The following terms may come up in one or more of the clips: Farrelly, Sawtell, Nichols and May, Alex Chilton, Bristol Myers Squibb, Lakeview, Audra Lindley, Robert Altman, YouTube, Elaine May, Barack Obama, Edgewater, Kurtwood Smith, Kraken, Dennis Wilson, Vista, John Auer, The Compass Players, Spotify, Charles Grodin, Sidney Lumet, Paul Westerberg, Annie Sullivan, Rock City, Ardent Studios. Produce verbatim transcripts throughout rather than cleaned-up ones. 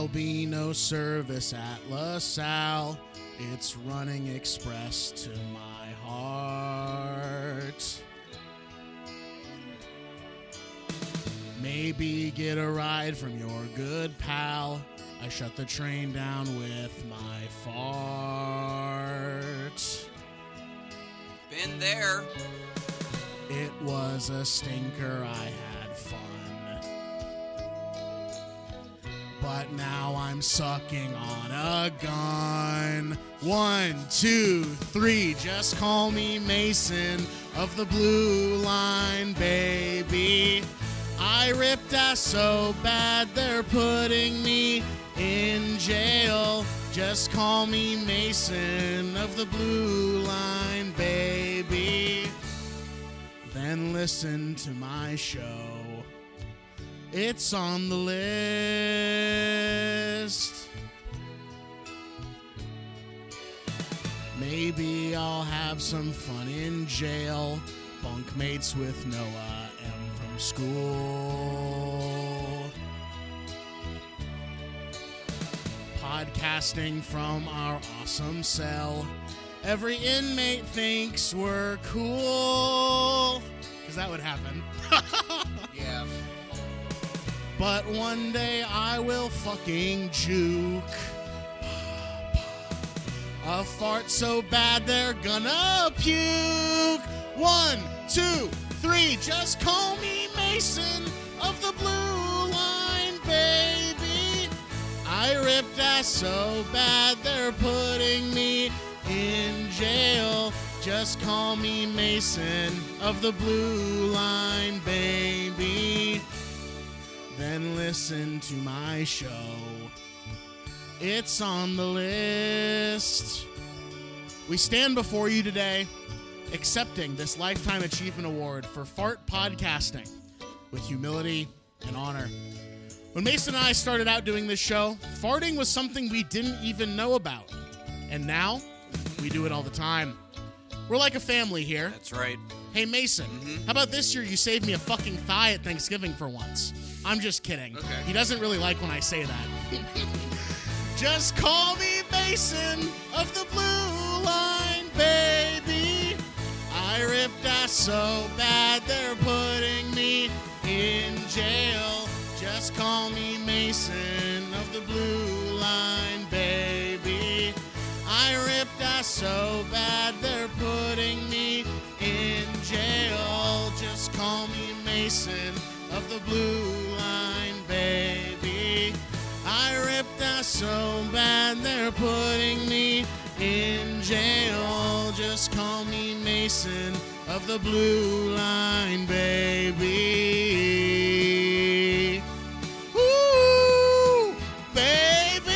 There'll be no service at LaSalle. It's running express to my heart. Maybe get a ride from your good pal. I shut the train down with my fart. Been there. It was a stinker, I had fun. But now I'm sucking on a gun. One, two, three, just call me Mason of the Blue Line, baby. I ripped ass so bad they're putting me in jail. Just call me Mason of the Blue Line, baby. Then listen to my show. It's on the list. Maybe I'll have some fun in jail. Bunkmates with Noah M. from school. Podcasting from our awesome cell. Every inmate thinks we're cool. Because that would happen. Yeah. But one day I will fucking juke a fart so bad they're gonna puke. One, two, three, just call me Mason of the Blue Line, baby. I ripped ass so bad they're putting me in jail. Just call me Mason of the Blue Line, baby. Then listen to my show. It's on the list. We stand before you today accepting this Lifetime Achievement Award for fart podcasting with humility and honor. When Mason and I started out doing this show, farting was something we didn't even know about. And now, we do it all the time. We're like a family here. That's right. Hey, Mason, mm-hmm. How about this year you saved me a fucking thigh at Thanksgiving for once? I'm just kidding. Okay. He doesn't really like when I say that. Just call me Mason of the Blue Line, baby. I ripped ass so bad they're putting me in jail. Just call me Mason of the Blue Line, baby. I ripped ass so bad they're putting me in jail. Just call me Mason of the Blue Line, baby. I ripped ass so bad they're putting me in jail. Just call me Mason of the Blue Line, baby. Woo, baby.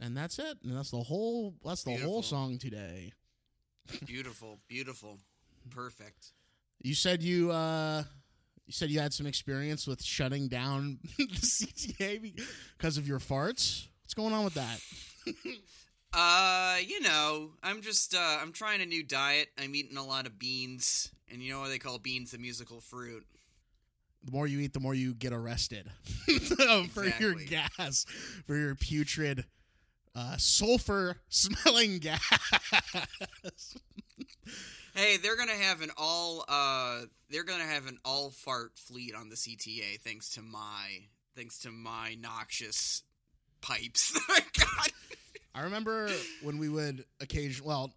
And that's it. And that's the whole that's the beautiful. whole song today. Beautiful, beautiful. Perfect. You said you uh You said you had some experience with shutting down the C T A because of your farts. What's going on with that? uh, you know, I'm just uh, I'm trying a new diet. I'm eating a lot of beans, and you know what they call beans, the musical fruit. The more you eat, the more you get arrested for exactly. your gas, for your putrid, uh, sulfur-smelling gas. Hey, they're gonna have an all uh, they're gonna have an all fart fleet on the C T A thanks to my thanks to my noxious pipes that I got. I remember when we would occasionally, well,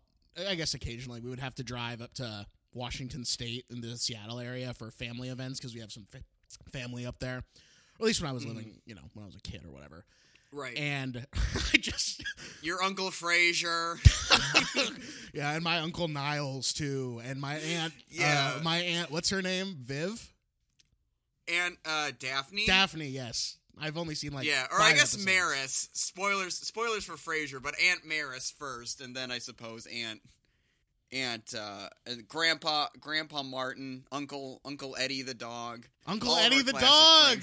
I guess occasionally we would have to drive up to Washington State in the Seattle area for family events because we have some fa- family up there. Or at least when I was mm-hmm. living, you know, when I was a kid or whatever. Right. And I just... Your Uncle Fraser. Yeah, and my Uncle Niles, too. And my aunt... Yeah. Uh, my aunt... What's her name? Viv? Aunt uh, Daphne? Daphne, yes. I've only seen, like, Yeah, or I guess episodes. Maris. Spoilers spoilers for Fraser, but Aunt Maris first, and then I suppose Aunt... Aunt... Uh, and Grandpa Grandpa Martin, Uncle Uncle Eddie the dog. Uncle All Eddie the dog! I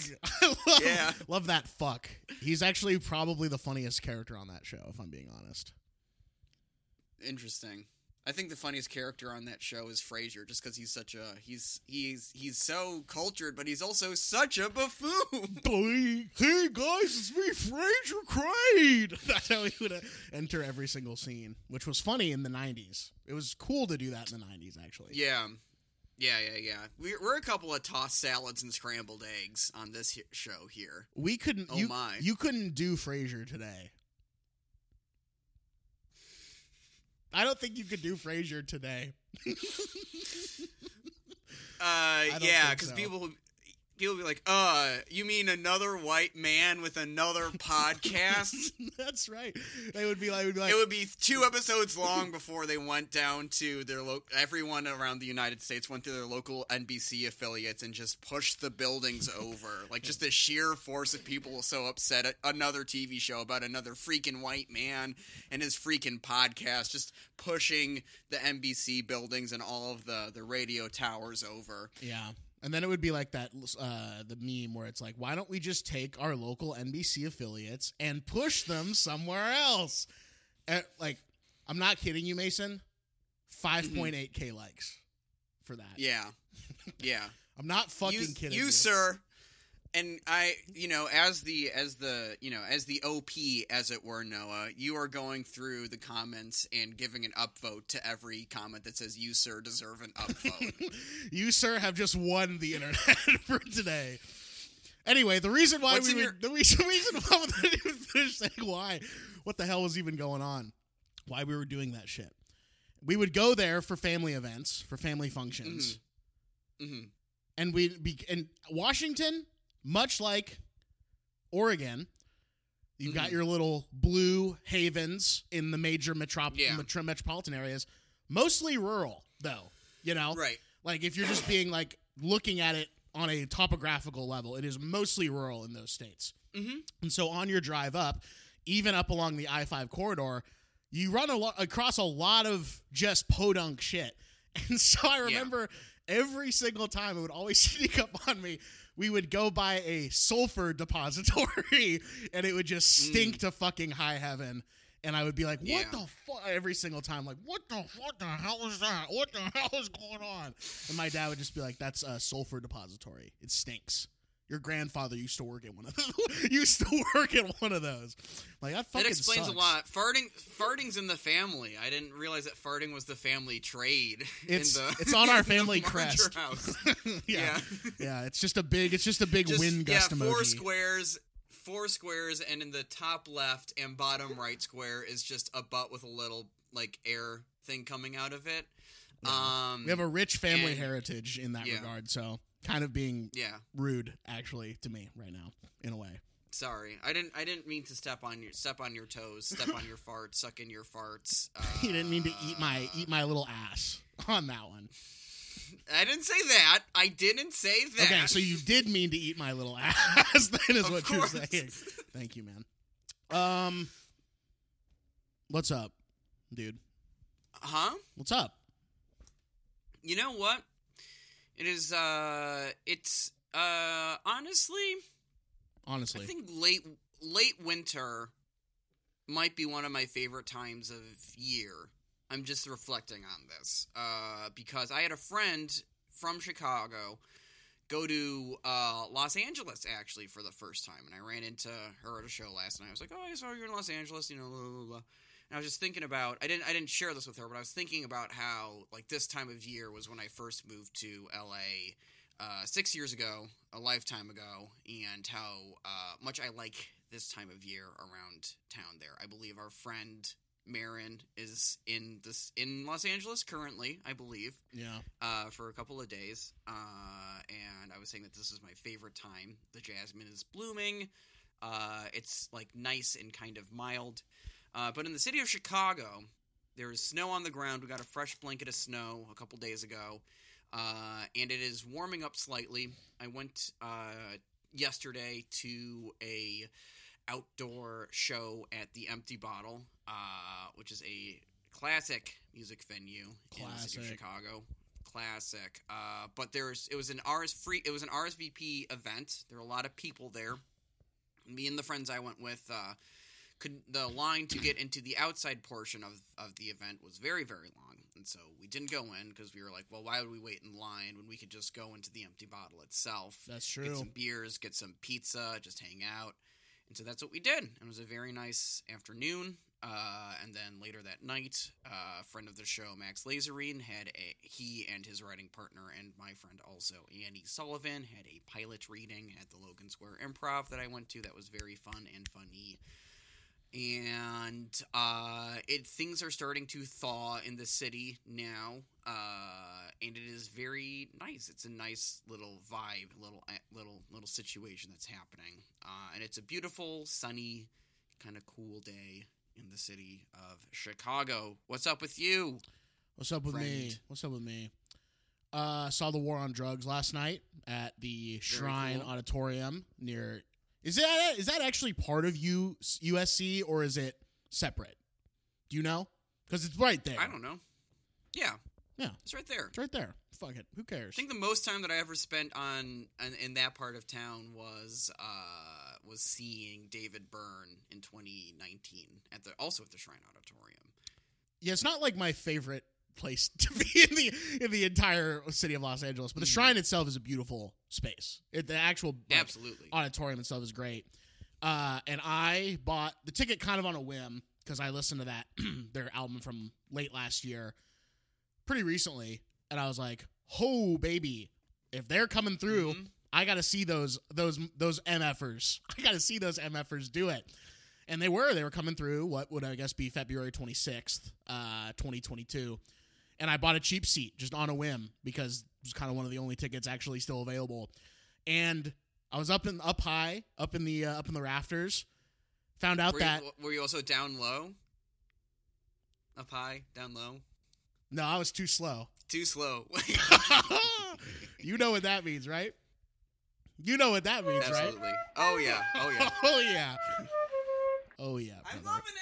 love, yeah. love that fuck. He's actually probably the funniest character on that show, if I'm being honest. Interesting. I think the funniest character on that show is Frasier, just because he's such a he's he's he's so cultured, but he's also such a buffoon. Hey guys, it's me, Frasier Crane. That's how he would enter every single scene, which was funny in the nineties. It was cool to do that in the nineties, actually. Yeah, yeah, yeah, yeah. We're, we're a couple of tossed salads and scrambled eggs on this he- show here. We couldn't. Oh you, my! You couldn't do Frasier today. I don't think you could do Frasier today. uh, yeah, because so. people people be like, "Uh, you mean another white man with another podcast?" That's right. They would be like, would be like, it would be two episodes long before they went down to their lo- everyone around the United States went to their local N B C affiliates and just pushed the buildings over. Like just the sheer force of people so upset at another T V show about another freaking white man and his freaking podcast, just pushing the N B C buildings and all of the the radio towers over. Yeah. And then it would be like that, uh, the meme where it's like, why don't we just take our local N B C affiliates and push them somewhere else? And, like, I'm not kidding you, Mason. five point eight K mm-hmm. likes for that. Yeah. Yeah. I'm not fucking you, kidding you. You, sir. And I, you know, as the, as the, you know, as the O P, as it were, Noah, you are going through the comments and giving an upvote to every comment that says, you, sir, deserve an upvote. You, sir, have just won the internet for today. Anyway, the reason why What's we would, your- the reason, reason why, without even finish saying why, what the hell was even going on, why we were doing that shit. We would go there for family events, for family functions. Mm-hmm. Mm-hmm. And we'd be, and Washington... much like Oregon, you've mm-hmm. got your little blue havens in the major metrop- yeah. metro- metropolitan areas, mostly rural, though, you know? Right. Like, if you're just being, like, looking at it on a topographical level, it is mostly rural in those states. Mm-hmm. And so on your drive up, even up along the I five corridor, you run a lo- across a lot of just podunk shit. And so I remember yeah. every single time it would always sneak up on me. We would go by a sulfur depository, and it would just stink mm. to fucking high heaven. And I would be like, what yeah. the fuck? Every single time, like, what the what the hell is that? What the hell is going on? And my dad would just be like, that's a sulfur depository. It stinks. Your grandfather used to work at one of those. used to work at one of those. Like, that fucking That explains sucks. a lot. Farting, farting's in the family. I didn't realize that farting was the family trade. It's in the, it's on our family crest. House. yeah, yeah, yeah. It's just a big. It's just a big just, wind gust yeah, emoji. Four squares, four squares, and in the top left and bottom right square is just a butt with a little like air thing coming out of it. Yeah. Um, we have a rich family and, heritage in that yeah. regard. So. Kind of being yeah. rude, actually, to me right now, in a way. Sorry, I didn't. I didn't mean to step on your step on your toes, step on your farts, suck in your farts. Uh, you didn't mean to eat my eat my little ass on that one. I didn't say that. I didn't say that. Okay, so you did mean to eat my little ass. That is of what course. You're saying. Thank you, man. Um, what's up, dude? Huh? What's up? You know what? It is, uh, it's, uh, honestly, honestly, I think late, late winter might be one of my favorite times of year. I'm just reflecting on this, uh, because I had a friend from Chicago go to, uh, Los Angeles, actually, for the first time, and I ran into her at a show last night. I was like, oh, I saw you're in Los Angeles, you know, blah, blah, blah. I was just thinking about – I didn't I didn't share this with her, but I was thinking about how, like, this time of year was when I first moved to L A uh, six years ago, a lifetime ago, and how uh, much I like this time of year around town there. I believe our friend Marin is in this in Los Angeles currently, I believe, yeah, uh, for a couple of days. Uh, and I was saying that this is my favorite time. The jasmine is blooming. Uh, it's, like, nice and kind of mild. Uh, but in the city of Chicago, there is snow on the ground. We got a fresh blanket of snow a couple days ago, uh, and it is warming up slightly. I went uh, yesterday to a outdoor show at the Empty Bottle, uh, which is a classic music venue classic. in the city of Chicago. Classic. Uh, but there's it was an RS free it was an R S V P event. There were a lot of people there. Me and the friends I went with. Uh, con- the line to get into the outside portion of, of the event was very, very long. And so we didn't go in because we were like, well, why would we wait in line when we could just go into the Empty Bottle itself? That's true. Get some beers, get some pizza, just hang out. And so that's what we did. It was a very nice afternoon. Uh, and then later that night, uh, a friend of the show, Max Lazareen, had a, he and his writing partner and my friend also, Annie Sullivan, had a pilot reading at the Logan Square Improv that I went to. That was very fun and funny. And uh, it things are starting to thaw in the city now, uh, and it is very nice. It's a nice little vibe, little little little situation that's happening, uh, and it's a beautiful, sunny, kind of cool day in the city of Chicago. What's up with you? What's up with friend? me? What's up with me? Uh, saw the War on Drugs last night at the very Shrine cool. Auditorium near. Is that is that actually part of U S C or is it separate? Do you know? Because it's right there. I don't know. Yeah, yeah, it's right there. It's right there. Fuck it. Who cares? I think the most time that I ever spent on, on in that part of town was uh, was seeing David Byrne in twenty nineteen at the also at the Shrine Auditorium. Yeah, it's not like my favorite place to be in the in the entire city of Los Angeles, but the Shrine itself is a beautiful space. It, the actual like, absolutely auditorium itself is great. Uh, and I bought the ticket kind of on a whim because I listened to that their album from late last year, pretty recently, and I was like, "Oh baby, if they're coming through, mm-hmm. I got to see those those those MFers. I got to see those MFers do it." And they were they were coming through. What would I guess be February twenty-sixth, uh, twenty twenty-two. And I bought a cheap seat just on a whim because it was kind of one of the only tickets actually still available. And I was up in up high, up in the uh, up in the rafters. Found out were that you, were you also down low? Up high, down low? No, I was too slow. Too slow. You know what that means, right? You know what that means, Absolutely. Right? Absolutely. Oh yeah. Oh yeah. Oh yeah. Oh yeah. Brother. I'm loving it.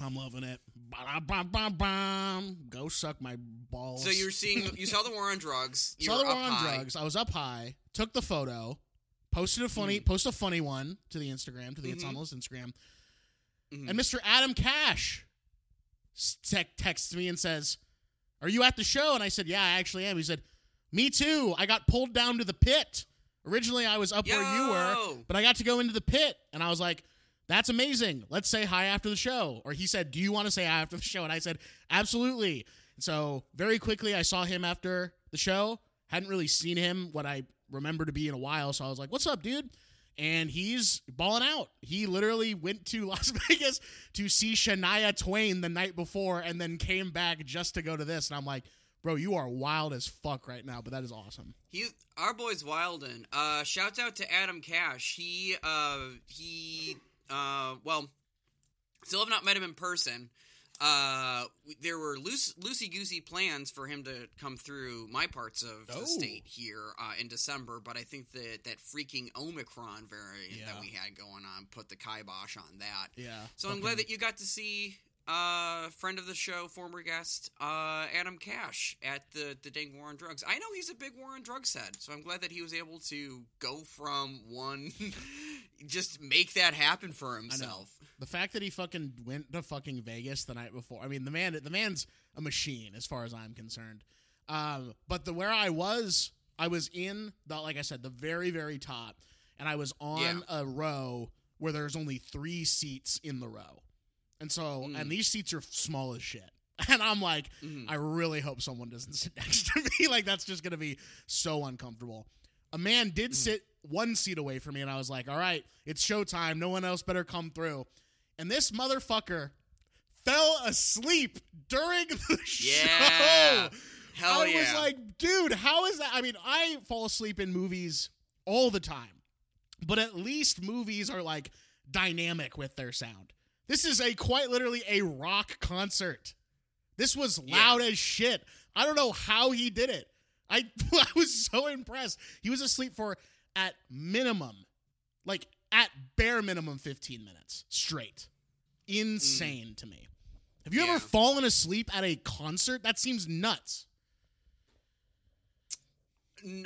I'm loving it. Ba-da-ba-ba-bam. Go suck my balls. So you were seeing, you saw the War on Drugs. You saw the War on high. Drugs. I was up high. Took the photo. Posted a funny, mm-hmm. posted a funny one to the Instagram, to the mm-hmm. Ensembles Instagram. Mm-hmm. And Mister Adam Cash te- texts me and says, "Are you at the show?" And I said, "Yeah, I actually am." He said, "Me too. I got pulled down to the pit. Originally, I was up Yo! where you were, but I got to go into the pit." And I was like, "That's amazing. Let's say hi after the show." Or he said, "Do you want to say hi after the show?" And I said, "Absolutely." And so very quickly, I saw him after the show. Hadn't really seen him what I remember to be in a while. So I was like, "What's up, dude?" And he's balling out. He literally went to Las Vegas to see Shania Twain the night before and then came back just to go to this. And I'm like, "Bro, you are wild as fuck right now," but that is awesome. He, our boy's wildin'. Uh, shout out to Adam Cash. He, uh, he... Uh, well, still have not met him in person. Uh, there were loose, loosey-goosey plans for him to come through my parts of oh. the state here uh, in December, but I think that that freaking Omicron variant yeah. that we had going on put the kibosh on that. Yeah. So I'm glad that you got to see uh, friend of the show, former guest, uh, Adam Cash at the, the dang War on Drugs. I know he's a big War on Drugs head, so I'm glad that he was able to go from one... Just make that happen for himself. The fact that he fucking went to fucking Vegas the night before. I mean, the man, the man's a machine as far as I'm concerned. Um, but the where I was, I was in the, like I said, the very, very top, and I was on yeah. a row where there's only three seats in the row, and so mm. and these seats are small as shit. And I'm like, mm. I really hope someone doesn't sit next to me. Like that's just gonna be so uncomfortable. A man did sit one seat away from me, and I was like, "All right, it's showtime. No one else better come through." And this motherfucker fell asleep during the yeah. show. Hell I yeah. was like, dude, how is that? I mean, I fall asleep in movies all the time, but at least movies are like dynamic with their sound. This is a quite literally a rock concert. This was loud yeah. as shit. I don't know how he did it. I I was so impressed. He was asleep for, at minimum, like at bare minimum, fifteen minutes straight. Insane mm. to me. Have you yeah. ever fallen asleep at a concert? That seems nuts.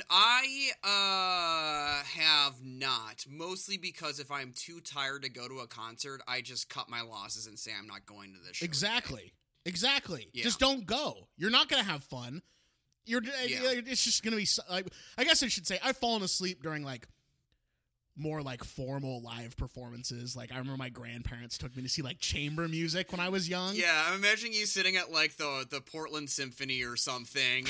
I uh, have not, mostly because if I'm too tired to go to a concert, I just cut my losses and say I'm not going to this show. Exactly. Today. Exactly. Yeah. Just don't go. You're not going to have fun. You're. Yeah. It's just going to be like, I guess I should say I've fallen asleep during like more like formal live performances. Like I remember my grandparents took me to see like chamber music when I was young. Yeah, I'm imagining you sitting at like the the Portland Symphony or something,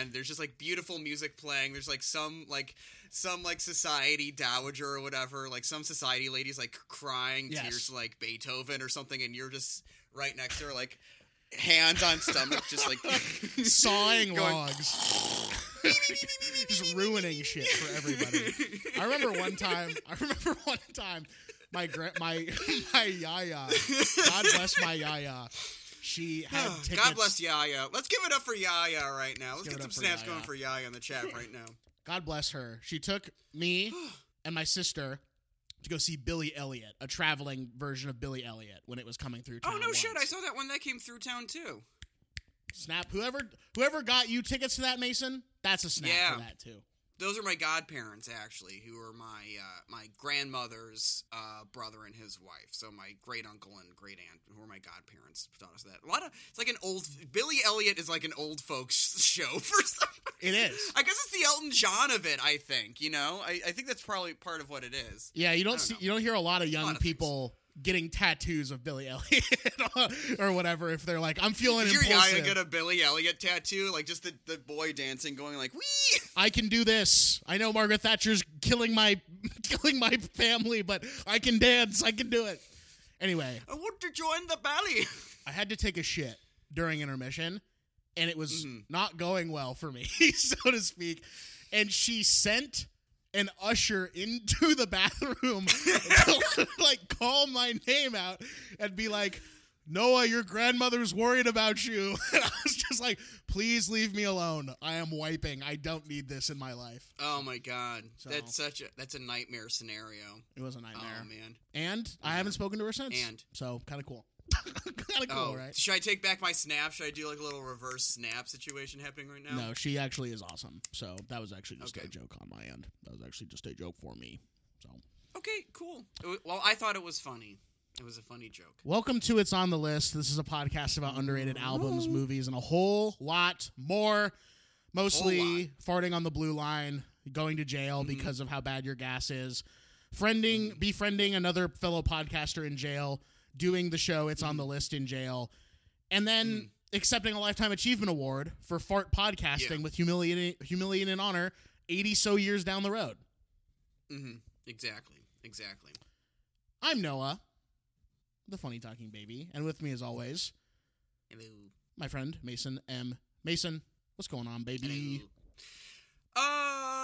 and there's just like beautiful music playing. There's like some like some like society dowager or whatever, like some society lady's like crying yes. tears to like Beethoven or something, and you're just right next to her, like hands on stomach, just like sawing going, logs. Just ruining shit for everybody. I remember one time. I remember one time. My gra- my my yaya. God bless my yaya. She had tickets. God bless yaya. Let's give it up for yaya right now. Let's, Let's get some snaps yaya. going for yaya in the chat right now. God bless her. She took me and my sister to go see Billy Elliot, a traveling version of Billy Elliot when it was coming through town. Oh no once. shit! I saw that one that came through town too. Snap. Whoever whoever got you tickets to that, Mason, that's a snap yeah. for that, too. Those are my godparents, actually, who are my uh, my grandmother's uh, brother and his wife. So my great-uncle and great-aunt, who are my godparents, taught us that. A lot of, it's like an old, Billy Elliot is like an old folks show for some reason. It is. I guess it's the Elton John of it, I think, you know? I, I think that's probably part of what it is. Yeah, you don't, don't see know. you don't hear a lot of young lot of people... Things. Getting tattoos of Billy Elliot or whatever if they're like, I'm feeling Did impulsive. Your guy got a Billy Elliot tattoo? Like just the, the boy dancing going like, wee! I can do this. I know Margaret Thatcher's killing my killing my family, but I can dance. I can do it. Anyway. I want to join the ballet. I had to take a shit during intermission, and it was mm-hmm. not going well for me, so to speak. And she sent... an usher into the bathroom to, like, call my name out and be like, Noah, your grandmother's worried about you. And I was just like, please leave me alone. I am wiping. I don't need this in my life. Oh, my God. So, that's such a that's a nightmare scenario. It was a nightmare. Oh, man. And I haven't spoken to her since. And So, kind of cool. kind of cool, oh, right? Should I take back my snap? Should I do, like, a little reverse snap situation happening right now? No, she actually is awesome. So, that was actually just okay. a joke on my end. That was actually just a joke for me. So Okay, cool. Was, well, I thought it was funny. It was a funny joke. Welcome to It's On The List. This is a podcast about underrated albums, Ooh. movies, and a whole lot more. Mostly lot. farting on the blue line, going to jail mm-hmm. because of how bad your gas is, friending, mm-hmm. befriending another fellow podcaster in jail, doing the show It's mm-hmm. On The List in jail, and then mm-hmm. accepting a Lifetime Achievement Award for fart podcasting yeah. with humiliating, humiliating and honor eighty so years down the road. Mm-hmm. Exactly. Exactly. I'm Noah, the funny talking baby, and with me as always, Hello. my friend Mason M. Mason, what's going on, baby? Hello. Uh...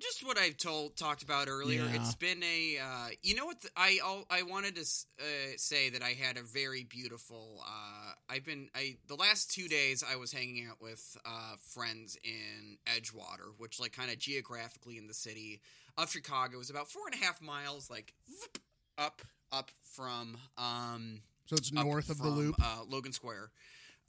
Just what I've told talked about earlier. Yeah. It's been a uh, you know what the, I I wanted to uh, say that I had a very beautiful. Uh, I've been I the last two days I was hanging out with uh, friends in Edgewater, which like kind of geographically in the city of Chicago is about four and a half miles like up up from. Um, so it's north of from, the loop, uh, Logan Square.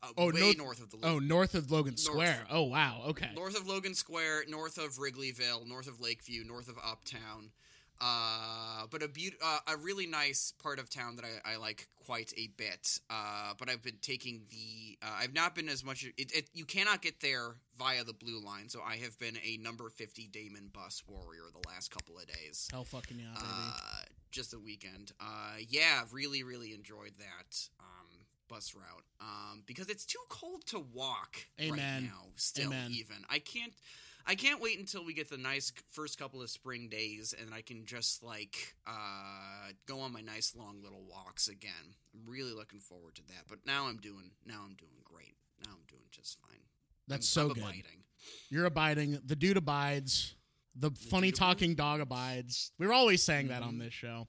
Uh, oh, way north, north of the Loop. Oh, north of Logan Square. North, oh, wow. Okay. North of Logan Square, north of Wrigleyville, north of Lakeview, north of Uptown. Uh, but a be- uh, a really nice part of town that I, I like quite a bit. Uh, but I've been taking the uh, – I've not been as much – it, you cannot get there via the Blue Line, so I have been a number fifty Damon bus warrior the last couple of days. Hell fucking yeah, baby. Uh, just a weekend. Uh, yeah, really, really enjoyed that. Um, bus route um because it's too cold to walk Amen. right now still Amen. even I can't I can't wait until we get the nice first couple of spring days and I can just like uh go on my nice long little walks again. I'm really looking forward to that, but now I'm doing now I'm doing great now I'm doing just fine. That's I'm, so I'm good abiding. You're abiding. The dude abides. The, the funny talking abides. Dog abides. We're always saying mm-hmm. that on this show.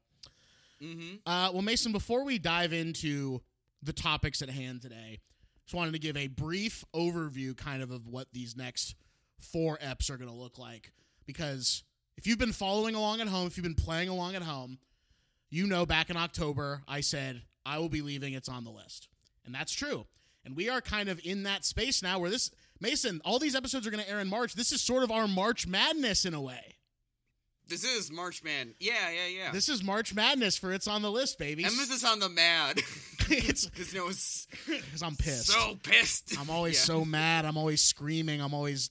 mm-hmm. uh well Mason, before we dive into the topics at hand today, just wanted to give a brief overview kind of of what these next four eps are going to look like, because if you've been following along at home, if you've been playing along at home, you know back in October I said I will be leaving It's On The List, and that's true, and we are kind of in that space now where this Mason, all these episodes are going to air in March. This is sort of our March Madness in a way. This is March Man. Yeah, yeah, yeah. This is March Madness for It's on the List, baby. Emphasis on the mad. It's because no, it's, I'm pissed. So pissed. I'm always yeah. so mad. I'm always screaming. I'm always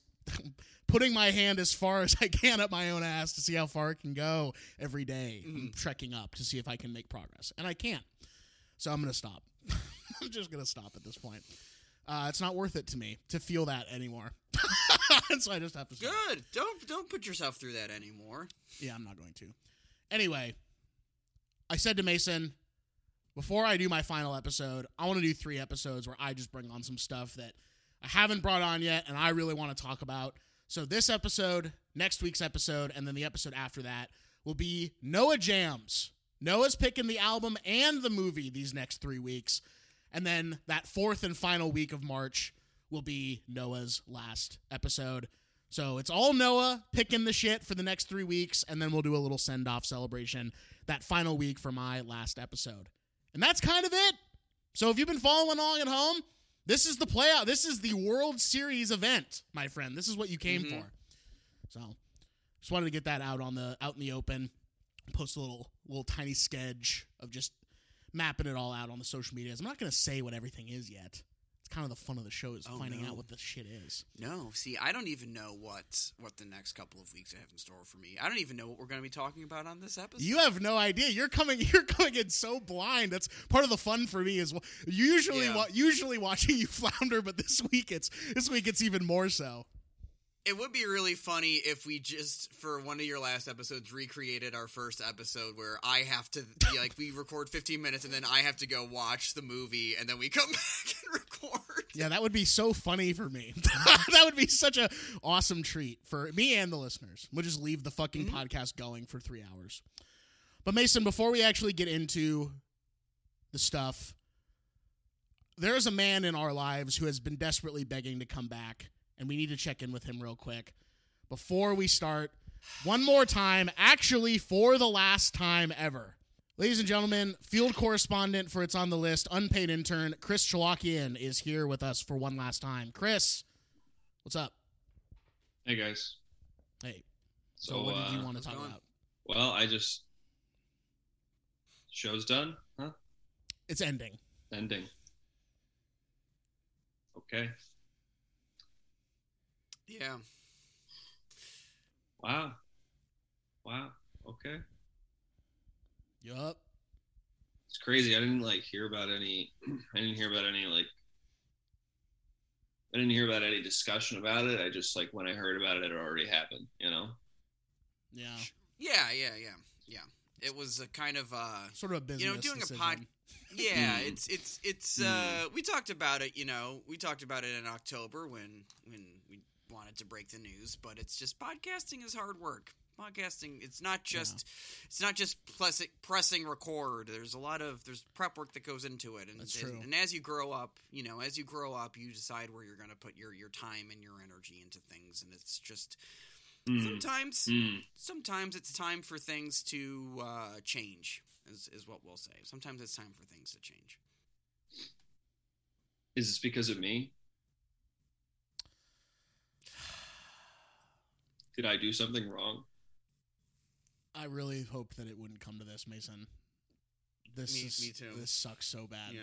putting my hand as far as I can up my own ass to see how far it can go every day. Mm. I'm trekking up to see if I can make progress. And I can't. So I'm going to stop. I'm just going to stop at this point. Uh, it's not worth it to me to feel that anymore. So I just have to stop. Good. Don't don't put yourself through that anymore. Yeah, I'm not going to. Anyway, I said to Mason, before I do my final episode, I want to do three episodes where I just bring on some stuff that I haven't brought on yet and I really want to talk about. So this episode, next week's episode, and then the episode after that will be Noah Jams. Noah's picking the album and the movie these next three weeks. And then that fourth and final week of March will be Noah's last episode. So it's all Noah picking the shit for the next three weeks, and then we'll do a little send-off celebration that final week for my last episode. And that's kind of it. So if you've been following along at home, this is the playoff. This is the World Series event, my friend. This is what you came mm-hmm. for. So just wanted to get that out on the out in the open, post a little little tiny sketch of just mapping it all out on the social medias. I'm not going to say what everything is yet. It's kind of the fun of the show is oh, finding no. out what the shit is. No, see, I don't even know what what the next couple of weeks I have in store for me. I don't even know what we're going to be talking about on this episode. You have no idea. You're coming. You're coming in so blind. That's part of the fun for me is usually yeah. wa- usually watching you flounder, but this week it's this week it's even more so. It would be really funny if we just, for one of your last episodes, recreated our first episode where I have to, like, we record fifteen minutes and then I have to go watch the movie and then we come back and record. Yeah, that would be so funny for me. That would be such an awesome treat for me and the listeners. We'll just leave the fucking mm-hmm. podcast going for three hours. But Mason, before we actually get into the stuff, there is a man in our lives who has been desperately begging to come back. And we need to check in with him real quick before we start one more time, actually for the last time ever. Ladies and gentlemen, field correspondent for It's on the List, unpaid intern, Chris Chalakian is here with us for one last time. Chris, what's up? Hey, guys. Hey. So, so what uh, did you want to talk going? about? Well, I just... Show's done, huh? It's ending. Ending. Okay. Yeah. Wow. Wow. Okay. Yup. It's crazy. I didn't like hear about any. I didn't hear about any like. I didn't hear about any discussion about it. I just like when I heard about it, it already happened. You know. Yeah. Yeah. Yeah. Yeah. Yeah. It was a kind of uh sort of a business. You know, doing decision. a pod. Yeah, mm. it's it's it's. Mm. uh We talked about it. You know, we talked about it in October when when we. wanted to break the news, but it's just podcasting is hard work. Podcasting, it's not just yeah. it's not just press, pressing record. There's a lot of there's prep work that goes into it, and and, and as you grow up, you know, as you grow up, you decide where you're going to put your your time and your energy into things, and it's just mm. sometimes mm. sometimes it's time for things to uh, change. Is is what we'll say. Sometimes it's time for things to change. Is this because of me? Did I do something wrong? I really hoped that it wouldn't come to this, Mason. This me, is, me too. This sucks so bad. Yeah.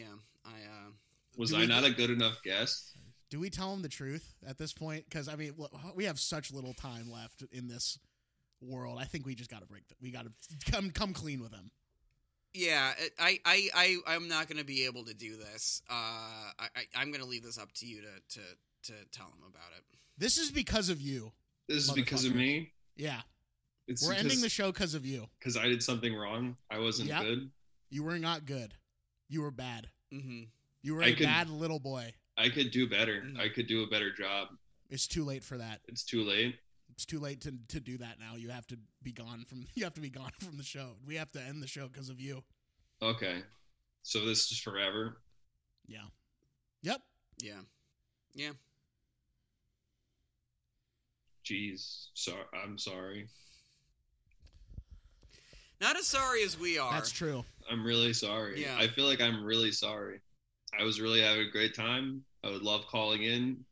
Yeah. I uh, was I we, not a good enough guest? Do we tell him the truth at this point? Because I mean, we have such little time left in this world. I think we just got to break. The, we got to come come clean with him. Yeah, I, I, I, I'm not going to be able to do this. Uh, I, I, I'm going to leave this up to you to. to to tell him about it. This is because of you. This is because of me? Yeah. It's We're ending the show because of you. Because I did something wrong? I wasn't yep. good? You were not good. You were bad. Mm-hmm. You were I a could, bad little boy. I could do better. Mm-hmm. I could do a better job. It's too late for that. It's too late? It's too late to, to do that now. You have to be gone from You have to be gone from the show. We have to end the show because of you. Okay. So this is forever? Yeah. Yep. Yeah. Yeah. Jeez, so, I'm sorry. Not as sorry as we are. That's true. I'm really sorry. Yeah. I feel like I'm really sorry. I was really having a great time. I would love calling in,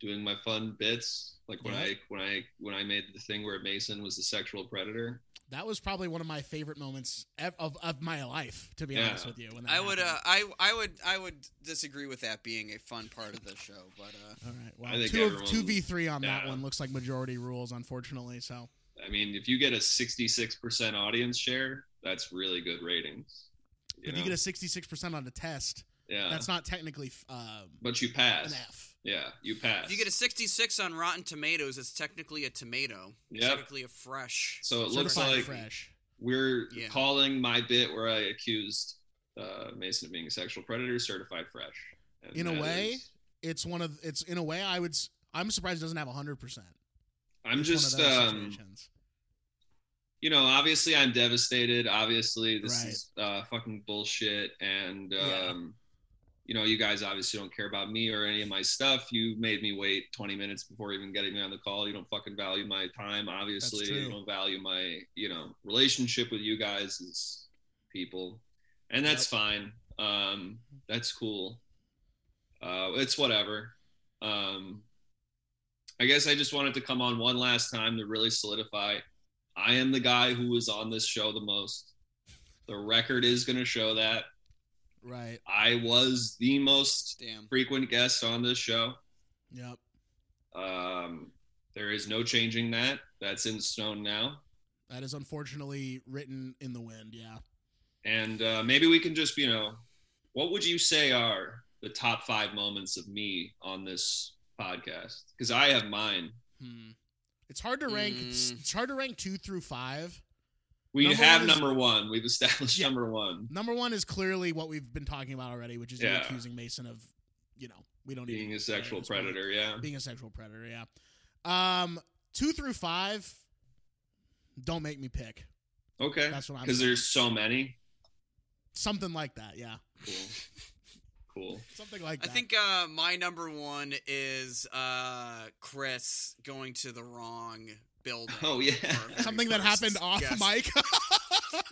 doing my fun bits. Like when yeah. I when I when I made the thing where Mason was the sexual predator. That was probably one of my favorite moments of of, of my life, to be yeah. honest with you. When that I happened. would uh, I I would I would disagree with that being a fun part of the show, but uh, all right, well, two everyone, two v three on yeah. that one looks like majority rules, unfortunately. So I mean, if you get a sixty-six percent audience share, that's really good ratings. You if know? you get a sixty-six percent on the test, yeah, that's not technically um, but you pass. An F. Yeah, you pass. If you get a sixty-six on Rotten Tomatoes, it's technically a tomato. Yep. It's technically a fresh. So it looks like fresh. we're yeah. calling my bit where I accused uh, Mason of being a sexual predator certified fresh. And in a way, is, it's one of it's in a way I would I'm surprised it doesn't have one hundred percent. I'm it's just um, you know, obviously I'm devastated. Obviously this right. is uh, fucking bullshit and yeah. um you know, you guys obviously don't care about me or any of my stuff. You made me wait twenty minutes before even getting me on the call. You don't fucking value my time, obviously. You don't value my, you know, relationship with you guys as people. And that's yep. fine. Um, that's cool. Uh, it's whatever. Um, I guess I just wanted to come on one last time to really solidify. I am the guy who was on this show the most. The record is going to show that. Right. I was the most Damn. frequent guest on this show. Yep. Um, there is no changing that. That's in stone now. That is unfortunately written in the wind, yeah. And uh, maybe we can just, you know, what would you say are the top five moments of me on this podcast? Because I have mine. Hmm. It's hard to rank. Mm. It's, it's hard to rank two through five. We number have one is, number one. We've established yeah, number one. Number one is clearly what we've been talking about already, which is yeah. accusing Mason of, you know, we don't being even a sexual predator. Point. Yeah, being a sexual predator. Yeah. Um, two through five. Don't make me pick. Okay, that's what I'm. Because there's so many. Something like that. Yeah. Cool. Cool. Something like that. I think uh, my number one is uh, Chris going to the wrong. Building oh yeah, something that happened off guest. mic.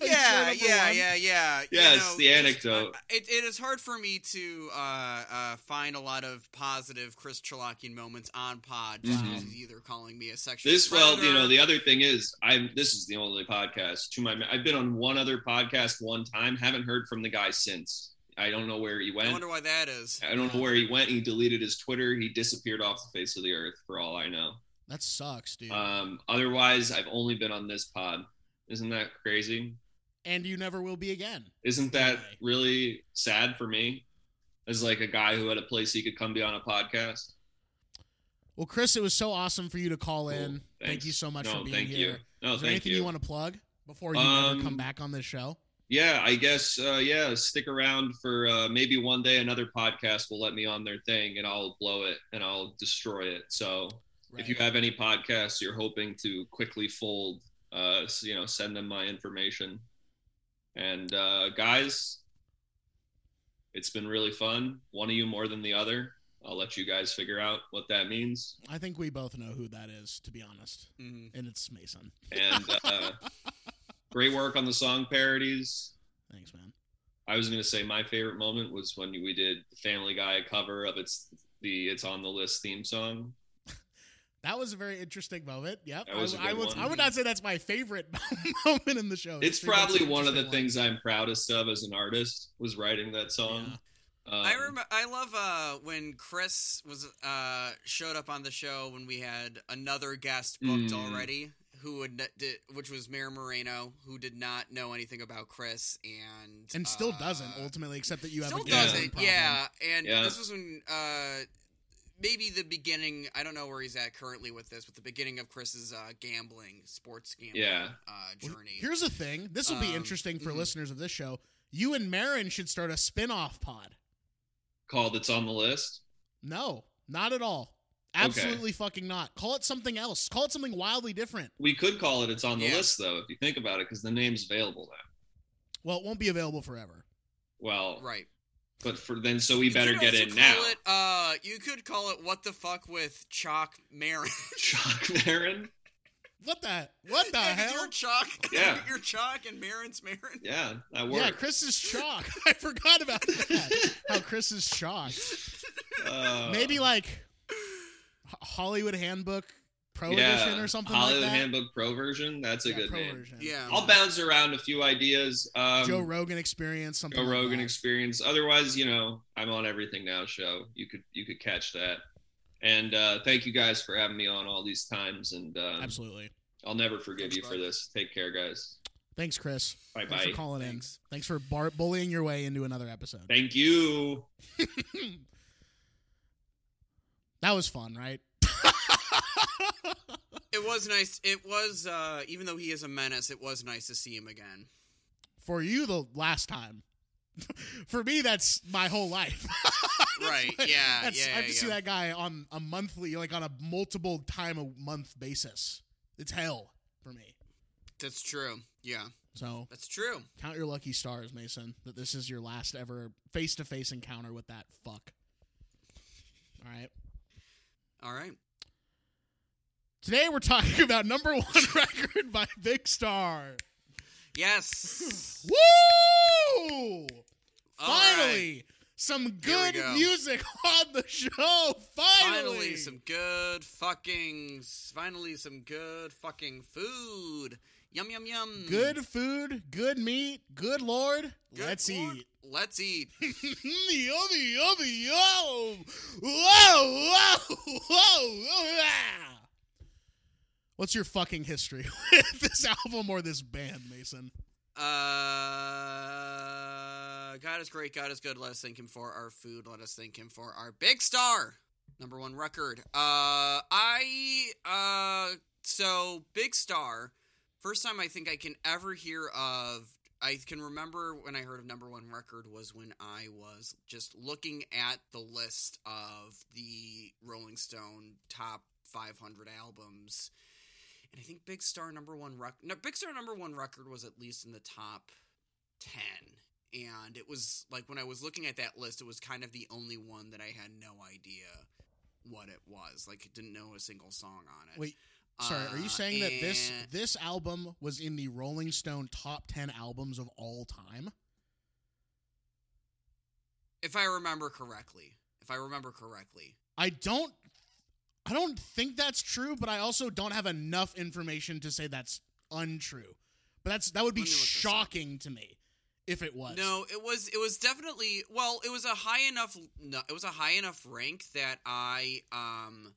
yeah, yeah, yeah, yeah, yeah. Yes, you know, the anecdote. It, it is hard for me to uh, uh, find a lot of positive Chris Chalakian moments on pod. Just wow. because he's either calling me a sexual. This well, you know, the other thing is, I'm. This is the only podcast. To my, I've been on one other podcast one time. Haven't heard from the guy since. I don't know where he went. I wonder why that is. I don't yeah. know where he went. He deleted his Twitter. He disappeared off the face of the earth. For all I know. That sucks, dude. Um, otherwise, I've only been on this pod. Isn't that crazy? And you never will be again. Isn't that anyway. really sad for me? As like a guy who had a place he could come be on a podcast. Well, Chris, it was so awesome for you to call in. Cool. Thank you so much no, for being thank here. You. No, Is there thank anything you. you want to plug before you um, ever come back on this show? Yeah, I guess, uh, yeah, stick around for uh, maybe one day another podcast will let me on their thing and I'll blow it and I'll destroy it. So... Right. If you have any podcasts you're hoping to quickly fold, uh, you know, send them my information. And uh, guys, it's been really fun. One of you more than the other. I'll let you guys figure out what that means. I think we both know who that is, to be honest. Mm-hmm. And it's Mason. And uh, great work on the song parodies. Thanks, man. I was going to say my favorite moment was when we did the Family Guy cover of its the It's on the List theme song. That was a very interesting moment. Yep. That was I, a good I, would, one. I would not say that's my favorite moment in the show. It's probably one of the one. things I'm proudest of as an artist was writing that song. Yeah. Um, I remember, I love uh, when Chris was uh, showed up on the show when we had another guest booked mm. already, who would did, which was Mayor Moreno, who did not know anything about Chris and and still uh, doesn't ultimately, except that you have still a doesn't. Problem. Yeah, and yeah. this was when. Uh, Maybe the beginning, I don't know where he's at currently with this, but the beginning of Chris's uh, gambling, sports gambling yeah. uh, journey. Well, here's the thing. This will um, be interesting for mm-hmm. listeners of this show. You and Marin should start a spin-off pod. Called It's on the List? No, not at all. Absolutely okay. fucking not. Call it something else. Call it something wildly different. We could call it It's on the yeah. List, though, if you think about it, because the name's available now. Well, it won't be available forever. Well. Right. But for then, so we better get in now. It, uh, you could call it "What the Fuck" with Chalk Marin. Chalk Marin. What the? What the yeah, hell? Your Chalk. Yeah. Your Chalk and Marin's Marin. Yeah, that works. Yeah, Chris is Chalk. I forgot about that. How Chris is Chalk. Uh, Maybe like Hollywood Handbook Pro yeah, Edition or something Hollywood like that. Hollywood Handbook Pro Version. That's a yeah, good Pro name. Version. Yeah, I'll bounce around a few ideas. Um, Joe Rogan Experience. Something. Joe like Rogan that. Experience. Otherwise, you know, I'm on Everything Now show. You could you could catch that. And uh, thank you guys for having me on all these times. And um, absolutely, I'll never forgive Thanks, you for bye. this. Take care, guys. Thanks, Chris. Bye, Thanks bye. for calling Thanks. in. Thanks for bar- bullying your way into another episode. Thank you. That was fun, right? It was nice. It was, uh, even though he is a menace, it was nice to see him again. For you, the last time. For me, that's my whole life. Right, like, yeah, that's, yeah. I have to yeah. see that guy on a monthly, like on a multiple time a month basis. It's hell for me. That's true, yeah. So that's true. Count your lucky stars, Mason, that this is your last ever face-to-face encounter with that fuck. All right. All right. Today we're talking about number one record by Big Star. Yes. Woo! All Finally, right. some good go. music on the show. Finally. Finally, some good fucking. Finally, some good fucking food. Yum yum yum. Good food, good meat, good lord. Good Let's lord. eat. Let's eat. Yummy yummy yum. Whoa whoa whoa. What's your fucking history with this album or this band, Mason? Uh, God is great, God is good. Let us thank him for our food. Let us thank him for our Big Star number one record. Uh, I uh, so Big Star. First time I think I can ever hear of. I can remember when I heard of number one record was when I was just looking at the list of the Rolling Stone top five hundred albums. And I think Big Star number one record, no, Big Star number one record was at least in the top ten. And it was like, when I was looking at that list, it was kind of the only one that I had no idea what it was. Like, I didn't know a single song on it. Wait, sorry, uh, are you saying that this, this album was in the Rolling Stone top ten albums of all time? If I remember correctly, if I remember correctly, I don't I don't think that's true, but I also don't have enough information to say that's untrue. But that's that would be shocking to me if it was. No, it was it was definitely well, it was a high enough no, it was a high enough rank that I um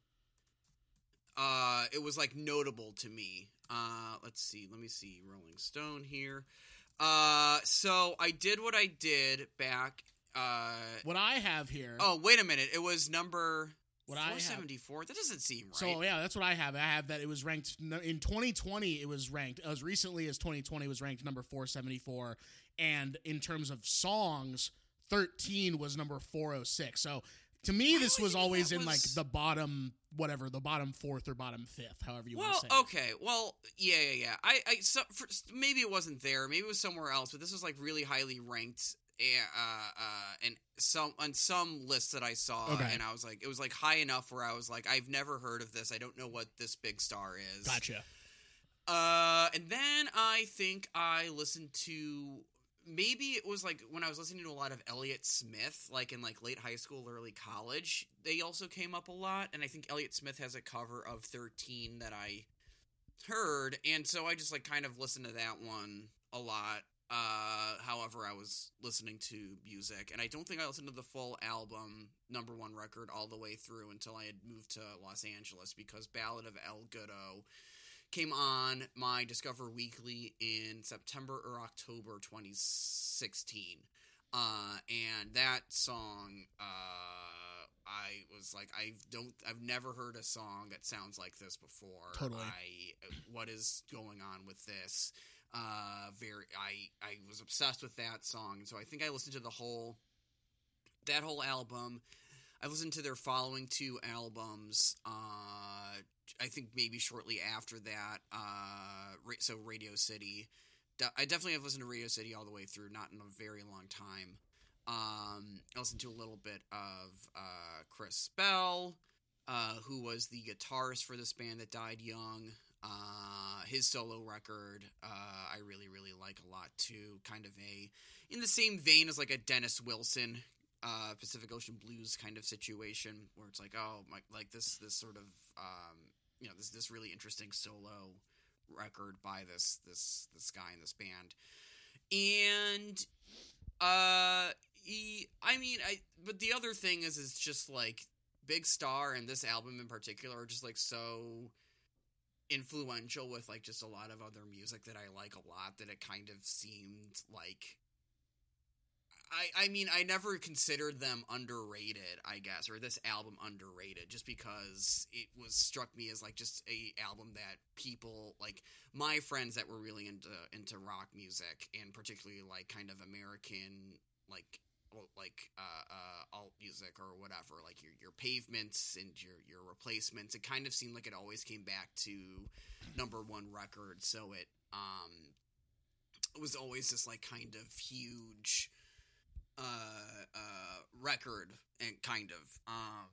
uh it was like notable to me. Uh let's see. Let me see Rolling Stone here. Uh so I did what I did back uh what I have here. Oh, wait a minute. It was number What four seventy-four? I have, that doesn't seem right. So, yeah, that's what I have. I have that it was ranked in twenty twenty. It was ranked as recently as twenty twenty. It was ranked number four seventy-four. And in terms of songs, thirteen was number four oh six. So, to me, this was always in was... like the bottom, whatever, the bottom fourth or bottom fifth, however you well, want to say. Well, okay. Well, yeah, yeah, yeah. I, I so, for, maybe it wasn't there. Maybe it was somewhere else. But this was like really highly ranked. Uh, uh, and some on some lists that I saw, okay. and I was like, it was like high enough where I was like, I've never heard of this. I don't know what this Big Star is. Gotcha. Uh, and then I think I listened to maybe it was like when I was listening to a lot of Elliott Smith, like in like late high school, early college. They also came up a lot, and I think Elliott Smith has a cover of thirteen that I heard, and so I just like kind of listened to that one a lot. Uh, however, I was listening to music, and I don't think I listened to the full album, number one record, all the way through until I had moved to Los Angeles, because Ballad of El Goodo came on my Discover Weekly in September or October twenty sixteen, uh, and that song, uh, I was like, I don't, I've never heard a song that sounds like this before. Totally. I, what is going on with this? Uh, very, I, I was obsessed with that song. So I think I listened to the whole, that whole album. I listened to their following two albums. Uh, I think maybe shortly after that, uh, so Radio City, I definitely have listened to Radio City all the way through, not in a very long time. Um, I listened to a little bit of, uh, Chris Bell, uh, who was the guitarist for this band that died young. Uh, his solo record, uh, I really, really like a lot too. Kind of a, in the same vein as like a Dennis Wilson uh, Pacific Ocean Blues kind of situation where it's like, oh, my, like this this sort of um, you know this this really interesting solo record by this this this guy in this band, and uh, he, I mean, I but the other thing is is just like Big Star and this album in particular are just like so influential with like just a lot of other music that I like a lot that it kind of seemed like I I mean I never considered them underrated, I guess, or this album underrated, just because it was struck me as like just a album that people like my friends that were really into into rock music and particularly like kind of American like like uh, uh, alt music or whatever, like your your Pavements and your your Replacements. It kind of seemed like it always came back to number one record, so it um it was always this like kind of huge uh uh record and kind of um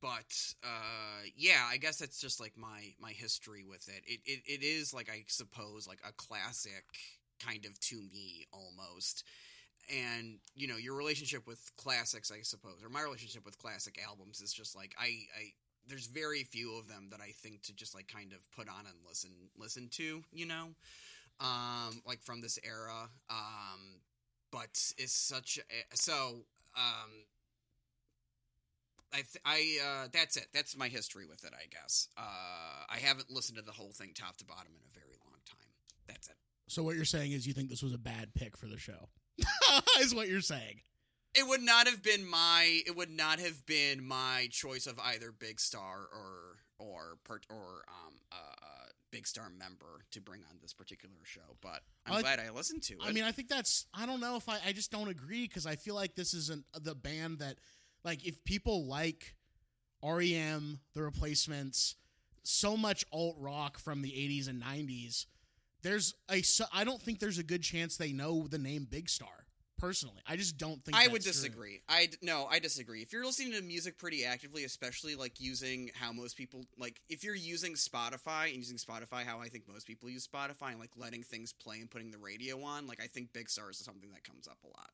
but uh yeah I guess that's just like my my history with it. It it, it is like I suppose like a classic kind of to me almost. And, you know, your relationship with classics, I suppose, or my relationship with classic albums is just like, I, I, there's very few of them that I think to just like kind of put on and listen, listen to, you know, um, like from this era. Um, but it's such a, so, um, I, th- I, uh, that's it. That's my history with it, I guess. Uh, I haven't listened to the whole thing top to bottom in a very long time. That's it. So what you're saying is you think this was a bad pick for the show. Is what you're saying. It would not have been my. It would not have been my choice of either Big Star or or part or um uh, uh Big Star member to bring on this particular show. But I'm I, glad I listened to it. I mean, I think that's. I don't know if I. I just don't agree because I feel like this isn't the band that, like, if people like R E M, The Replacements, so much alt rock from the eighties and nineties. There's a, I don't think there's a good chance they know the name Big Star, personally. I just don't think I that's would disagree. True. I, no, I disagree. If you're listening to music pretty actively, especially like using how most people, like if you're using Spotify and using Spotify how I think most people use Spotify and like letting things play and putting the radio on, like I think Big Star is something that comes up a lot.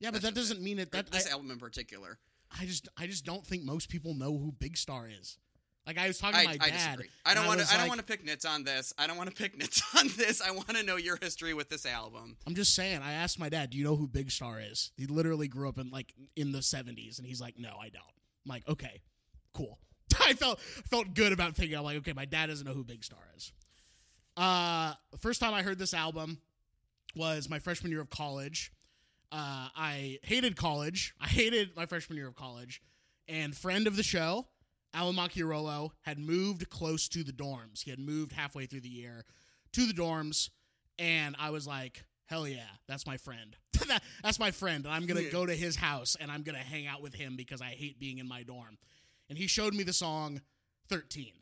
Yeah, that's but that doesn't it. mean it. That, this I, album in particular. I just I just don't think most people know who Big Star is. Like, I was talking to my I, dad. I disagree. I don't want to. I, I don't like, want to pick nits on this. I don't want to pick nits on this. I want to know your history with this album. I'm just saying. I asked my dad, "Do you know who Big Star is?" He literally grew up in like in the seventies, and he's like, "No, I don't." I'm like, "Okay, cool." I felt felt good about thinking. I'm like, "Okay, my dad doesn't know who Big Star is." Uh, first time I heard this album was my freshman year of college. Uh, I hated college. I hated my freshman year of college, and friend of the show, Alan Macchiarolo, had moved close to the dorms. He had moved halfway through the year to the dorms, and I was like, hell yeah, that's my friend. That's my friend, and I'm going to yeah. go to his house, and I'm going to hang out with him because I hate being in my dorm. And he showed me the song thirteen,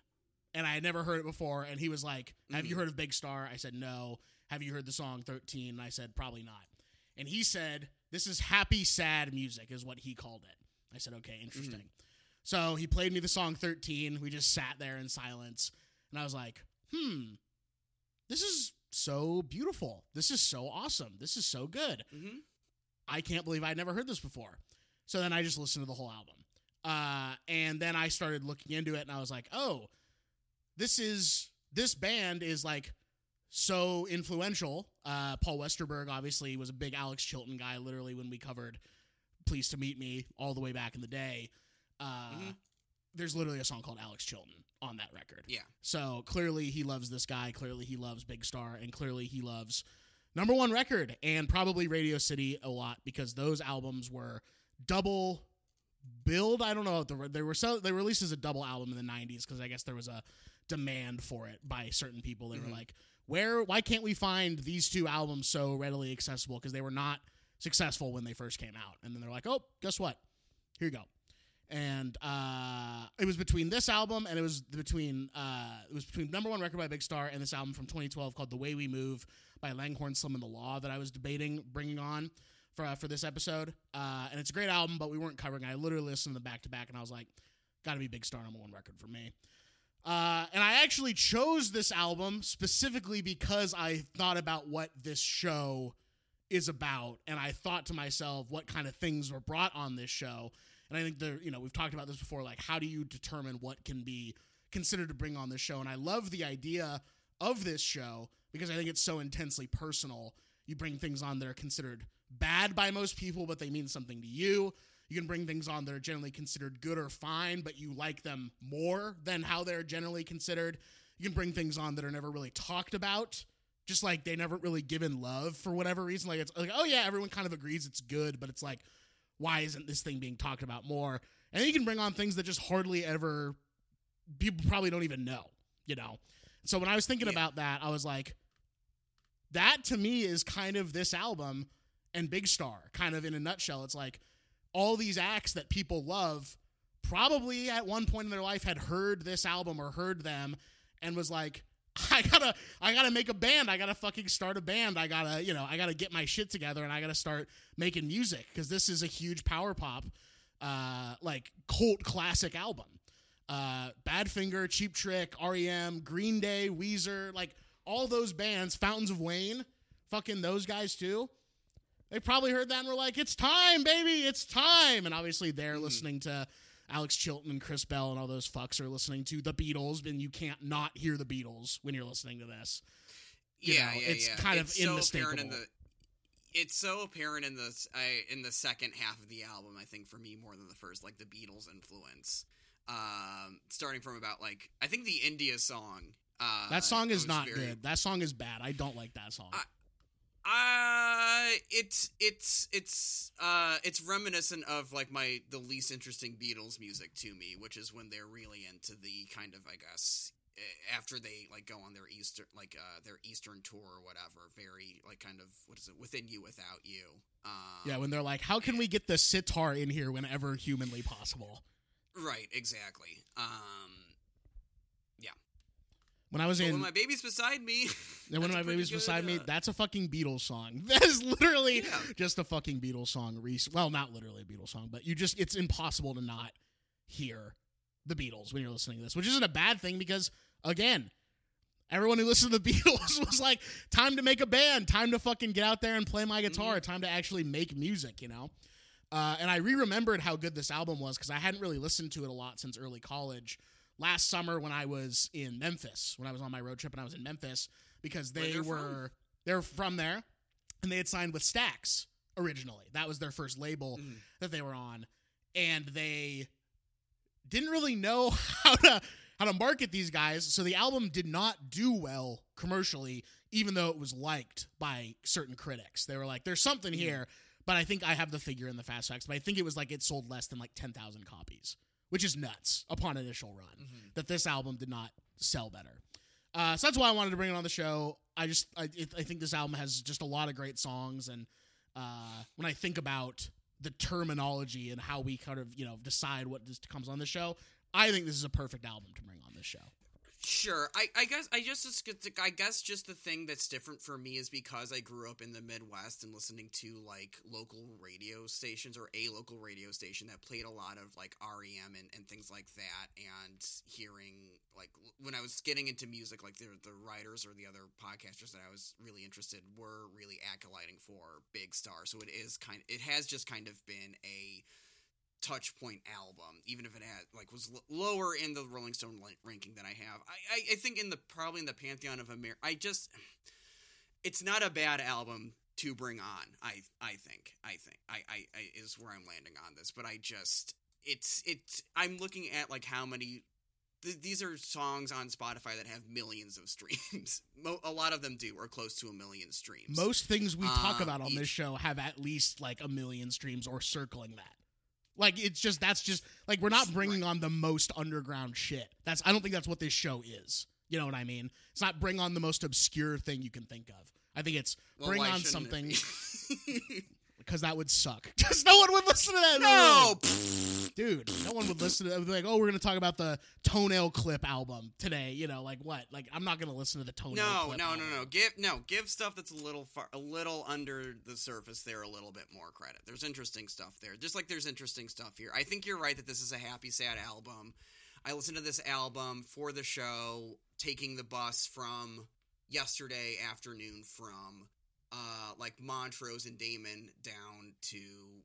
and I had never heard it before, and he was like, have mm-hmm. you heard of Big Star? I said, no. Have you heard the song thirteen? And I said, probably not. And he said, this is happy, sad music is what he called it. I said, okay, interesting. Mm-hmm. So he played me the song thirteen. We just sat there in silence. And I was like, hmm, this is so beautiful. This is so awesome. This is so good. Mm-hmm. I can't believe I'd never heard this before. So then I just listened to the whole album. Uh, and then I started looking into it, and I was like, oh, this is this band is like so influential. Uh, Paul Westerberg, obviously, was a big Alex Chilton guy, literally, when we covered Pleased to Meet Me all the way back in the day. Uh, mm-hmm. There's literally a song called Alex Chilton on that record. Yeah. So clearly he loves this guy. Clearly he loves Big Star, and clearly he loves number one record and probably Radio City a lot, because those albums were double billed. I don't know. They were so they released as a double album in the nineties because I guess there was a demand for it by certain people. They mm-hmm. were like, where? Why can't we find these two albums so readily accessible? Because they were not successful when they first came out, and then they're like, oh, guess what? Here you go. And uh, it was between this album and it was between uh, it was between number one record by Big Star and this album from twenty twelve called "The Way We Move" by Langhorne Slim and the Law that I was debating bringing on for uh, for this episode. Uh, and it's a great album, but we weren't covering it. I literally listened to them back to back, and I was like, "Got to be Big Star number one record for me." Uh, and I actually chose this album specifically because I thought about what this show is about. And I thought to myself, what kind of things were brought on this show? And I think there, you know, we've talked about this before, like, how do you determine what can be considered to bring on this show? And I love the idea of this show because I think it's so intensely personal. You bring things on that are considered bad by most people, but they mean something to you. You can bring things on that are generally considered good or fine, but you like them more than how they're generally considered. You can bring things on that are never really talked about, just like they never really given love for whatever reason. Like, it's like, oh yeah, everyone kind of agrees it's good, but it's like, why isn't this thing being talked about more? And you can bring on things that just hardly ever, people probably don't even know, you know? So when I was thinking yeah. about that, I was like, that to me is kind of this album and Big Star, kind of in a nutshell. It's like all these acts that people love probably at one point in their life had heard this album or heard them and was like, I gotta, I gotta make a band. I gotta fucking start a band. I gotta, you know, I gotta get my shit together and I gotta start making music because this is a huge power pop, uh, like cult classic album. Uh, Badfinger, Cheap Trick, R E M, Green Day, Weezer, like all those bands, Fountains of Wayne, fucking those guys too. They probably heard that and were like, it's time, baby, it's time. And obviously they're mm. listening to Alex Chilton and Chris Bell and all those fucks are listening to the Beatles, and you can't not hear the Beatles when you're listening to this. You yeah, know, yeah, it's yeah. kind it's of so apparent in the. It's so apparent in the uh, in the second half of the album, I think, for me more than the first, like the Beatles influence, um, starting from about like I think the India song. Uh, that song is not very good. That song is bad. I don't like that song. I, Uh, it's, it's, it's, uh, it's reminiscent of like my, the least interesting Beatles music to me, which is when they're really into the kind of, I guess, after they like go on their Eastern, like, uh, their Eastern tour or whatever, very like kind of, what is it, Within You, Without You. Um, yeah. When they're like, how can we get the sitar in here whenever humanly possible? Right. Exactly. Um, yeah. When I was but in, when my baby's beside me, and when my baby's good, beside uh, me, that's a fucking Beatles song. That is literally yeah. just a fucking Beatles song. Well, not literally a Beatles song, but you just—it's impossible to not hear the Beatles when you're listening to this, which isn't a bad thing because, again, everyone who listened to the Beatles was like, "Time to make a band. Time to fucking get out there and play my guitar. Mm-hmm. Time to actually make music." You know. Uh, and I re-remembered how good this album was because I hadn't really listened to it a lot since early college. Last summer when I was in Memphis, when I was on my road trip and I was in Memphis, because they were, they were from there, and they had signed with Stax originally. That was their first label mm. that they were on, and they didn't really know how to how to market these guys, so the album did not do well commercially, even though it was liked by certain critics. They were like, there's something mm. here, but I think I have the figure in the fast facts, but I think it was like it sold less than like ten thousand copies. Which is nuts upon initial run, mm-hmm. that this album did not sell better. Uh, so that's why I wanted to bring it on the show. I just, I, it, I think this album has just a lot of great songs. And uh, when I think about the terminology and how we kind of, you know, decide what just comes on the show, I think this is a perfect album to bring on this show. Sure. I, I guess I just I guess just the thing that's different for me is because I grew up in the Midwest and listening to like local radio stations or a local radio station that played a lot of like R E M and, and things like that, and hearing like when I was getting into music, like the, the writers or the other podcasters that I was really interested were really acolyting for Big Star. So it is kind it has just kind of been a Touchpoint album, even if it had like was l- lower in the Rolling Stone li- ranking than I have. I, I, I think in the probably in the pantheon of America. I just, it's not a bad album to bring on. I I think I think I, I I is where I'm landing on this. But I just it's it's I'm looking at like how many th- these are songs on Spotify that have millions of streams. Mo- a lot of them do or close to a million streams. Most things we um, talk about on each- this show have at least like a million streams or circling that. Like, it's just, that's just, like, we're not bringing on the most underground shit. That's, I don't think that's what this show is. You know what I mean? It's not bring on the most obscure thing you can think of. I think it's well, bring on something. Because that would suck. Because no one would listen to that. No! Dude, no one would listen to that. Like, oh, we're going to talk about the Toenail Clip album today. You know, like what? Like, I'm not going to listen to the Toenail no, Clip No, no, album. no, no. Give, no, give stuff that's a little far, a little under the surface there a little bit more credit. There's interesting stuff there. Just like there's interesting stuff here. I think you're right that this is a happy, sad album. I listened to this album for the show, taking the bus from yesterday afternoon from uh, like Montrose and Damon down to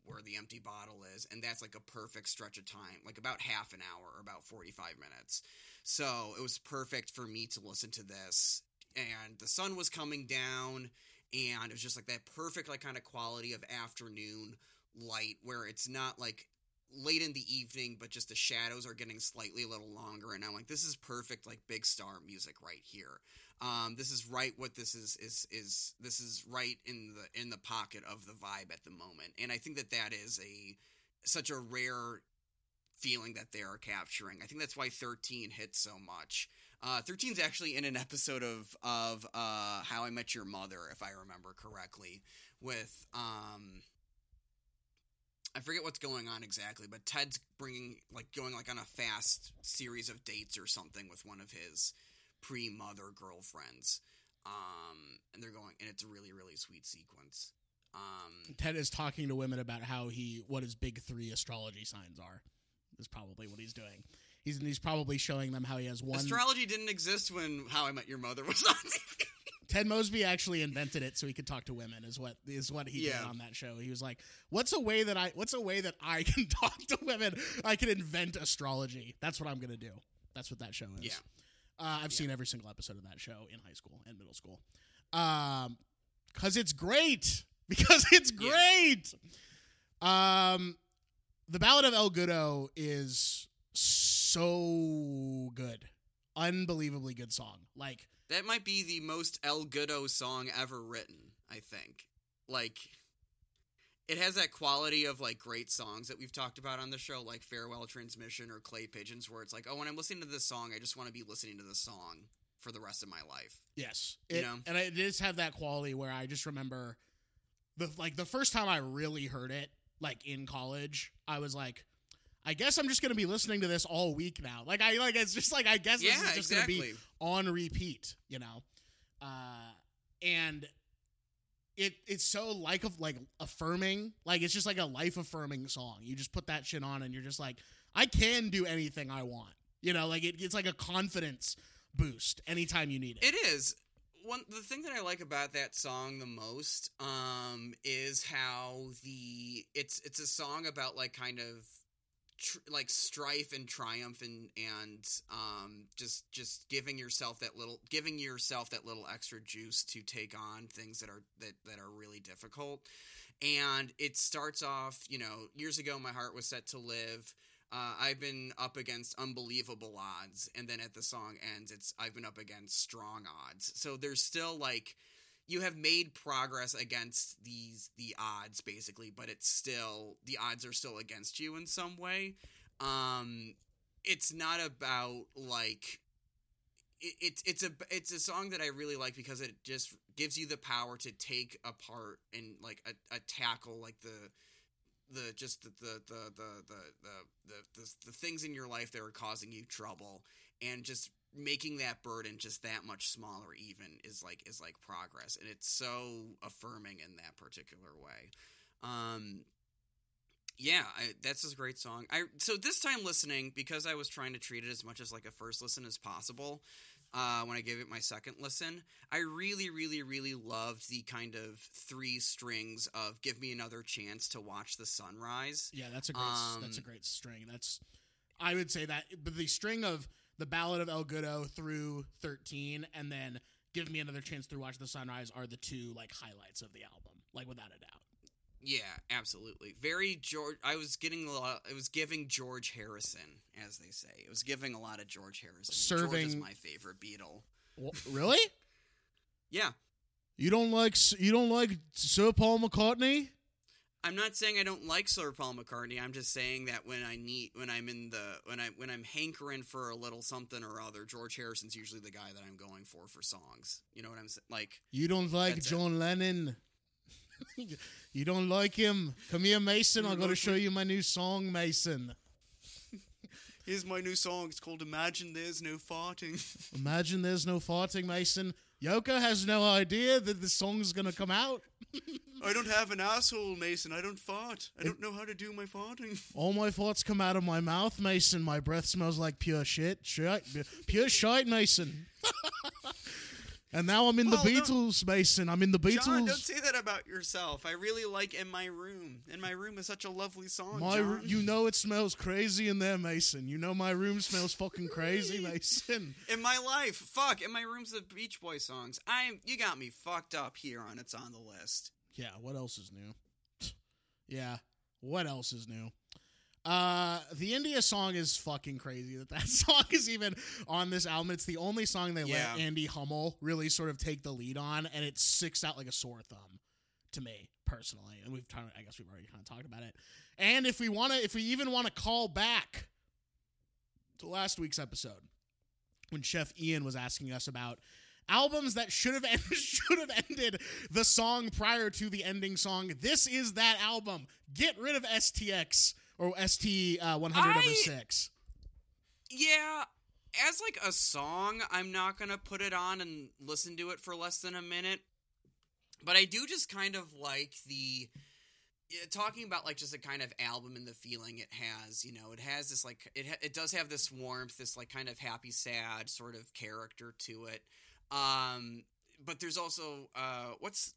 where the Empty Bottle is, and that's like a perfect stretch of time, like about half an hour or about forty-five minutes. So it was perfect for me to listen to this, and the sun was coming down, and it was just like that perfect like kind of quality of afternoon light where it's not like late in the evening, but just the shadows are getting slightly a little longer, and I'm like, this is perfect, like Big Star music right here. Um, this is right what this is is is this is right in the in the pocket of the vibe at the moment, and I think that that is a such a rare feeling that they are capturing. I think that's why thirteen hits so much. Uh, thirteen's actually in an episode of of uh, How I Met Your Mother, if I remember correctly, with. Um, I forget what's going on exactly, but Ted's bringing, like, going, like, on a fast series of dates or something with one of his pre-mother girlfriends. Um, and they're going, and it's a really, really sweet sequence. Um, Ted is talking to women about how he, what his big three astrology signs are, is probably what he's doing. He's, he's probably showing them how he has one. Astrology didn't exist when How I Met Your Mother was on T V. Ted Mosby actually invented it so he could talk to women is what is what he yeah. did on that show. He was like, what's a way that I what's a way that I can talk to women? I can invent astrology. That's what I'm going to do. That's what that show is. Yeah. Uh, I've yeah. seen every single episode of that show in high school and middle school. Um, cuz it's great. Because it's great. Yeah. Um, The Ballad of El Gudo is so good. Unbelievably good song. Like, that might be the most El Gudo song ever written, I think. Like, it has that quality of, like, great songs that we've talked about on the show, like Farewell Transmission or Clay Pigeons, where it's like, oh, when I'm listening to this song, I just want to be listening to this song for the rest of my life. Yes. It, you know? And it does have that quality where I just remember, the like, the first time I really heard it, like, in college, I was like, I guess I'm just going to be listening to this all week now. Like, I like it's just like, I guess yeah, this is just exactly. going to be on repeat, you know? Uh, and it it's so like of like affirming. Like, it's just like a life-affirming song. You just put that shit on and you're just like, I can do anything I want. You know, like, it, it's like a confidence boost anytime you need it. It is. One, the thing that I like about that song the most um, is how the it's it's a song about, like, kind of Tr- like strife and triumph and and um just just giving yourself that little giving yourself that little extra juice to take on things that are that that are really difficult. And it starts off, you know, years ago my heart was set to live, uh I've been up against unbelievable odds, and then at the song ends it's I've been up against strong odds. So there's still, like, you have made progress against these the odds, basically, but it's still the odds are still against you in some way. Um, it's not about like it's it, it's a it's a song that I really like because it just gives you the power to take apart and like a, a tackle like the the just the the the the the the, the, the things in your life that are causing you trouble, and just making that burden just that much smaller even is like is like progress, and it's so affirming in that particular way. Um, yeah, I, that's just a great song. I so this time listening, because I was trying to treat it as much as like a first listen as possible. Uh, when I gave it my second listen, I really, really, really loved the kind of three strings of "Give Me Another Chance to Watch the Sunrise." Yeah, that's a great um, that's a great string. That's I would say that, but the string of The Ballad of El Gudo through thirteen, and then Give Me Another Chance through Watch the Sunrise are the two, like, highlights of the album, like, without a doubt. Yeah, absolutely. Very George. I was getting a lot. It was giving George Harrison, as they say. It was giving a lot of George Harrison. Serving, George is my favorite Beatle. Well, really? Yeah. You don't like you don't like Sir Paul McCartney? I'm not saying I don't like Sir Paul McCartney. I'm just saying that when I need, when I'm in the, when I when I'm hankering for a little something or other, George Harrison's usually the guy that I'm going for for songs. You know what I'm saying? Like, you don't like John it. Lennon. You don't like him. Come here, Mason. I got to show you my new song, Mason. Here's my new song. It's called "Imagine There's No Farting." Imagine there's no farting, Mason. Yoko has no idea that the song's gonna come out. I don't have an asshole, Mason. I don't fart. I don't know how to do my farting. All my farts come out of my mouth, Mason. My breath smells like pure shit. Shit. Pure shite, Mason. And now I'm in well, the Beatles, no. Mason. I'm in the Beatles. John, don't say that about yourself. I really like In My Room. In My Room is such a lovely song, my John. Ro- you know it smells crazy in there, Mason. You know My Room smells fucking crazy, Mason. In My Life. Fuck. In My Room's the Beach Boy songs. I You got me fucked up here on It's on the List. Yeah, what else is new? Yeah, what else is new? Uh, the India song is fucking crazy that that song is even on this album. It's the only song they yeah. let Andy Hummel really sort of take the lead on, and it sticks out like a sore thumb to me personally. And we've kind of, I guess we've already kind of talked about it. And if we want to, if we even want to call back to last week's episode when Chef Ian was asking us about albums that should have ended, should have ended the song prior to the ending song, this is that album. Get rid of S T X. Or S T one hundred number six. Yeah, as like a song, I'm not going to put it on and listen to it for less than a minute. But I do just kind of like the, talking about like just a kind of album and the feeling it has, you know, it has this like, it ha- it does have this warmth, this like kind of happy, sad sort of character to it. Um, but there's also, uh, what's,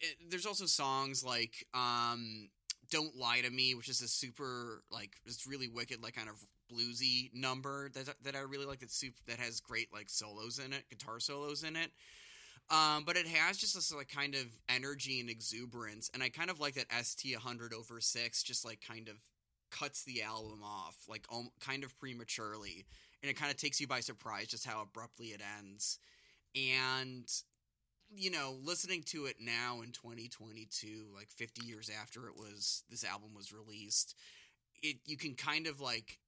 it, there's also songs like, um, Don't Lie to Me, which is a super, like, it's really wicked, like, kind of bluesy number that that I really like, that's super, that has great, like, solos in it, guitar solos in it. Um, but it has just this, like, kind of energy and exuberance, and I kind of like that S T one hundred over six just, like, kind of cuts the album off, like, um, kind of prematurely, and it kind of takes you by surprise just how abruptly it ends. And you know, listening to it now in twenty twenty-two, like fifty years after it was, this album was released, it, you can kind of like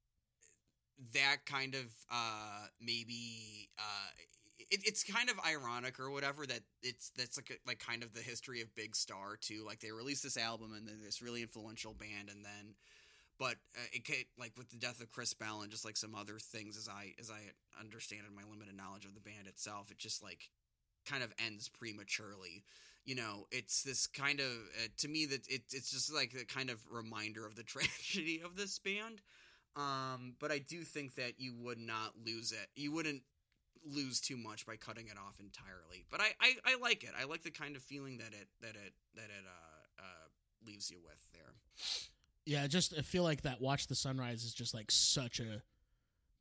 that kind of, uh, maybe, uh, it, it's kind of ironic or whatever that it's, that's like, a, like kind of the history of Big Star too. Like they released this album and then this really influential band and then, but uh, it like with the death of Chris Bell and just like some other things as I, as I understand in my limited knowledge of the band itself, it just like, kind of ends prematurely. You know, it's this kind of uh, to me that it, it's just like a kind of reminder of the tragedy of this band, um but I do think that you would not lose it you wouldn't lose too much by cutting it off entirely. But I I, I like it. I like the kind of feeling that it that it that it uh uh leaves you with there. Yeah, just I feel like that Watch the Sunrise is just like such a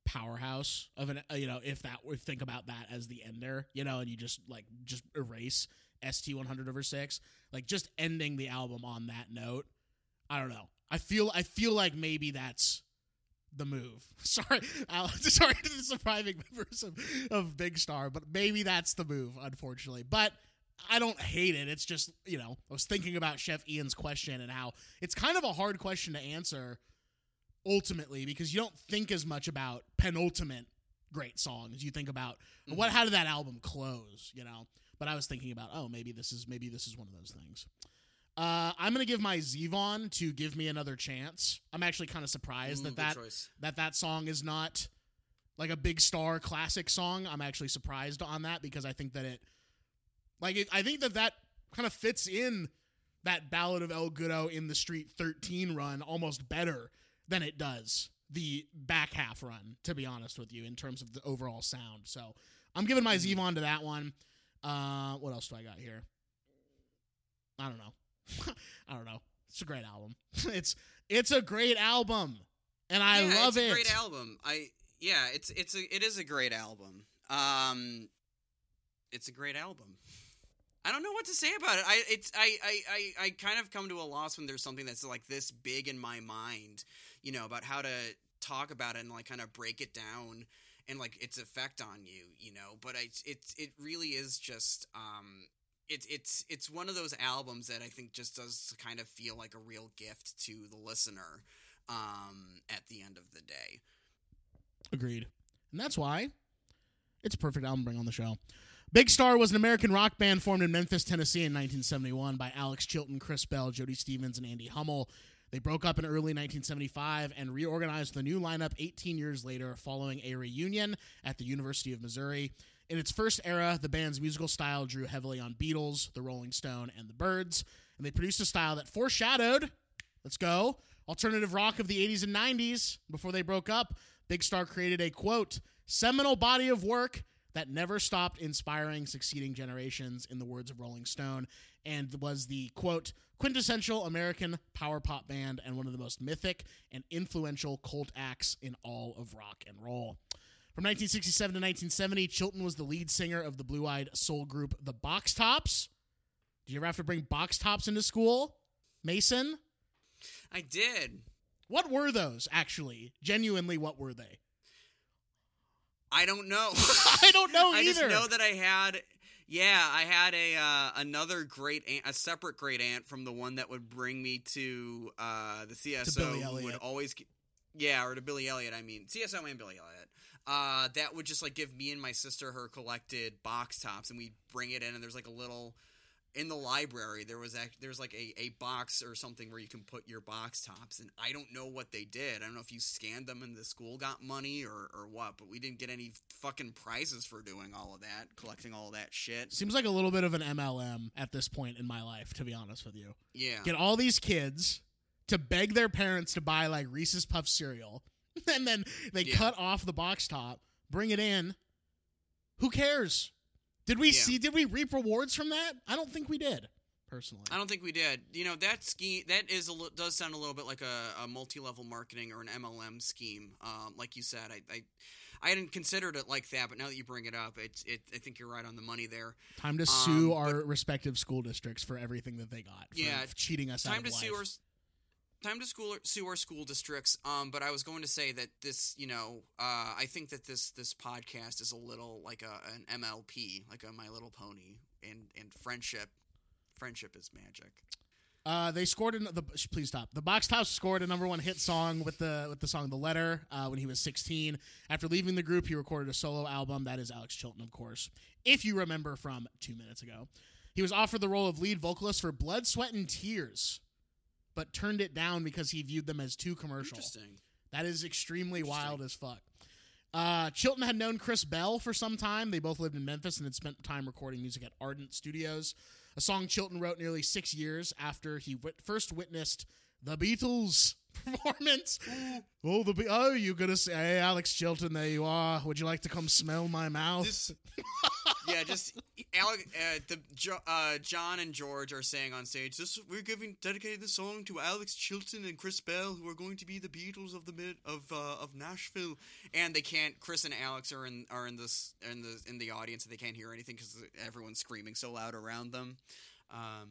powerhouse of an, you know, if that we think about that as the ender, you know, and you just like just erase S T one hundred over six, like just ending the album on that note. I don't know. I feel I feel like maybe that's the move. Sorry, Alex, sorry to the surviving members of, of Big Star, but maybe that's the move, unfortunately. But I don't hate it. It's just, you know, I was thinking about Chef Ian's question and how it's kind of a hard question to answer ultimately, because you don't think as much about penultimate great songs. You think about mm-hmm. what, how did that album close? You know. But I was thinking about, oh, maybe this is maybe this is one of those things. Uh, I'm gonna give my Zevon to Give Me Another Chance. I'm actually kind of surprised Ooh, that that, choice. that that song is not like a Big Star classic song. I'm actually surprised on that because I think that it, like, it, I think that that kind of fits in that Ballad of El Goodo in the Street thirteen run almost better than it does the back half run, to be honest with you, in terms of the overall sound. So I'm giving my Zevon to that one. Uh, what else do I got here? I don't know. I don't know. It's a great album. it's it's a great album, and I yeah, love it's it. It's a great album. I yeah, it's it's a it is a great album. Um, it's a great album. I don't know what to say about it. I it's I, I, I, I kind of come to a loss when there's something that's like this big in my mind, you know, about how to talk about it and like kind of break it down and like its effect on you, you know. But I it's it really is just um it's it's it's one of those albums that I think just does kind of feel like a real gift to the listener um at the end of the day. Agreed. And that's why it's a perfect album to bring on the show. Big Star was an American rock band formed in Memphis, Tennessee in nineteen seventy-one by Alex Chilton, Chris Bell, Jody Stevens, and Andy Hummel. They broke up in early nineteen seventy-five and reorganized the new lineup eighteen years later following a reunion at the University of Missouri. In its first era, the band's musical style drew heavily on Beatles, the Rolling Stone, and the Byrds, and they produced a style that foreshadowed, let's go, alternative rock of the eighties and nineties. Before they broke up, Big Star created a, quote, seminal body of work that never stopped inspiring succeeding generations, in the words of Rolling Stone, and was the, quote, quintessential American power pop band and one of the most mythic and influential cult acts in all of rock and roll. From nineteen sixty-seven to nineteen seventy, Chilton was the lead singer of the blue-eyed soul group The Box Tops. Did you ever have to bring Box Tops into school, Mason? I did. What were those, actually? Genuinely, what were they? I don't know. I don't know either. I just know that I had, yeah, I had a uh, another great aunt, a separate great aunt from the one that would bring me to uh, the C S O, who would always, yeah, or to Billy Elliot, I mean, C S O and Billy Elliot. Uh, that would just, like, give me and my sister her collected Box Tops, and we'd bring it in, and there's, like, a little... In the library, there was act, there was like a, a box or something where you can put your Box Tops, and I don't know what they did. I don't know if you scanned them and the school got money or, or what, but we didn't get any fucking prizes for doing all of that, collecting all of that shit. Seems like a little bit of an M L M at this point in my life, to be honest with you. Yeah. Get all these kids to beg their parents to buy, like, Reese's Puff cereal, and then they yeah. cut off the Box Top, bring it in. Who cares? Did we yeah. see? Did we reap rewards from that? I don't think we did, personally. I don't think we did. You know, that scheme that is a, does sound a little bit like a, a multi-level marketing or an M L M scheme. Um, like you said, I, I I hadn't considered it like that, but now that you bring it up, it's it. I think you're right on the money there. Time to um, sue but, our respective school districts for everything that they got. For yeah, cheating us. Time out to of sue life. Our, time to school, sue our school districts. Um, but I was going to say that this, you know, uh, I think that this this podcast is a little like a an M L P, like a My Little Pony, and and friendship, friendship is magic. Uh, they scored in the please stop. The Box Tops scored a number one hit song with the with the song "The Letter" uh, when he was sixteen. After leaving the group, he recorded a solo album. That is Alex Chilton, of course, if you remember from two minutes ago. He was offered the role of lead vocalist for "Blood, Sweat, and Tears," but turned it down because he viewed them as too commercial. Interesting. That is extremely wild as fuck. Uh, Chilton had known Chris Bell for some time. They both lived in Memphis and had spent time recording music at Ardent Studios. A song Chilton wrote nearly six years after he wit- first witnessed the Beatles' performance. Oh, the Be- oh, you're going to say, hey, Alex Chilton, there you are. Would you like to come smell my mouth? This- Yeah, just Alec, uh, the uh, John and George are saying on stage, "This we're giving dedicated this song to Alex Chilton and Chris Bell, who are going to be the Beatles of the mid of uh, of Nashville." And they can't. Chris and Alex are in are in this in the in the audience, and they can't hear anything because everyone's screaming so loud around them. Um,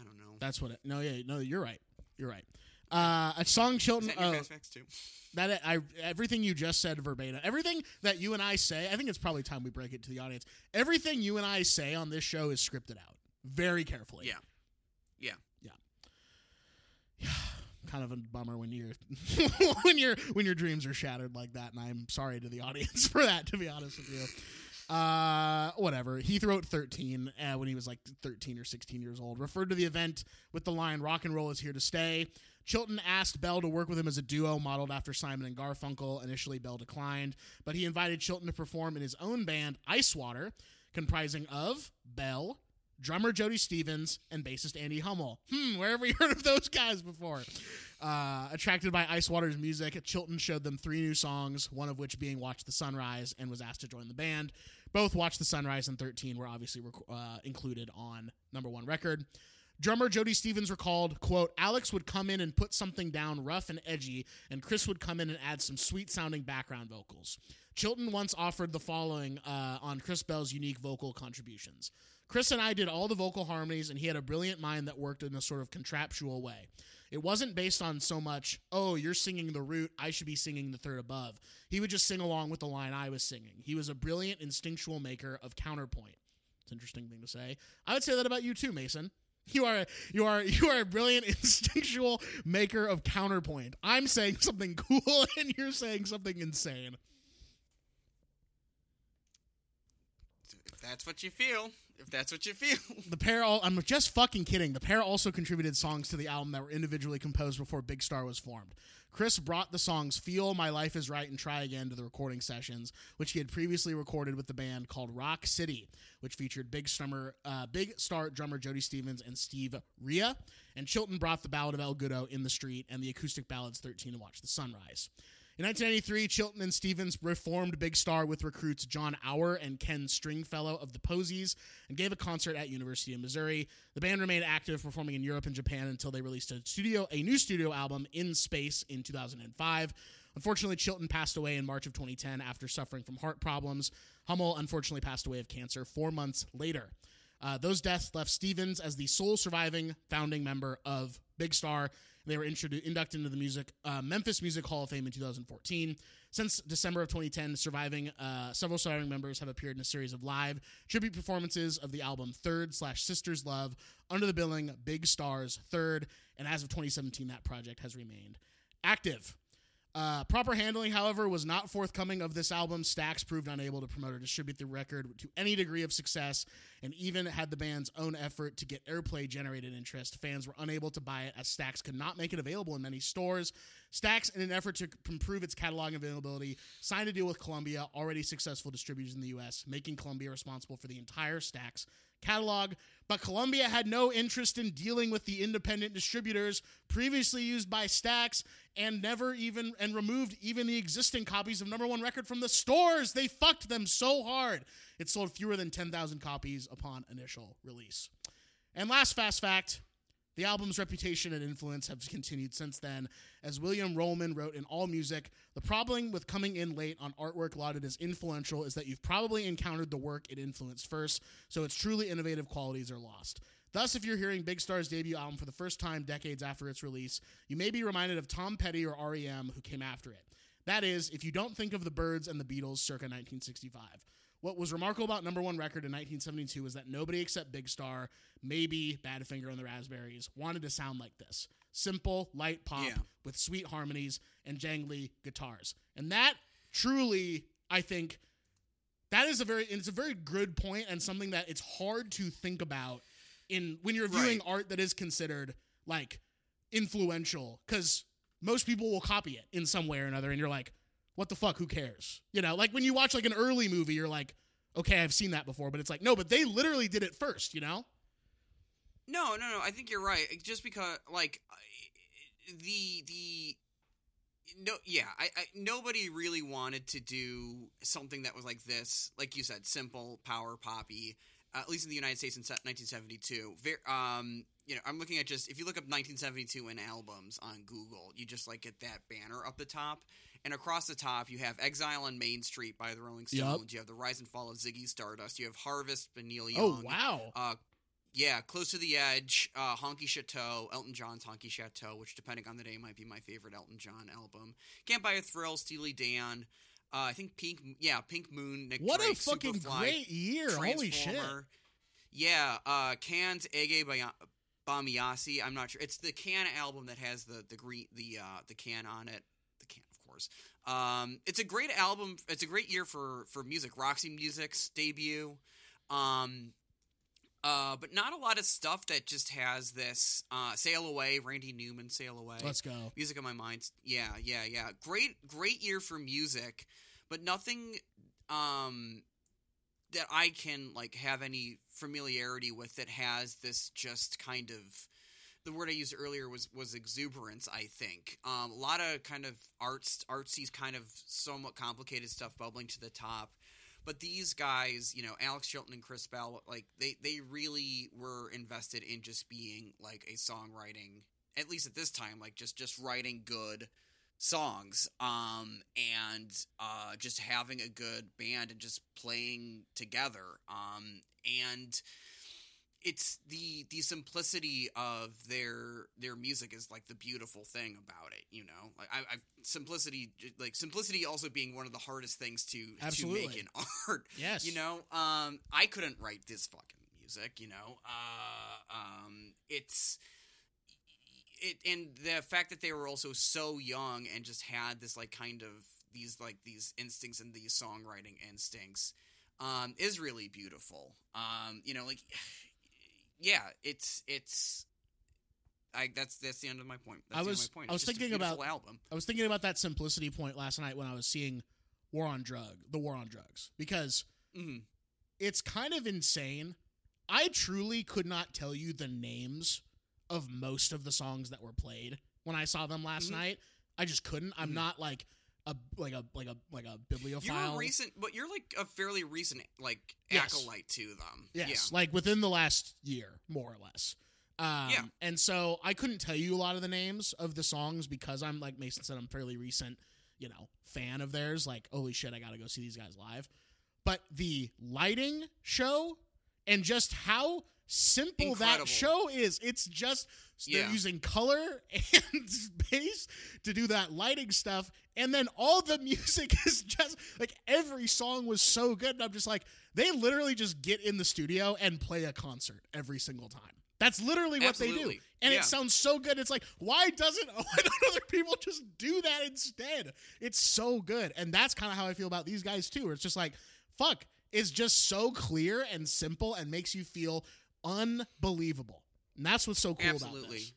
I don't know. That's what. It, no, yeah, no, you're right. You're right. Uh, a song Chilton. Is that your uh, fast facts too? That I everything you just said verbatim. Everything that you and I say, I think it's probably time we break it to the audience. Everything you and I say on this show is scripted out very carefully. Yeah, yeah, yeah. yeah. Kind of a bummer when you're when you're when your dreams are shattered like that, and I'm sorry to the audience for that. To be honest with you. Uh, whatever. He wrote thirteen uh, when he was like thirteen or sixteen years old. Referred to the event with the line, "Rock and roll is here to stay." Chilton asked Bell to work with him as a duo modeled after Simon and Garfunkel. Initially, Bell declined, but he invited Chilton to perform in his own band, Icewater, comprising of Bell, drummer Jody Stevens, and bassist Andy Hummel. Hmm, where have we heard of those guys before? Uh, attracted by Icewater's music, Chilton showed them three new songs, one of which being Watch the Sunrise, and was asked to join the band. Both Watch the Sunrise and thirteen were obviously rec- uh, included on number one record. Drummer Jody Stevens recalled, quote, "Alex would come in and put something down rough and edgy, and Chris would come in and add some sweet-sounding background vocals." Chilton once offered the following uh, on Chris Bell's unique vocal contributions. "Chris and I did all the vocal harmonies, and he had a brilliant mind that worked in a sort of contraptual way. It wasn't based on so much, oh, you're singing the root, I should be singing the third above. He would just sing along with the line I was singing. He was a brilliant instinctual maker of counterpoint." It's an interesting thing to say. I would say that about you too, Mason. You are a, you are you are a brilliant instinctual maker of counterpoint. I'm saying something cool and you're saying something insane. If that's what you feel, if that's what you feel. The pair all I'm just fucking kidding. The pair also contributed songs to the album that were individually composed before Big Star was formed. Chris brought the songs "Feel," "My Life Is Right," and "Try Again" to the recording sessions, which he had previously recorded with the band called Rock City, which featured Big Star, uh, Big Star drummer Jody Stevens and Steve Rea, and Chilton brought the ballad of El Gudo, "In the Street," and the acoustic ballads thirteen and "Watch the Sunrise." In nineteen ninety-three, Chilton and Stevens reformed Big Star with recruits John Auer and Ken Stringfellow of the Posies and gave a concert at University of Missouri. The band remained active, performing in Europe and Japan until they released a studio, a new studio album, In Space, in two thousand five. Unfortunately, Chilton passed away in March of twenty ten after suffering from heart problems. Hummel, unfortunately, passed away of cancer four months later. Uh, those deaths left Stevens as the sole surviving founding member of Big Star. They were introduced, inducted into the music uh, Memphis Music Hall of Fame in two thousand fourteen. Since December of twenty ten, surviving uh, several surviving members have appeared in a series of live tribute performances of the album Third slash Sisters Love, under the billing Big Star's Third, and as of twenty seventeen, that project has remained active. Uh, proper handling, however, was not forthcoming of this album. Stax proved unable to promote or distribute the record to any degree of success, and even had the band's own effort to get airplay generated interest, fans were unable to buy it as Stax could not make it available in many stores. Stax, in an effort to improve its catalog availability, signed a deal with Columbia, already successful distributors in the U S, making Columbia responsible for the entire Stax catalog, but Columbia had no interest in dealing with the independent distributors previously used by Stax, and never even and removed even the existing copies of Number One Record from the stores. They fucked them so hard. It sold fewer than ten thousand copies upon initial release. And last fast fact, the album's reputation and influence have continued since then. As William Rollman wrote in AllMusic, the problem with coming in late on artwork lauded as influential is that you've probably encountered the work it influenced first, so its truly innovative qualities are lost. Thus, if you're hearing Big Star's debut album for the first time decades after its release, you may be reminded of Tom Petty or R E M, who came after it. That is, if you don't think of the Byrds and the Beatles circa nineteen sixty-five. What was remarkable about Number One Record in nineteen seventy-two was that nobody except Big Star, maybe Badfinger and the Raspberries, wanted to sound like this. Simple, light pop, yeah, with sweet harmonies and jangly guitars. And that truly, I think, that is a very, it's a very good point, and something that it's hard to think about in when you're viewing right. art that is considered, like, influential. Because most people will copy it in some way or another, and you're like, what the fuck, who cares? You know, like when you watch like an early movie, you're like, okay, I've seen that before, but it's like, no, but they literally did it first, you know? No, no, no, I think you're right. Just because, like, the, the, no, yeah, I, I nobody really wanted to do something that was like this, like you said, simple, power poppy, uh, at least in the United States in nineteen seventy-two. Very, um, you know, I'm looking at just, if you look up nineteen seventy-two in albums on Google, you just like get that banner up the top. And across the top, you have Exile on Main Street by the Rolling Stones. Yep. You have The Rise and Fall of Ziggy Stardust. You have Harvest by Neil Young. Oh, wow. Uh, yeah, Close to the Edge, uh, Honky Chateau, Elton John's Honky Chateau, which, depending on the day, might be my favorite Elton John album. Can't Buy a Thrill, Steely Dan. Uh, I think Pink, yeah, Pink Moon, Nick what Drake, What a fucking Superfly, great year. Holy shit. Yeah, uh, Cannes, Ege Bayon. Bamiasi. I'm not sure. It's the Can album that has the, the, green, the, uh, the can on it. The can. Um, it's a great album. It's a great year for, for music. Roxy Music's debut. Um, uh, but not a lot of stuff that just has this, uh, Sail Away, Randy Newman, Sail Away. Let's go. Music on My Mind. Yeah, yeah, yeah. Great, great year for music, but nothing, um, that I can like have any familiarity with that has this just kind of, the word I used earlier was, was exuberance, I think. Um, a lot of kind of arts, artsy, kind of somewhat complicated stuff bubbling to the top. But these guys, you know, Alex Chilton and Chris Bell, like they, they really were invested in just being like a songwriting, at least at this time, like just, just writing good songs, um, and uh, just having a good band and just playing together. Um, and it's the the simplicity of their their music is like the beautiful thing about it, you know. Like I, I've simplicity, like simplicity, also being one of the hardest things to Absolutely. to make in art. Yes, you know. Um, I couldn't write this fucking music, you know. Uh, um, it's it, and the fact that they were also so young and just had this like kind of these like these instincts and these songwriting instincts, um, is really beautiful. Um, you know, like. Yeah, it's it's. I that's that's the end of my point. That's I was the end of my point. I was thinking about album. I was thinking about that simplicity point last night when I was seeing War on Drug, the War on Drugs, because mm-hmm. it's kind of insane. I truly could not tell you the names of most of the songs that were played when I saw them last mm-hmm. night. I just couldn't. I'm mm-hmm. not like a like a like a like a bibliophile. You're recent, but you're like a fairly recent like yes. acolyte to them. Yes, yeah. Like within the last year, more or less. Um, yeah. And so I couldn't tell you a lot of the names of the songs because I'm, like Mason said, I'm fairly recent, you know, fan of theirs. Like, holy shit, I got to go see these guys live. But the lighting show and just how simple Incredible. that show is. It's just they're yeah. using color and bass to do that lighting stuff. And then all the music is just, like, every song was so good. And I'm just like, they literally just get in the studio and play a concert every single time. That's literally what Absolutely. they do. And yeah. it sounds so good. It's like, why doesn't other people just do that instead? It's so good. And that's kind of how I feel about these guys, too. Where it's just like, fuck, it's just so clear and simple and makes you feel unbelievable. And that's what's so cool Absolutely. about this.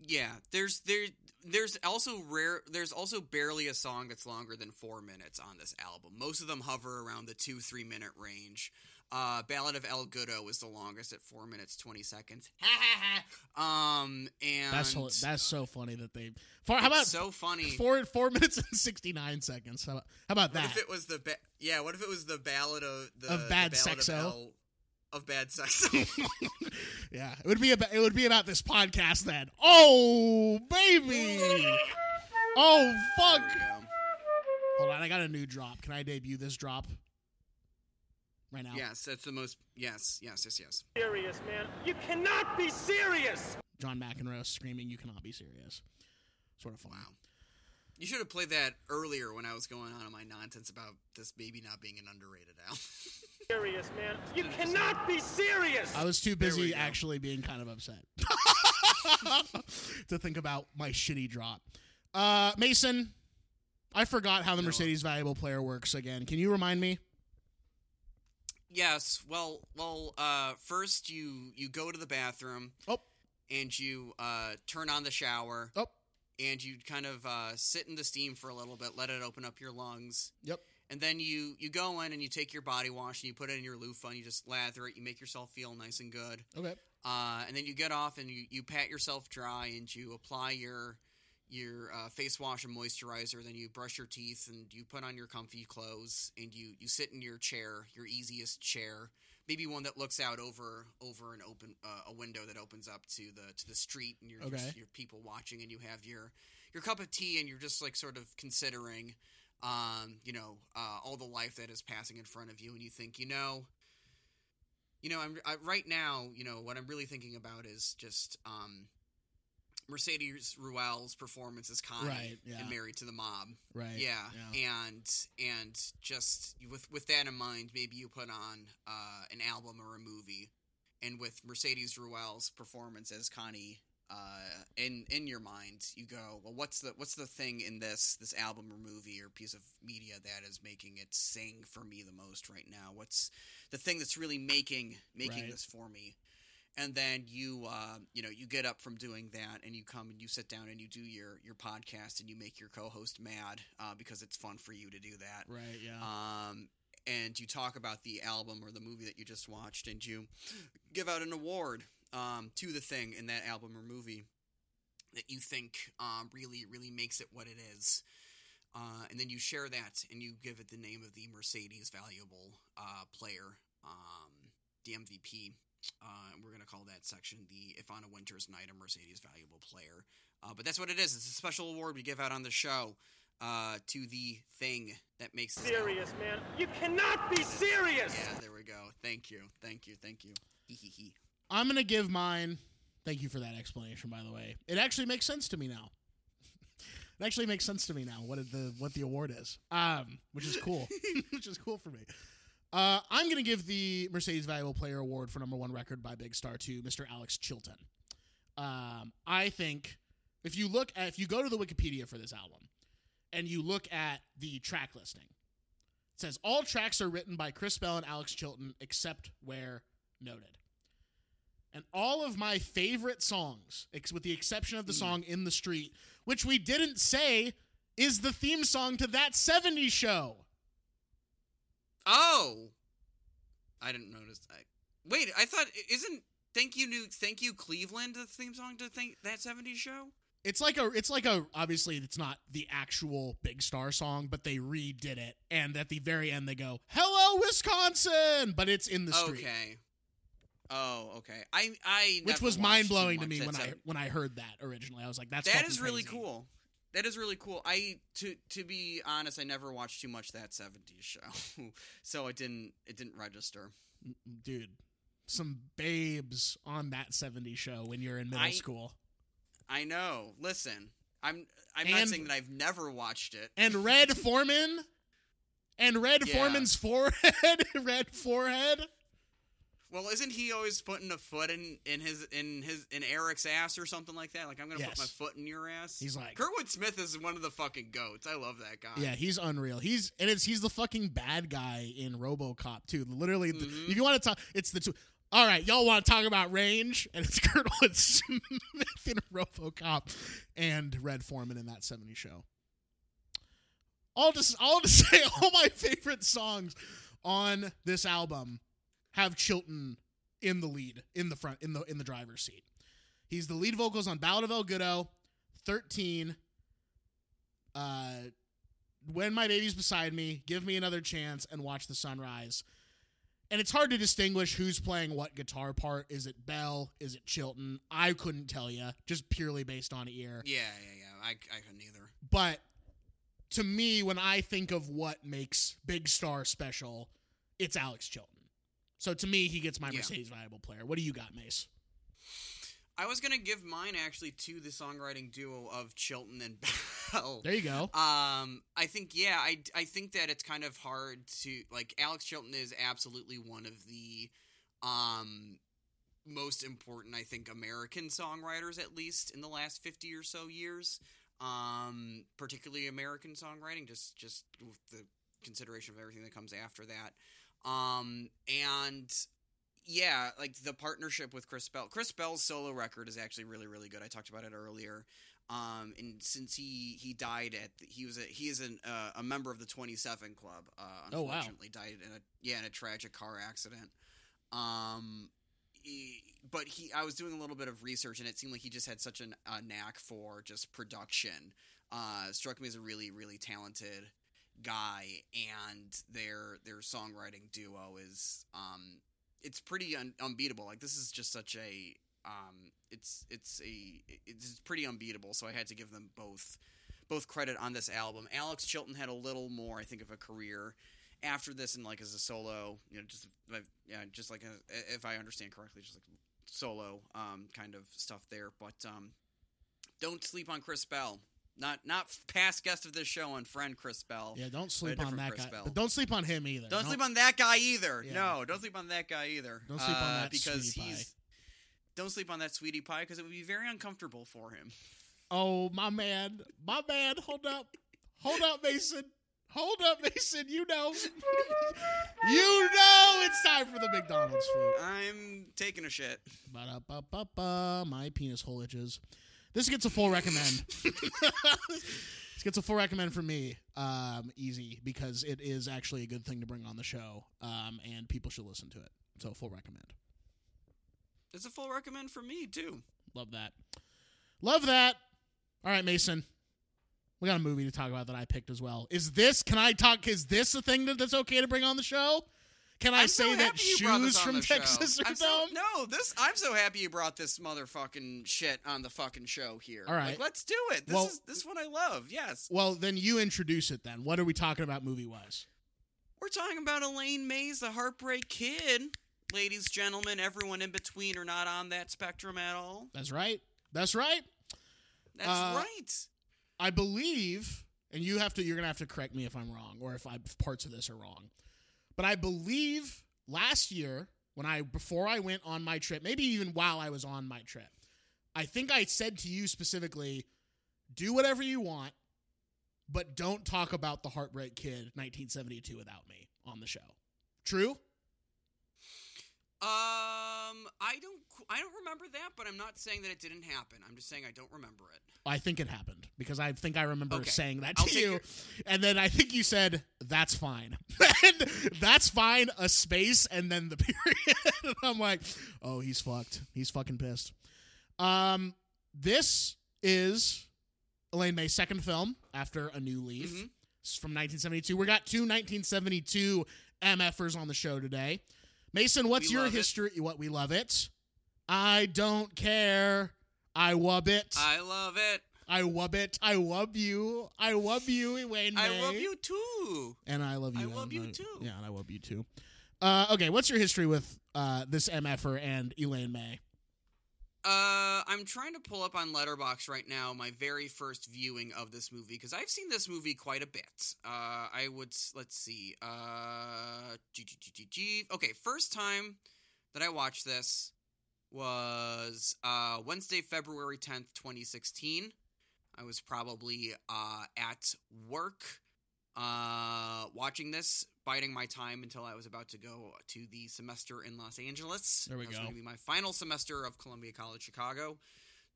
Yeah, there's there there's also rare there's also barely a song that's longer than four minutes on this album. Most of them hover around the two three minute range. Uh, Ballad of El Gudo was the longest at four minutes twenty seconds. Ha ha ha! Um, and that's whole, that's so funny that they. For, how about so funny four four minutes and sixty nine seconds? How about, how about that? What if it was the ba- yeah? What if it was the Ballad of the of Bad the Sexo? Of El- Of bad sex. Yeah, it would be about it would be about this podcast then. Oh baby, oh fuck. Hold on, I got a new drop. Can I debut this drop right now? Yes, that's the most. Yes, yes, yes, yes. Serious man, you cannot be serious. John McEnroe screaming, "You cannot be serious." Sort of fun. Wow. You should have played that earlier when I was going on in my nonsense about this baby not being an underrated album. Serious, man. You cannot be serious! I was too busy actually being kind of upset to think about my shitty drop. Uh, Mason, I forgot how the no. Mercedes Valuable Player works again. Can you remind me? Yes. Well, well. Uh, first, you, you go to the bathroom. Oh. And you uh, turn on the shower. Oh. And you kind of uh, sit in the steam for a little bit, let it open up your lungs. Yep. And then you, you go in and you take your body wash and you put it in your loofah and you just lather it. You make yourself feel nice and good. Okay. Uh, and then you get off and you, you pat yourself dry and you apply your your uh, face wash and moisturizer. Then you brush your teeth and you put on your comfy clothes and you, you sit in your chair, your easiest chair, maybe one that looks out over over an open uh, a window that opens up to the to the street and you're okay. just, your people watching and you have your your cup of tea and you're just like sort of considering um you know uh, all the life that is passing in front of you and you think you know you know I'm I, right now you know what I'm really thinking about is just um. Mercedes Ruel's performance as Connie right, yeah. and Married to the Mob. Right. Yeah. yeah. And and just with with that in mind, maybe you put on uh, an album or a movie. And with Mercedes Ruel's performance as Connie uh, in in your mind, you go, well, what's the what's the thing in this this album or movie or piece of media that is making it sing for me the most right now? What's the thing that's really making making right. this for me? And then you, uh, you know, you get up from doing that and you come and you sit down and you do your, your podcast and you make your co-host mad uh, because it's fun for you to do that. Right, yeah. Um, and you talk about the album or the movie that you just watched and you give out an award um, to the thing in that album or movie that you think um, really, really makes it what it is. Uh, and then you share that and you give it the name of the Mercedes Valuable uh, Player, um, the M V P. Uh, and we're going to call that section the If on a Winter's Night, a Mercedes Valuable Player. Uh, but that's what it is. It's a special award we give out on the show uh, to the thing that makes this serious, album. Man. You cannot be serious! Yeah, there we go. Thank you. Thank you. Thank you. Hee hee hee. I'm going to give mine. Thank you for that explanation, by the way. It actually makes sense to me now. It actually makes sense to me now what the what the award is, um, which is cool. Which is cool for me. Uh, I'm going to give the Mercedes Valuable Player Award for number one record by Big Star to Mister Alex Chilton. Um, I think if you look at, if you go to the Wikipedia for this album and you look at the track listing, it says all tracks are written by Chris Bell and Alex Chilton except where noted. And all of my favorite songs, ex- with the exception of the song In the Street, which we didn't say is the theme song to That seventies Show. Oh, I didn't notice that. Wait, I thought, isn't Thank You New Thank You Cleveland the theme song to Thank That seventies Show? It's like a, it's like a, obviously it's not the actual Big Star song, but they redid it. And at the very end they go, "Hello, Wisconsin," but it's in the street. Okay. Oh, okay. I, I, which was mind blowing to me when I, when I heard that originally, I was like, that's, that is really crazy. Cool. That is really cool. I, to, to be honest, I never watched too much that seventies show. So it didn't, it didn't register. Dude, some babes on that seventies show when you're in middle I, school. I know. Listen, I'm I'm and, not saying that I've never watched it. And Red Foreman, and Red yeah. Foreman's forehead, red forehead. Well, isn't he always putting a foot in, in his in his in Eric's ass or something like that? Like, I'm gonna yes. put my foot in your ass. He's like, Kurtwood Smith is one of the fucking goats. I love that guy. Yeah, he's unreal. He's and it's he's the fucking bad guy in RoboCop too. Literally, mm-hmm. the, if you want to talk, it's the two. All right, y'all want to talk about range? And it's Kurtwood Smith in RoboCop and Red Foreman in that seventies show. All just, all to say, all my favorite songs on this album have Chilton in the lead, in the front, in the in the driver's seat. He's the lead vocals on Ballad of El Goodo, thirteen, uh, When My Baby's Beside Me, Give Me Another Chance, and Watch the Sunrise. And it's hard to distinguish who's playing what guitar part. Is it Bell? Is it Chilton? I couldn't tell you, just purely based on ear. Yeah, yeah, yeah. I, I couldn't either. But to me, when I think of what makes Big Star special, it's Alex Chilton. So to me, he gets my yeah. Mercedes Viable Player. What do you got, Mace? I was going to give mine, actually, to the songwriting duo of Chilton and Bell. There you go. Um, I think, yeah, I, I think that it's kind of hard to, like, Alex Chilton is absolutely one of the um, most important, I think, American songwriters, at least, in the last fifty or so years. Um, particularly American songwriting, just, just with the consideration of everything that comes after that. Um, and... Yeah, like the partnership with Chris Bell. Chris Bell's solo record is actually really, really good. I talked about it earlier. Um, and since he, he died at the, he was a, he is an, uh, a member of the twenty-seven Club. Uh, unfortunately, oh, wow. died in a yeah in a tragic car accident. Um, he, but he I was doing a little bit of research, and it seemed like he just had such an, a knack for just production. Uh, struck me as a really, really talented guy, and their their songwriting duo is um. It's pretty un- unbeatable. Like, this is just such a, um, it's, it's a, it's pretty unbeatable. So I had to give them both, both credit on this album. Alex Chilton had a little more, I think, of a career after this. And like, as a solo, you know, just, yeah, just like, a, if I understand correctly, just like solo, um, kind of stuff there, but, um, don't sleep on Chris Bell. Not not past guest of this show and friend Chris Bell. Yeah, don't sleep on that Chris guy. Bell. But don't sleep on him either. Don't, don't sleep on that guy either. Yeah. No, don't sleep on that guy either. Don't sleep uh, on that because sweetie he's, pie. Don't sleep on that sweetie pie because it would be very uncomfortable for him. Oh, my man. My man. Hold up. Hold up, Mason. Hold up, Mason. You know. You know it's time for the McDonald's food. I'm taking a shit. Ba-da-ba-ba-ba. My penis hole itches. This gets a full recommend. This gets a full recommend from me, um, easy, because it is actually a good thing to bring on the show, um, and people should listen to it. So, full recommend. It's a full recommend from me, too. Love that. Love that. All right, Mason. We got a movie to talk about that I picked as well. Is this, can I talk, is this a thing that, that's okay to bring on the show? Can I I'm say so that shoes from Texas are so, no, this I'm so happy you brought this motherfucking shit on the fucking show here. All right. Like, let's do it. This well, is this one I love. Yes. Well, then you introduce it then. What are we talking about movie-wise? We're talking about Elaine May's The Heartbreak Kid. Ladies, gentlemen, everyone in between are not on that spectrum at all. That's right. That's right. That's uh, right. I believe, and you have to you're going to have to correct me if I'm wrong or if I if parts of this are wrong. But I believe last year, when I before I went on my trip, maybe even while I was on my trip, I think I said to you specifically, do whatever you want, but don't talk about The Heartbreak Kid nineteen seventy-two without me on the show. True? Um, I don't I don't remember that, but I'm not saying that it didn't happen. I'm just saying I don't remember it. I think it happened because I think I remember okay. saying that to I'll you. Your- and then I think you said, that's fine. And that's fine, a space, and then the period. And I'm like, oh, he's fucked. He's fucking pissed. Um, this is Elaine May's second film after A New Leaf. Mm-hmm. It's from nineteen seventy-two. We got two nineteen seventy-two MFers on the show today. Mason, what's we your history? It. What we love it. I don't care. I wub it. I love it. I wub it. I wub you. I wub you, Elaine May. I wub you too. And I love you. I Elaine wub you May. Too. Yeah, and I wub you too. Uh, okay, what's your history with uh, this MFer and Elaine May? Uh, I'm trying to pull up on Letterboxd right now my very first viewing of this movie, because I've seen this movie quite a bit. Uh, I would, let's see. Uh, G- G- G- G- G. Okay, first time that I watched this was uh, Wednesday, February tenth, twenty sixteen. I was probably uh, at work uh, watching this, biding my time until I was about to go to the semester in Los Angeles. There we go. That was going to be my final semester of Columbia College Chicago,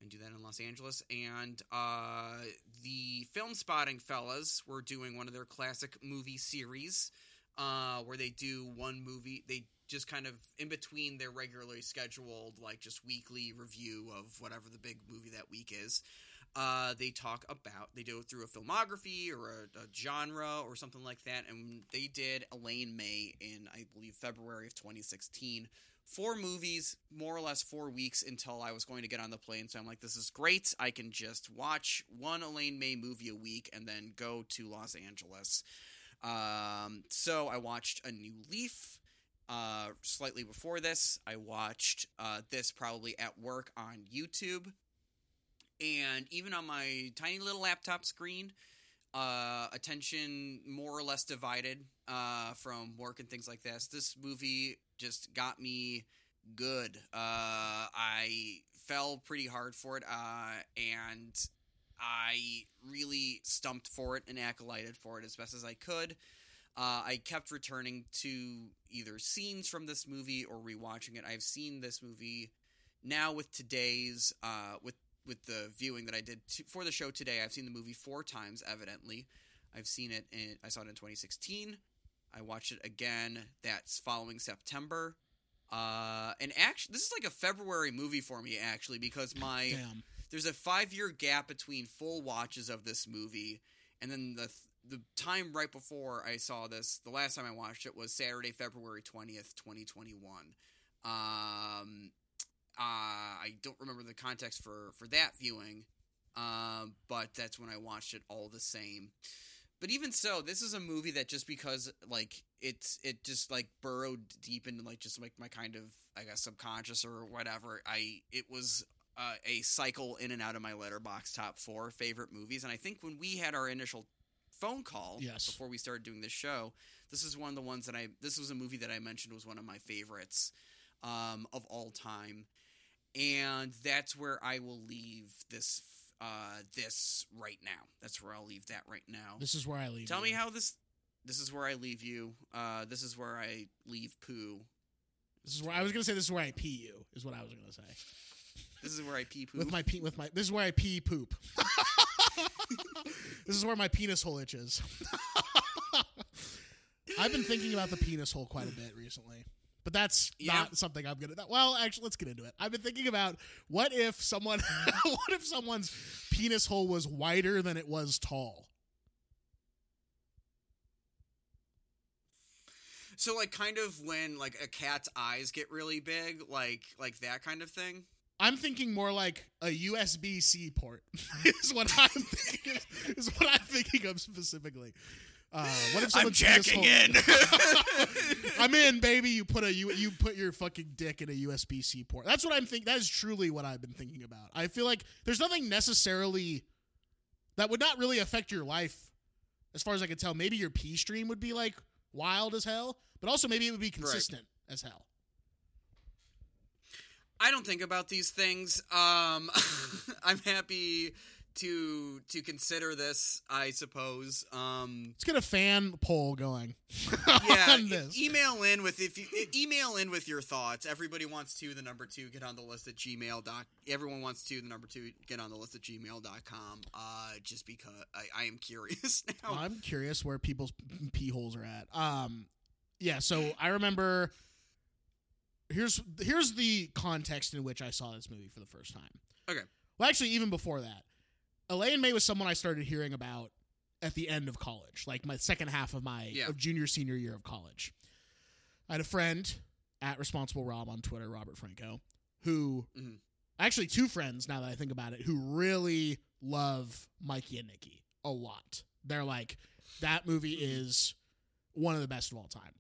and do that in Los Angeles. And uh, the Film Spotting fellas were doing one of their classic movie series uh, where they do one movie. They just kind of in between their regularly scheduled, like just weekly review of whatever the big movie that week is. Uh, they talk about, they do it through a filmography or a, a genre or something like that, and they did Elaine May in, I believe, February of twenty sixteen. Four movies, more or less four weeks until I was going to get on the plane, so I'm like, this is great, I can just watch one Elaine May movie a week and then go to Los Angeles. Um, so I watched A New Leaf. Uh, slightly before this, I watched uh, this probably at work on YouTube. And even on my tiny little laptop screen, uh, attention more or less divided uh, from work and things like this. This movie just got me good. Uh, I fell pretty hard for it, uh, and I really stumped for it and acolyted for it as best as I could. Uh, I kept returning to either scenes from this movie or rewatching it. I've seen this movie now with today's uh, – with With the viewing that I did to, for the show today. I've seen the movie four times, evidently. I've seen it in – I saw it in twenty sixteen. I watched it again. That's following September. Uh, and actually – this is like a February movie for me, actually, because my Damn. – there's a five-year gap between full watches of this movie. And then the the time right before I saw this, the last time I watched it, was Saturday, February twentieth, twenty twenty-one. Um Uh, I don't remember the context for, for that viewing, um, but that's when I watched it all the same. But even so, this is a movie that just because, like, it's it just, like, burrowed deep into, like, just, like, my kind of, I guess, subconscious or whatever. I It was uh, a cycle in and out of my Letterboxd top four favorite movies, and I think when we had our initial phone call yes. before we started doing this show, this is one of the ones that I – this was a movie that I mentioned was one of my favorites um, of all time. And that's where I will leave this uh, this right now. That's where I'll leave that right now. This is where I leave Tell you. me how this... This is where I leave you. Uh, this is where I leave poo. This is where... I was going to say this is where I pee you, is what I was going to say. This is where I pee poop. With my pee... With my, this is where I pee poop. This is where my penis hole itches. I've been thinking about the penis hole quite a bit recently. But that's yeah. not something I'm gonna. Well, actually, let's get into it. I've been thinking about what if someone, what if someone's penis hole was wider than it was tall? So, like, kind of when like a cat's eyes get really big, like like that kind of thing. I'm thinking more like a U S B C port is what I'm thinking, is what I'm thinking of specifically. Uh, what if I'm jacking in. I'm in, baby. You put a you, you put your fucking dick in a U S B C port. That's what I'm thinking. That is truly what I've been thinking about. I feel like there's nothing necessarily that would not really affect your life, as far as I can tell. Maybe your pee stream would be like wild as hell, but also maybe it would be consistent right. as hell. I don't think about these things. Um, I'm happy. To to consider this, I suppose. Um, Let's get a fan poll going. Yeah, on this. E- email in with if you email in with your thoughts. Everybody wants to the number two get on the list at gmail dot. Everyone wants to the number two get on the list at gmail dot com. Uh, just because I, I am curious now. Well, I'm curious where people's pee holes are at. Um, yeah. So I remember. Here's here's the context in which I saw this movie for the first time. Okay. Well, actually, even before that. Elaine May was someone I started hearing about at the end of college, like my second half of my yeah. of junior, senior year of college. I had a friend at Responsible Rob on Twitter, Robert Franco, who mm-hmm. actually two friends, now that I think about it, who really love Mikey and Nikki a lot. They're like, that movie is one of the best of all time.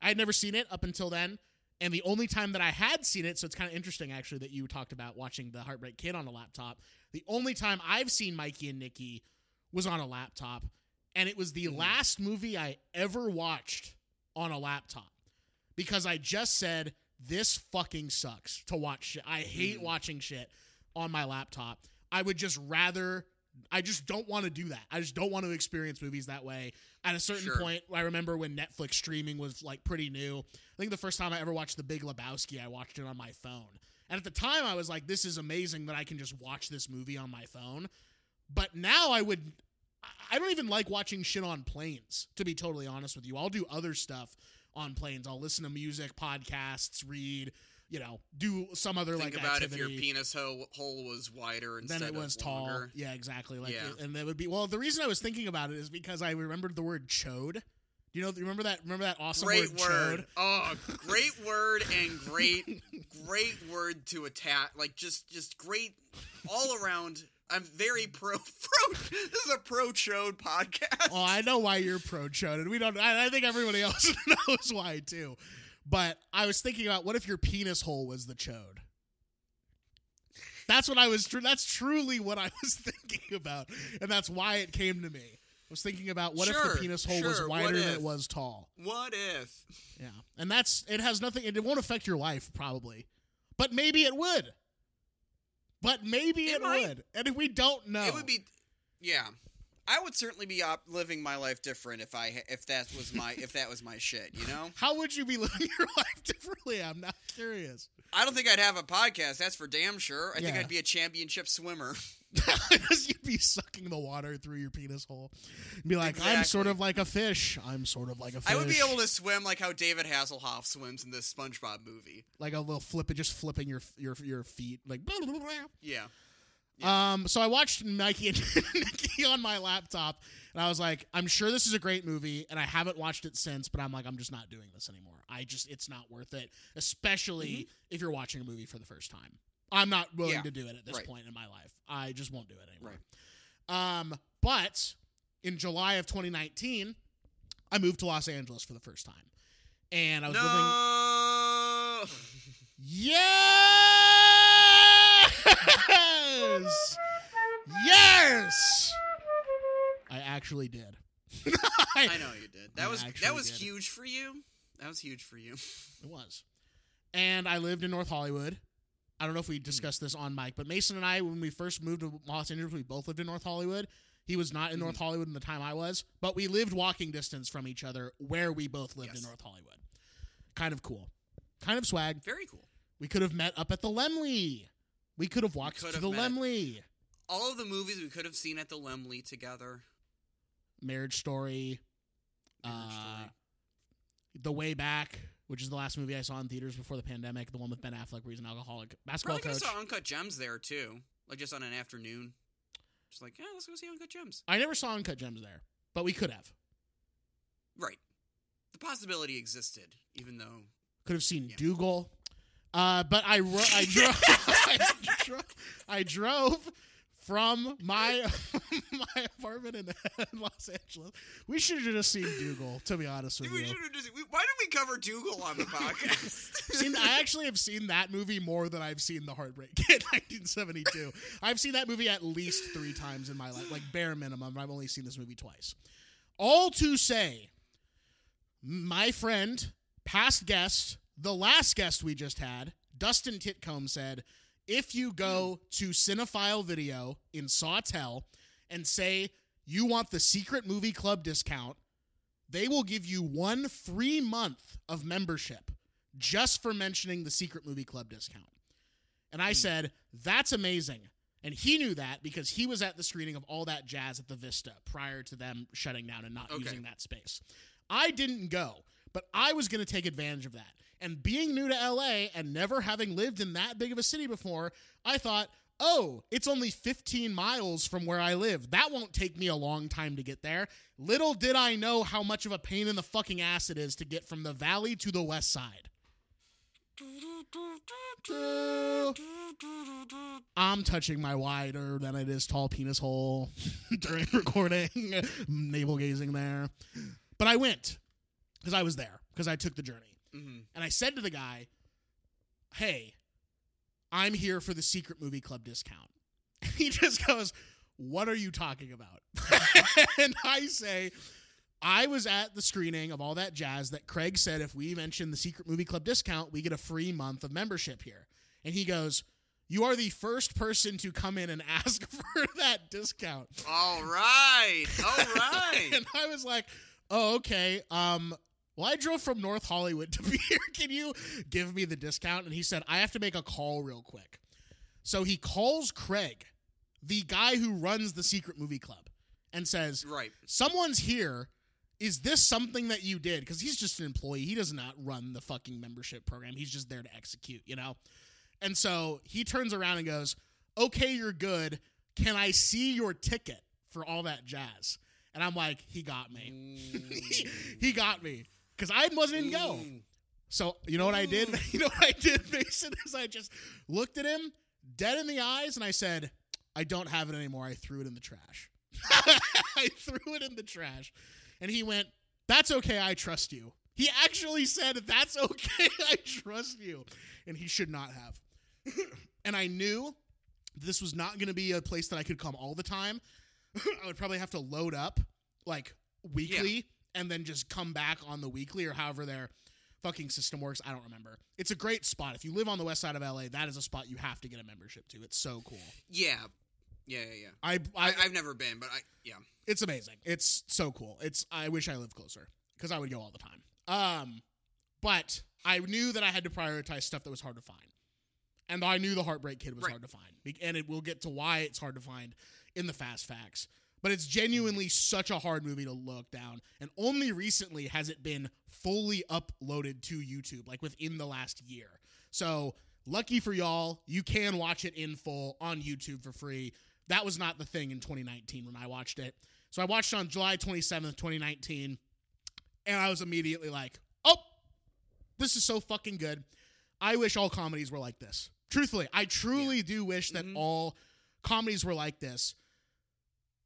I had never seen it up until then. And the only time that I had seen it, so it's kind of interesting, actually, that you talked about watching The Heartbreak Kid on a laptop. The only time I've seen Mikey and Nikki was on a laptop, and it was the mm. last movie I ever watched on a laptop because I just said, this fucking sucks to watch shit. I hate mm. watching shit on my laptop. I would just rather... I just don't want to do that. I just don't want to experience movies that way. At a certain sure. point, I remember when Netflix streaming was like pretty new. I think the first time I ever watched The Big Lebowski, I watched it on my phone. And at the time I was like, this is amazing that I can just watch this movie on my phone. But now I would, I don't even like watching shit on planes, to be totally honest with you. I'll do other stuff on planes. I'll listen to music, podcasts, read, you know, do some other Think like about activity. If your penis hole, hole was wider instead then it was of tall. Longer. Yeah, exactly. Like, yeah. It, and that would be well. The reason I was thinking about it is because I remembered the word "chode." You know, remember that? Remember that awesome great word, word. "chode." Oh, great word and great, great word to attack. Like just, just great all around. I'm very pro, pro. This is a pro chode podcast. Oh, I know why you're pro chode, and we don't. I, I think everybody else knows why too. But I was thinking about what if your penis hole was the chode? That's what I was. Tr- that's truly what I was thinking about, and that's why it came to me. I was thinking about what sure, if the penis hole sure. was wider than it was tall. What if? Yeah, and that's it. Has nothing. It won't affect your life probably, but maybe it would. But maybe it, it might, would, and if we don't know, it would be. Yeah. I would certainly be op- living my life different if I if that was my if that was my shit, you know? How would you be living your life differently? I'm not curious. I don't think I'd have a podcast. That's for damn sure. I yeah. think I'd be a championship swimmer. You'd be sucking the water through your penis hole. You'd be like, exactly. I'm sort of like a fish. I'm sort of like a fish. I would be able to swim like how David Hasselhoff swims in this SpongeBob movie. Like a little flip, just flipping your your your feet, like blah, blah, blah. Yeah. Yeah. Um, so I watched Mikey and Nikki on my laptop, and I was like, I'm sure this is a great movie, and I haven't watched it since, but I'm like, I'm just not doing this anymore. I just, it's not worth it, especially mm-hmm. if you're watching a movie for the first time. I'm not willing yeah. to do it at this right. point in my life. I just won't do it anymore. Right. Um, but in July of twenty nineteen, I moved to Los Angeles for the first time, and I was no! living... Yeah! Yes! Yes! I actually did. I, I know you did. That I was that was did. huge for you. That was huge for you. It was. And I lived in North Hollywood. I don't know if we discussed mm. this on mic, but Mason and I, when we first moved to Los Angeles, we both lived in North Hollywood. He was not in mm. North Hollywood in the time I was, but we lived walking distance from each other where we both lived yes. in North Hollywood. Kind of cool. Kind of swag. Very cool. We could have met up at the Lemley. We could have walked to the Lemley. It. All of the movies we could have seen at the Lemley together. Marriage Story. Marriage uh, Story. The Way Back, which is the last movie I saw in theaters before the pandemic. The one with Ben Affleck where he's an alcoholic basketball Probably coach. I saw Uncut Gems there, too. Like, just on an afternoon. Just like, yeah, let's go see Uncut Gems. I never saw Uncut Gems there, but we could have. Right. The possibility existed, even though... Could have seen yeah. Dougal. Uh, but I, ro- I, dro- I, dro- I drove from my my apartment in Los Angeles. We should have just seen Dougal, to be honest with we you. Just, we, why did we cover Dougal on the podcast? seen, I actually have seen that movie more than I've seen The Heartbreak Kid nineteen seventy-two. I've seen that movie at least three times in my life, like bare minimum. I've only seen this movie twice. All to say, my friend, past guest... The last guest we just had, Dustin Titcomb, said, if you go to Cinephile Video in Sawtell and say you want the Secret Movie Club discount, they will give you one free month of membership just for mentioning the Secret Movie Club discount. And I said, that's amazing. And he knew that because he was at the screening of All That Jazz at the Vista prior to them shutting down and not okay. using that space. I didn't go, but I was going to take advantage of that. And being new to L A and never having lived in that big of a city before, I thought, oh, it's only fifteen miles from where I live. That won't take me a long time to get there. Little did I know how much of a pain in the fucking ass it is to get from the valley to the west side. I'm touching my wider than it is tall penis hole during recording, navel gazing there. But I went because I was there, because I took the journey. Mm-hmm. And I said to the guy, hey, I'm here for the Secret Movie Club discount. And he just goes, what are you talking about? And I say, I was at the screening of all that jazz that Craig said if we mention the Secret Movie Club discount, we get a free month of membership here. And he goes, you are the first person to come in and ask for that discount. All right. All right. And I was like, oh, okay. Um, well, I drove from North Hollywood to be here. Can you give me the discount? And he said, I have to make a call real quick. So he calls Craig, the guy who runs the Secret Movie Club, and says, right, someone's here. Is this something that you did? Because he's just an employee. He does not run the fucking membership program. He's just there to execute, you know? And so he turns around and goes, okay, you're good. Can I see your ticket for all that jazz? And I'm like, he got me. he, he got me. Because I wasn't even go. So you know what I did? You know what I did, Mason? Is I just looked at him dead in the eyes and I said, I don't have it anymore. I threw it in the trash. I threw it in the trash. And he went, that's okay, I trust you. He actually said, that's okay, I trust you. And he should not have. And I knew this was not going to be a place that I could come all the time. I would probably have to load up, like, weekly, yeah. and then just come back on the weekly or however their fucking system works. I don't remember. It's a great spot. If you live on the west side of L A, that is a spot you have to get a membership to. It's so cool. Yeah. Yeah, yeah, yeah. I, I, I, I've never been, but I, yeah. It's amazing. It's so cool. It's, I wish I lived closer because I would go all the time. Um, but I knew that I had to prioritize stuff that was hard to find. And I knew The Heartbreak Kid was right. hard to find. And it, we'll get to why it's hard to find in the Fast Facts. But it's genuinely such a hard movie to look down. And only recently has it been fully uploaded to YouTube, like within the last year. So lucky for y'all, you can watch it in full on YouTube for free. That was not the thing in twenty nineteen when I watched it. So I watched it on July twenty-seventh, twenty nineteen, and I was immediately like, oh, this is so fucking good. I wish all comedies were like this. Truthfully, I truly yeah. do wish that mm-hmm. all comedies were like this.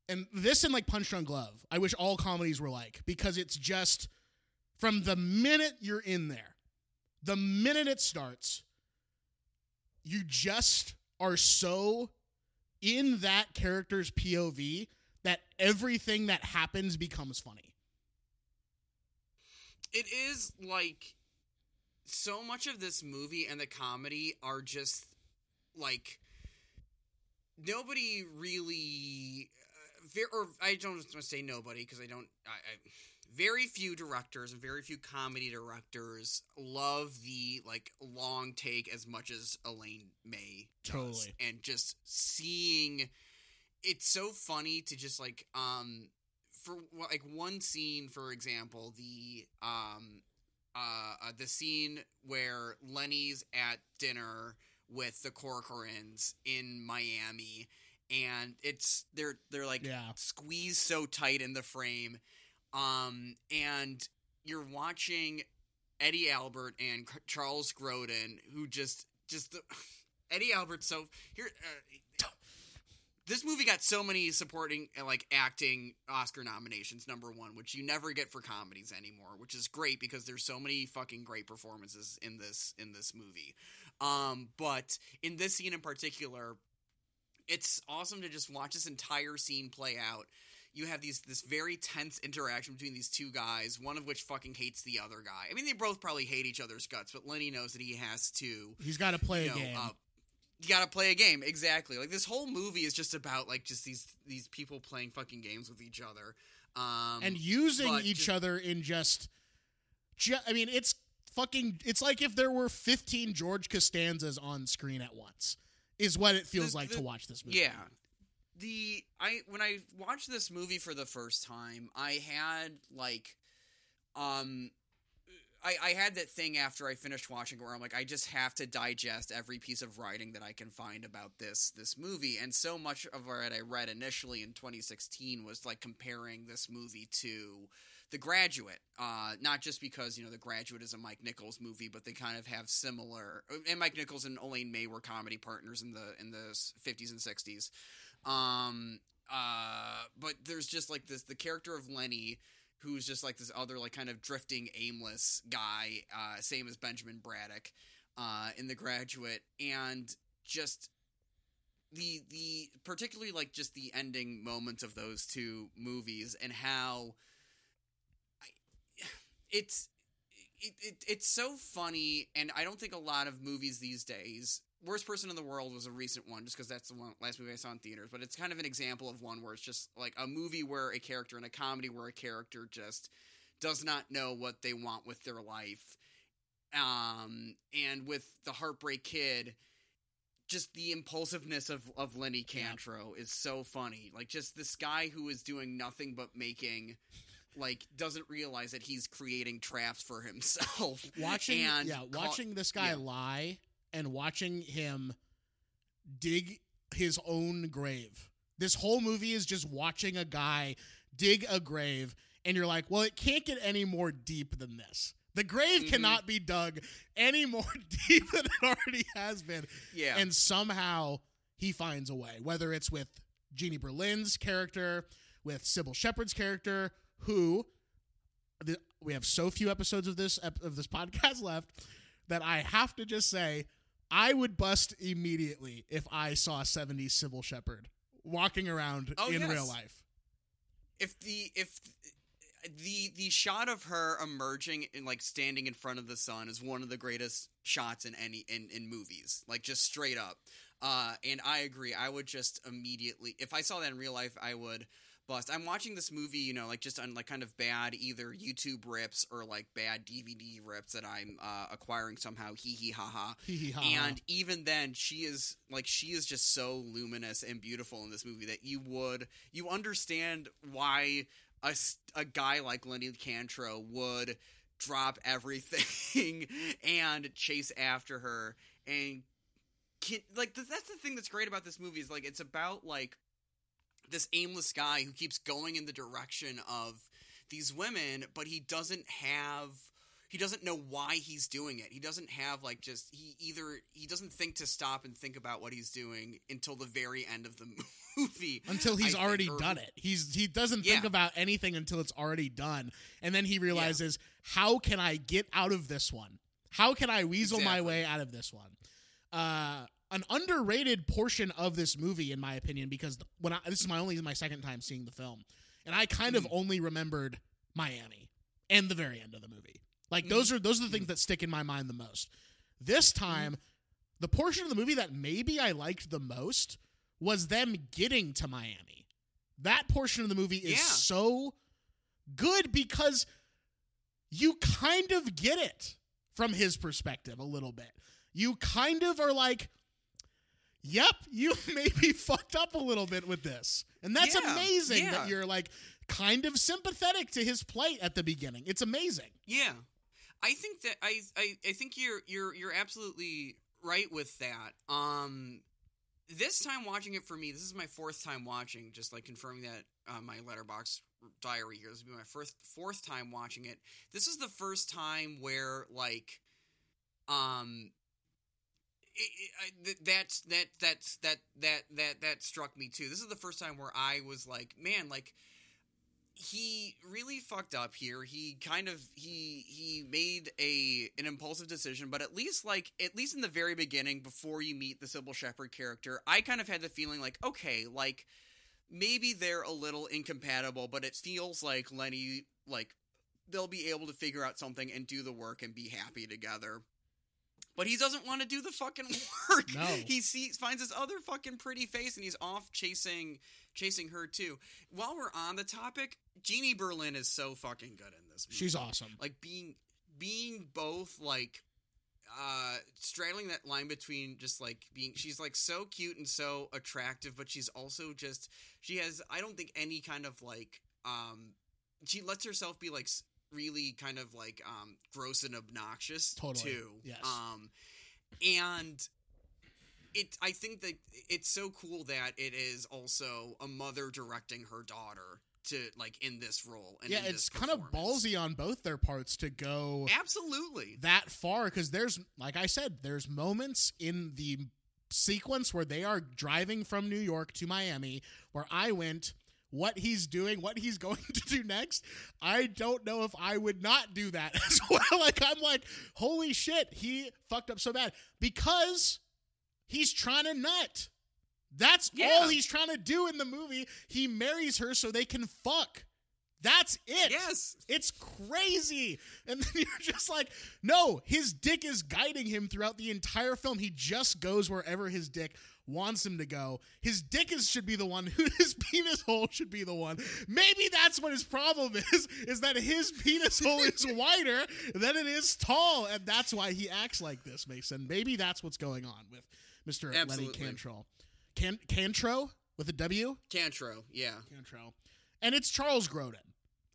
And this and like Punch Drunk Love, I wish all comedies were like, because it's just from the minute you're in there, the minute it starts, you just are so in that character's P O V that everything that happens becomes funny. It is like so much of this movie and the comedy are just like nobody really uh, or I don't want to say nobody because I don't I, I very few directors and very few comedy directors love the like long take as much as Elaine May does. Totally. And just seeing it's so funny to just like um for like one scene, for example, the um uh, uh the scene where Lenny's at dinner with the Corcorans in Miami and it's they're they're like yeah. squeezed so tight in the frame. Um, and you're watching Eddie Albert and C- Charles Grodin, who just, just, the, Eddie Albert, so, here, uh, this movie got so many supporting, like, acting Oscar nominations, number one, which you never get for comedies anymore, which is great, because there's so many fucking great performances in this, in this movie, um, but in this scene in particular, it's awesome to just watch this entire scene play out. You have these this very tense interaction between these two guys, one of which fucking hates the other guy. I mean, they both probably hate each other's guts, but Lenny knows that he has to. He's got to play you know, a game. Uh, you got to play a game, exactly. Like this whole movie is just about like just these these people playing fucking games with each other, um, and using each just, other in just. Ju- I mean, it's fucking. It's like if there were fifteen George Costanzas on screen at once, is what it feels the, like the, to watch this movie. Yeah. The I when I watched this movie for the first time, I had like, um, I, I had that thing after I finished watching where I'm like, I just have to digest every piece of writing that I can find about this this movie. And so much of what I read initially in twenty sixteen was like comparing this movie to The Graduate. Uh, not just because, you know, The Graduate is a Mike Nichols movie, but they kind of have similar – and Mike Nichols and Elaine May were comedy partners in the in the fifties and sixties. Um, uh, but there's just like this – the character of Lenny – who's just like this other like kind of drifting, aimless guy, uh, same as Benjamin Braddock uh, in The Graduate, and just the the particularly like just the ending moments of those two movies and how I, it's it, it it's so funny, and I don't think a lot of movies these days. Worst Person in the World was a recent one, just because that's the one, last movie I saw in theaters, but it's kind of an example of one where it's just like a movie where a character, and a comedy where a character just does not know what they want with their life. Um, and with The Heartbreak Kid, just the impulsiveness of, of Lenny Cantrell is so funny. Like, just this guy who is doing nothing but making... like, doesn't realize that he's creating traps for himself. Watching, and yeah, call, watching this guy yeah. lie... and watching him dig his own grave. This whole movie is just watching a guy dig a grave, and you're like, well, it can't get any more deep than this. The grave mm-hmm. cannot be dug any more deep than it already has been. Yeah. And somehow he finds a way, whether it's with Jeannie Berlin's character, with Cybill Shepherd's character, who the, we have so few episodes of this of this podcast left that I have to just say, I would bust immediately if I saw seventies Cybill Shepherd walking around oh, in yes. real life. If the if the the shot of her emerging and like standing in front of the sun is one of the greatest shots in any in, in movies, like just straight up. Uh, and I agree. I would just immediately, if I saw that in real life, I would bust. I'm watching this movie, you know, like just on like kind of bad either YouTube rips or like bad D V D rips that I'm uh, acquiring somehow. Hee hee ha ha. Hee hee ha. And even then, she is like she is just so luminous and beautiful in this movie that you would you understand why a a guy like Lenny Cantrell would drop everything and chase after her. And can, like that's the thing that's great about this movie is like it's about like. This aimless guy who keeps going in the direction of these women, but he doesn't have – he doesn't know why he's doing it. He doesn't have like just – he either – he doesn't think to stop and think about what he's doing until the very end of the movie. Until he's I already think, or, done it. He's He doesn't yeah. think about anything until it's already done. And then he realizes, yeah. how can I get out of this one? How can I weasel exactly. my way out of this one? Uh An underrated portion of this movie, in my opinion, because when I, this is my only my second time seeing the film, and I kind mm-hmm. of only remembered Miami and the very end of the movie. Like mm-hmm. those are those are the things that stick in my mind the most. This time, mm-hmm. the portion of the movie that maybe I liked the most was them getting to Miami. That portion of the movie is yeah. so good because you kind of get it from his perspective a little bit. You kind of are like. Yep, you maybe fucked up a little bit with this. And that's yeah, amazing yeah. that you're like kind of sympathetic to his plight at the beginning. It's amazing. Yeah. I think that I I, I think you're you're you're absolutely right with that. Um this time watching it for me, this is my fourth time watching, just like confirming that uh, my Letterboxd diary here. This will be my first fourth time watching it. This is the first time where like um It, it, I, that's that that's that that that that struck me too. This is the first time where I was like, man, like he really fucked up here. He kind of he he made a an impulsive decision, but at least like at least in the very beginning, before you meet the Cybill Shepherd character, I kind of had the feeling like, okay, like maybe they're a little incompatible, but it feels like Lenny like they'll be able to figure out something and do the work and be happy together. But he doesn't want to do the fucking work. No. He sees, finds this other fucking pretty face, and he's off chasing chasing her, too. While we're on the topic, Jeannie Berlin is so fucking good in this movie. She's awesome. Like, being being both, like, uh, straddling that line between just, like, being... She's, like, so cute and so attractive, but she's also just... She has, I don't think, any kind of, like... um, she lets herself be, like... really kind of like um, gross and obnoxious totally. too. Yes. Um, and it, I think that it's so cool that it is also a mother directing her daughter to like in this role. And yeah, it's kind of ballsy on both their parts to go absolutely that far. Cause there's, like I said, there's moments in the sequence where they are driving from New York to Miami where I went, what he's doing, what he's going to do next, I don't know if I would not do that as well. Like, I'm like, holy shit, he fucked up so bad because he's trying to nut. That's yeah. all he's trying to do in the movie. He marries her so they can fuck. That's it. Yes. It's crazy. And then you're just like, no, his dick is guiding him throughout the entire film. He just goes wherever his dick wants him to go. His dick is, should be the one who his penis hole should be the one. Maybe that's what his problem is, is that his penis hole is wider than it is tall. And that's why he acts like this, Mason. Maybe that's what's going on with Mister Lenny Cantrell. Can- Cantro with a W? Cantro, yeah. Cantro. And it's Charles Grodin.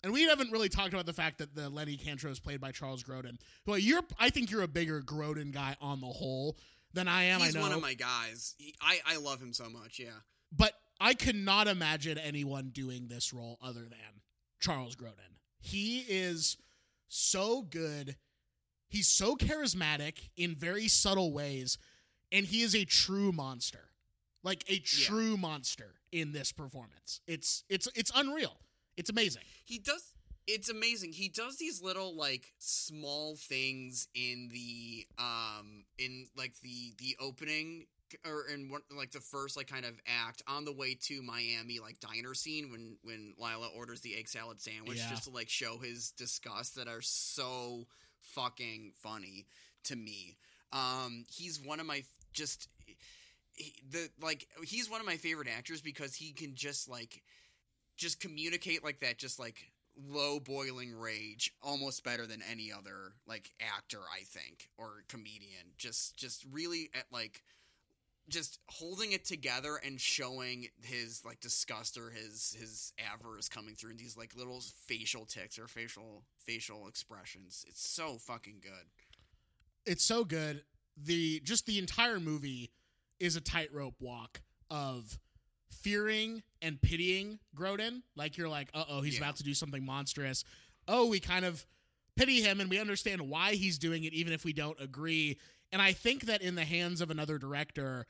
And we haven't really talked about the fact that the Lenny Cantro is played by Charles Grodin. Well, you're, I think you're a bigger Grodin guy on the whole than I am. He's I know. one of my guys. He, I, I love him so much, yeah. But I cannot imagine anyone doing this role other than Charles Grodin. He is so good. He's so charismatic in very subtle ways. And he is a true monster. Like a true yeah. monster in this performance. It's it's it's unreal. It's amazing. He does it's amazing. He does these little like small things in the um in like the the opening or in one, like the first like kind of act on the way to Miami like diner scene when when Lila orders the egg salad sandwich yeah. just to like show his disgust that are so fucking funny to me. Um he's one of my just He, the like he's one of my favorite actors because he can just like just communicate like that just like low boiling rage almost better than any other like actor I think or comedian just just really at like just holding it together and showing his like disgust or his his avarice coming through in these like little facial tics or facial facial expressions. It's so fucking good. It's so good. The just the entire movie is a tightrope walk of fearing and pitying Grodin. Like, you're like, uh-oh, he's yeah. about to do something monstrous. Oh, we kind of pity him, and we understand why he's doing it, even if we don't agree. And I think that in the hands of another director,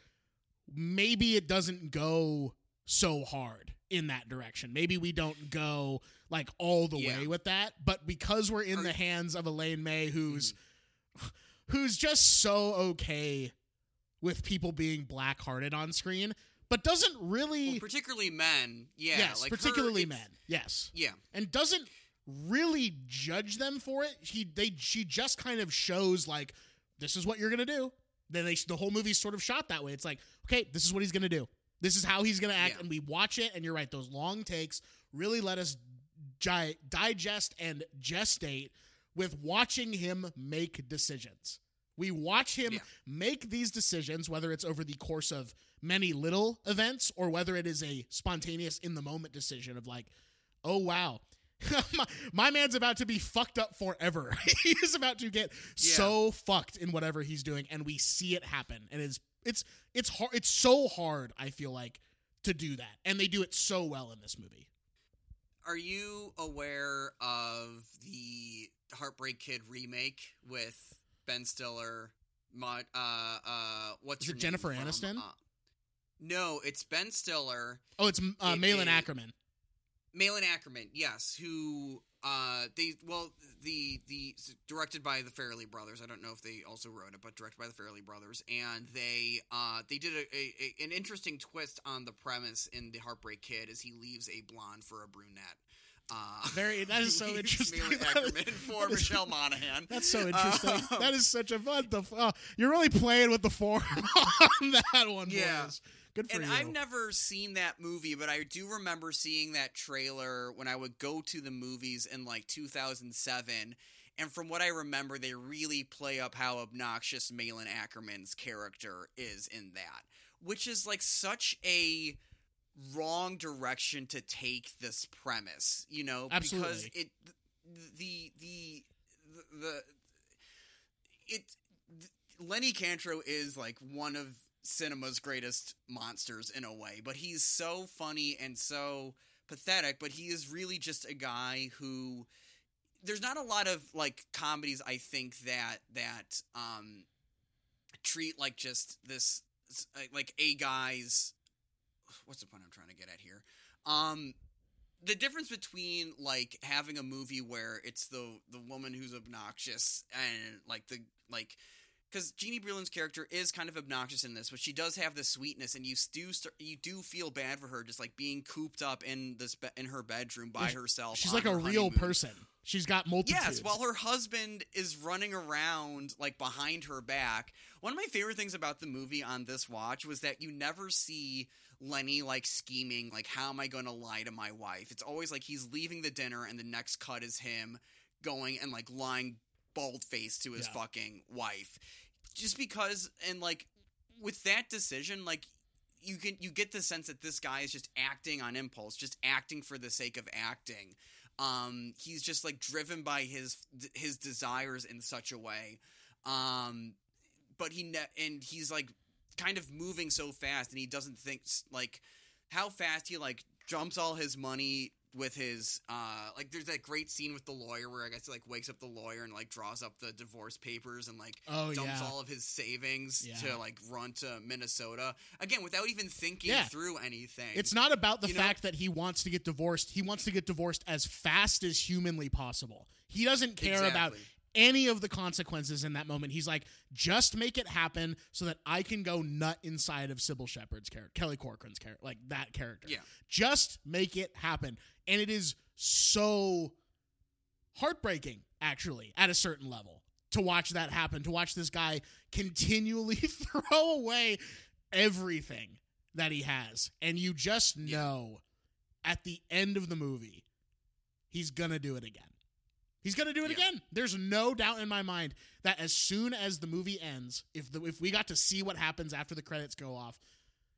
maybe it doesn't go so hard in that direction. Maybe we don't go, like, all the yeah. way with that. But because we're in the hands of Elaine May, who's mm. who's just so okay with people being black-hearted on screen, but doesn't really... Well, particularly men, yeah. Yes, like particularly her, men, yes. Yeah. And doesn't really judge them for it. He, they, She just kind of shows, like, this is what you're going to do. Then they, the whole movie's sort of shot that way. It's like, okay, this is what he's going to do. This is how he's going to act, yeah. and we watch it, and you're right, those long takes really let us gi- digest and gestate with watching him make decisions. We watch him yeah. make these decisions, whether it's over the course of many little events or whether it is a spontaneous in the moment decision of like, oh, wow, my, my man's about to be fucked up forever. He is about to get yeah. so fucked in whatever he's doing. And we see it happen. And it's it's it's hard. It's so hard, I feel like, to do that. And they do it so well in this movie. Are you aware of the Heartbreak Kid remake with Ben Stiller, uh, uh, what's your name? Jennifer from? Aniston? Uh, no, it's Ben Stiller. Oh, it's uh, it, Malin it, Ackerman. Malin Ackerman, yes. Who uh, they? Well, the the directed by the Farrelly brothers. I don't know if they also wrote it, but directed by the Farrelly brothers, and they uh, they did a, a, a, an interesting twist on the premise in The Heartbreak Kid, as he leaves a blonde for a brunette. Uh, Very. That is so interesting. Ackerman for is, Michelle Monaghan. That's so interesting. Um, that is such a fun. The, uh, you're really playing with the form on that one. Yeah. Boys. Good for and you. And I've never seen that movie, but I do remember seeing that trailer when I would go to the movies in like two thousand seven. And from what I remember, they really play up how obnoxious Malin Ackerman's character is in that, which is like such a wrong direction to take this premise, you know, Absolutely. because it the the the, the it th- Lenny Cantrell is like one of cinema's greatest monsters in a way, but he's so funny and so pathetic, but he is really just a guy who there's not a lot of like comedies I think that that um treat like just this like a guy's what's the point I'm trying to get at here um the difference between like having a movie where it's the the woman who's obnoxious and like the like because Jeannie Berlin's character is kind of obnoxious in this, but she does have this sweetness, and you do st- you do feel bad for her, just like being cooped up in this be- in her bedroom by herself. She's like a real person. She's got multitudes. Yes, while her husband is running around like behind her back. One of my favorite things about the movie on this watch was that you never see Lenny like scheming, like how am I going to lie to my wife? It's always like he's leaving the dinner, and the next cut is him going and like lying bald-faced to his yeah. fucking wife. Just because, and like with that decision, like you can you get the sense that this guy is just acting on impulse, just acting for the sake of acting. Um, he's just like driven by his his desires in such a way. Um, but he ne- and he's like kind of moving so fast, and he doesn't think like how fast he like jumps all his money with his uh like there's that great scene with the lawyer where I guess he like wakes up the lawyer and like draws up the divorce papers and like oh, dumps yeah. all of his savings yeah. to like run to Minnesota again without even thinking yeah. through anything. It's not about the you fact know? that he wants to get divorced. He wants to get divorced as fast as humanly possible. He doesn't care exactly. about any of the consequences in that moment. He's like, just make it happen so that I can go nut inside of Cybill Shepherd's character, Kelly Corcoran's character, like that character. Yeah. Just make it happen. And it is so heartbreaking, actually, at a certain level, to watch that happen, to watch this guy continually throw away everything that he has. And you just know yeah. at the end of the movie, he's gonna do it again. He's going to do it yeah. again. There's no doubt in my mind that as soon as the movie ends, if the, if we got to see what happens after the credits go off,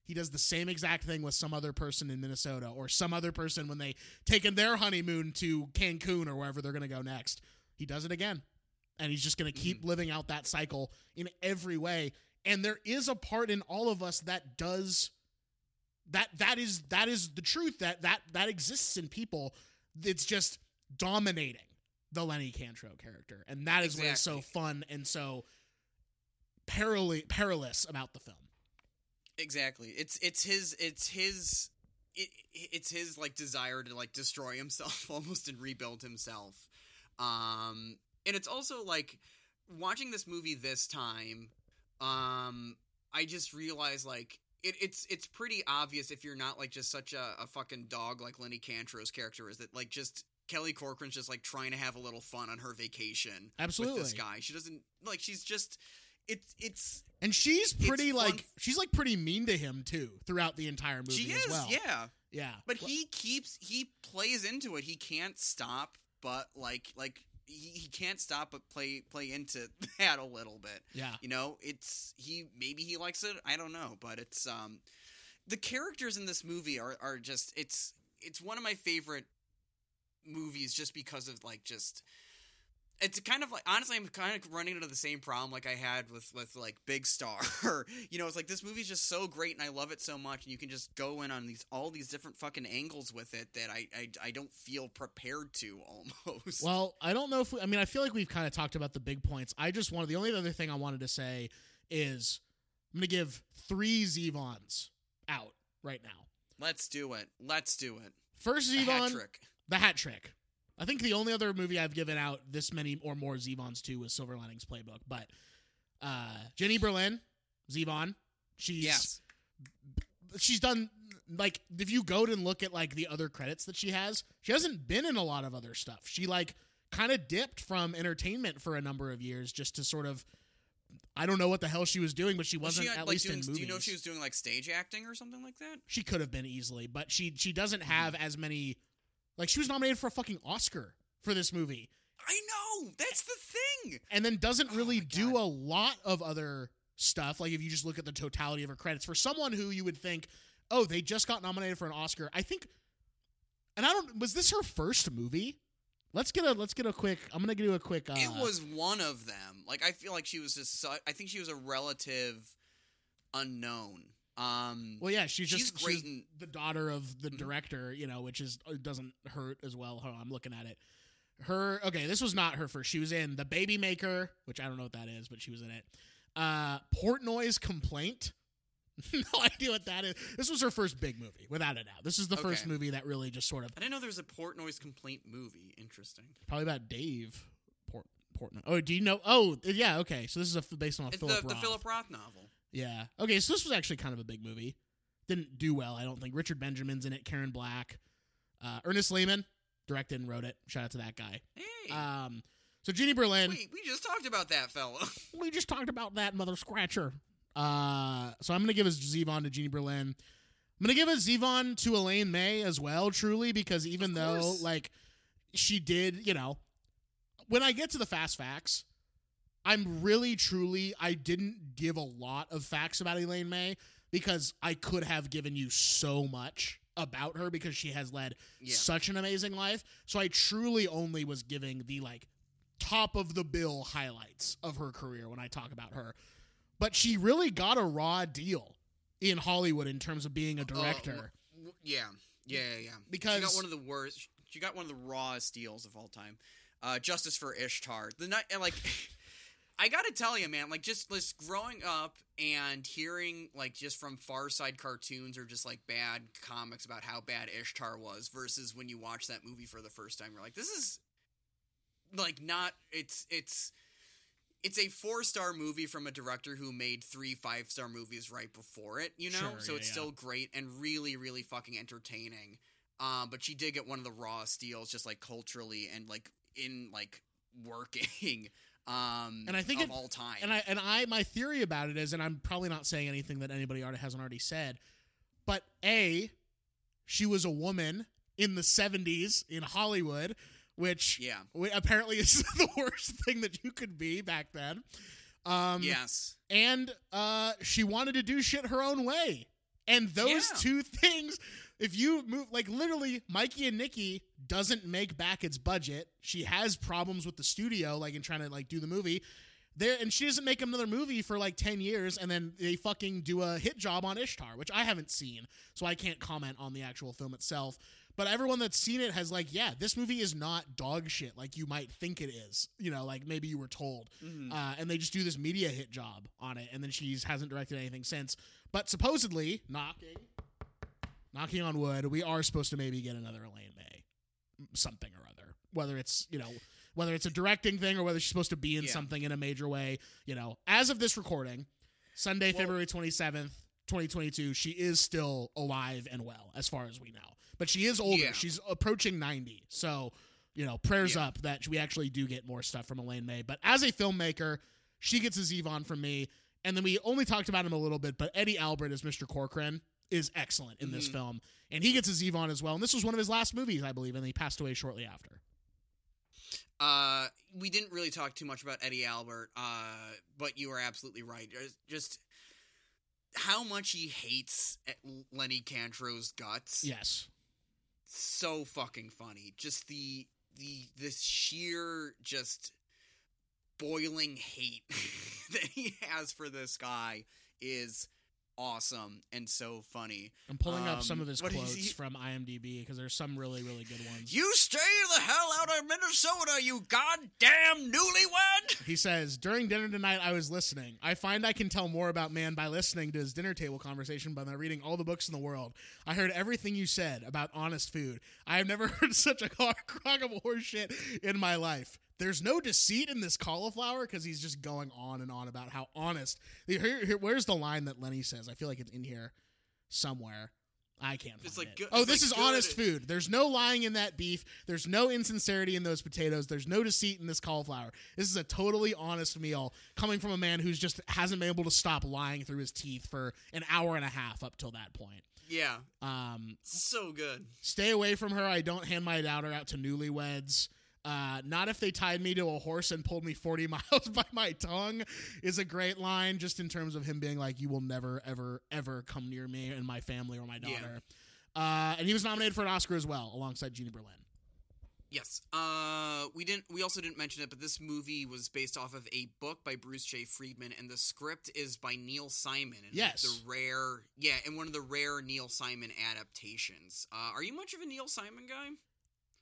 he does the same exact thing with some other person in Minnesota or some other person when they take in their honeymoon to Cancun or wherever they're going to go next. He does it again. And he's just going to keep mm. living out that cycle in every way. And there is a part in all of us that does that. That is, that is the truth that, that, that exists in people. It's just dominating the Lenny Cantrell character. And that is exactly. what is so fun and so peril- perilous about the film. Exactly. It's, it's his, it's his, it, it's his like desire to like destroy himself almost and rebuild himself. Um, and it's also like watching this movie this time. Um, I just realized like, It, it's it's pretty obvious if you're not like just such a, a fucking dog like Lenny Cantrell's character is that like just Kelly Corcoran's just like trying to have a little fun on her vacation. Absolutely. With this guy. She doesn't like she's just it's it's and she's pretty like fun. She's like pretty mean to him too throughout the entire movie. She is, as well. Yeah. Yeah. But well, he keeps he plays into it. He can't stop but like like He, he can't stop but play play into that a little bit. Yeah. You know, it's he maybe he likes it. I don't know. But it's um the characters in this movie are, are just it's it's one of my favorite movies just because of like just it's kind of like honestly I'm kind of running into the same problem like I had with with like Big Star. You know, it's like this movie's just so great and I love it so much and you can just go in on these all these different fucking angles with it that I I, I don't feel prepared to almost. Well, I don't know if we, I mean I feel like we've kind of talked about the big points. I just wanted the only other thing I wanted to say is I'm gonna give three Zevons out right now. Let's do it. Let's do it. First Zevon, the hat trick. The hat trick. I think the only other movie I've given out this many or more Zevons to was Silver Linings Playbook, but uh, Jeannie Berlin, Zevon, she's yes. she's done, like, if you go and look at, like, the other credits that she has, she hasn't been in a lot of other stuff. She, like, kind of dipped from entertainment for a number of years just to sort of, I don't know what the hell she was doing, but she wasn't well, she, at like, least doing, in movies. Do you know if she was doing, like, stage acting or something like that? She could have been easily, but she she doesn't have as many... Like, she was nominated for a fucking Oscar for this movie. I know! That's the thing! And then doesn't really oh do a lot of other stuff. Like, if you just look at the totality of her credits. For someone who you would think, oh, they just got nominated for an Oscar. I think... And I don't... Was this her first movie? Let's get a let's get a quick. I'm gonna do a quick. Uh, it was one of them. Like I feel like she was just. I think she was a relative unknown. Um, well, yeah, she's, she's just great she's in, the daughter of the director. You know, which is doesn't hurt as well. Oh, I'm looking at it. Her okay, this was not her first. She was in The Baby Maker, which I don't know what that is, but she was in it. Uh, Portnoy's Complaint. No idea what that is. This was her first big movie, without a doubt. This is the okay. first movie that really just sort of... I didn't know there was a Portnoy's Complaint movie. Interesting. Probably about Dave Port- Portnoy. Oh, do you know? Oh, yeah, okay. So this is a, based on a it's Philip the, Roth. The Philip Roth novel. Yeah. Okay, so this was actually kind of a big movie. Didn't do well, I don't think. Richard Benjamin's in it, Karen Black. Uh, Ernest Lehman directed and wrote it. Shout out to that guy. Hey. Um, so Jeannie Berlin... Wait, we just talked about that fellow. We just talked about that mother scratcher. Uh, so I'm going to give a Zevon to Jeannie Berlin. I'm going to give a Zevon to Elaine May as well, truly, because even though, like, she did, you know, when I get to the fast facts, I'm really, truly, I didn't give a lot of facts about Elaine May because I could have given you so much about her because she has led yeah. such an amazing life. So I truly only was giving the, like, top of the bill highlights of her career when I talk about her. But she really got a raw deal in Hollywood in terms of being a director. Uh, yeah, yeah, yeah. Because she got one of the worst. She got one of the rawest deals of all time. Uh, Justice for Ishtar. The night, like, I gotta tell you, man. Like, just, just growing up and hearing, like, just from Far Side cartoons or just like bad comics about how bad Ishtar was, versus when you watch that movie for the first time, you're like, this is like not. It's it's. It's a four-star movie from a director who made three five-star movies right before it, you know? Sure, so yeah, it's yeah. still great and really, really fucking entertaining. Um, but she did get one of the rawest deals just, like, culturally and, like, in, like, working um, and I think of it, all time. And I, and I, my theory about it is, and I'm probably not saying anything that anybody hasn't already said, but A, she was a woman in the seventies in Hollywood, which yeah. apparently is the worst thing that you could be back then. Um, yes. And uh, she wanted to do shit her own way. And those yeah. two things, if you move, like literally Mikey and Nikki doesn't make back its budget. She has problems with the studio, like in trying to like do the movie there. And she doesn't make another movie for like ten years. And then they fucking do a hit job on Ishtar, which I haven't seen. So I can't comment on the actual film itself. But everyone that's seen it has like, yeah, this movie is not dog shit like you might think it is. You know, like maybe you were told. Mm-hmm. Uh, and they just do this media hit job on it. And then she hasn't directed anything since. But supposedly, knocking knocking on wood, we are supposed to maybe get another Elaine May. Something or other. Whether it's, you know, whether it's a directing thing or whether she's supposed to be in yeah. something in a major way. You know, as of this recording, Sunday, well, February twenty-seventh, twenty twenty-two, she is still alive and well, as far as we know. But she is older. Yeah. She's approaching ninety. So, you know, prayers yeah. up that we actually do get more stuff from Elaine May. But as a filmmaker, she gets a Zevon from me. And then we only talked about him a little bit, but Eddie Albert as Mister Corcoran is excellent in mm-hmm. this film. And he gets a Zevon as well. And this was one of his last movies, I believe, and he passed away shortly after. Uh, we didn't really talk too much about Eddie Albert, uh, but you are absolutely right. Just how much he hates Lenny Cantrow's guts. Yes. So fucking funny. Just the the this sheer just boiling hate that he has for this guy is awesome and so funny. I'm pulling um, up some of his quotes from I M D B because there's some really, really good ones. You stay the hell out of Minnesota, you goddamn newlywed! He says, during dinner tonight, I was listening. I find I can tell more about man by listening to his dinner table conversation by reading all the books in the world. I heard everything you said about honest food. I have never heard such a crock of horseshit in my life. There's no deceit in this cauliflower because he's just going on and on about how honest. Here, here, where's the line that Lenny says? I feel like it's in here somewhere. I can't find it's like it. Good, oh, this like is good. Honest food. There's no lying in that beef. There's no insincerity in those potatoes. There's no deceit in this cauliflower. This is a totally honest meal coming from a man who's just hasn't been able to stop lying through his teeth for an hour and a half up till that point. Yeah. Um. So good. Stay away from her. I don't hand my daughter out to newlyweds. Uh, not if they tied me to a horse and pulled me forty miles by my tongue is a great line just in terms of him being like, you will never, ever, ever come near me and my family or my daughter. Yeah. Uh, and he was nominated for an Oscar as well alongside Jeannie Berlin. Yes. Uh, we didn't. We also didn't mention it, but this movie was based off of a book by Bruce J. Friedman, and the script is by Neil Simon. And yes. The rare, yeah, and one of the rare Neil Simon adaptations. Uh, are you much of a Neil Simon guy?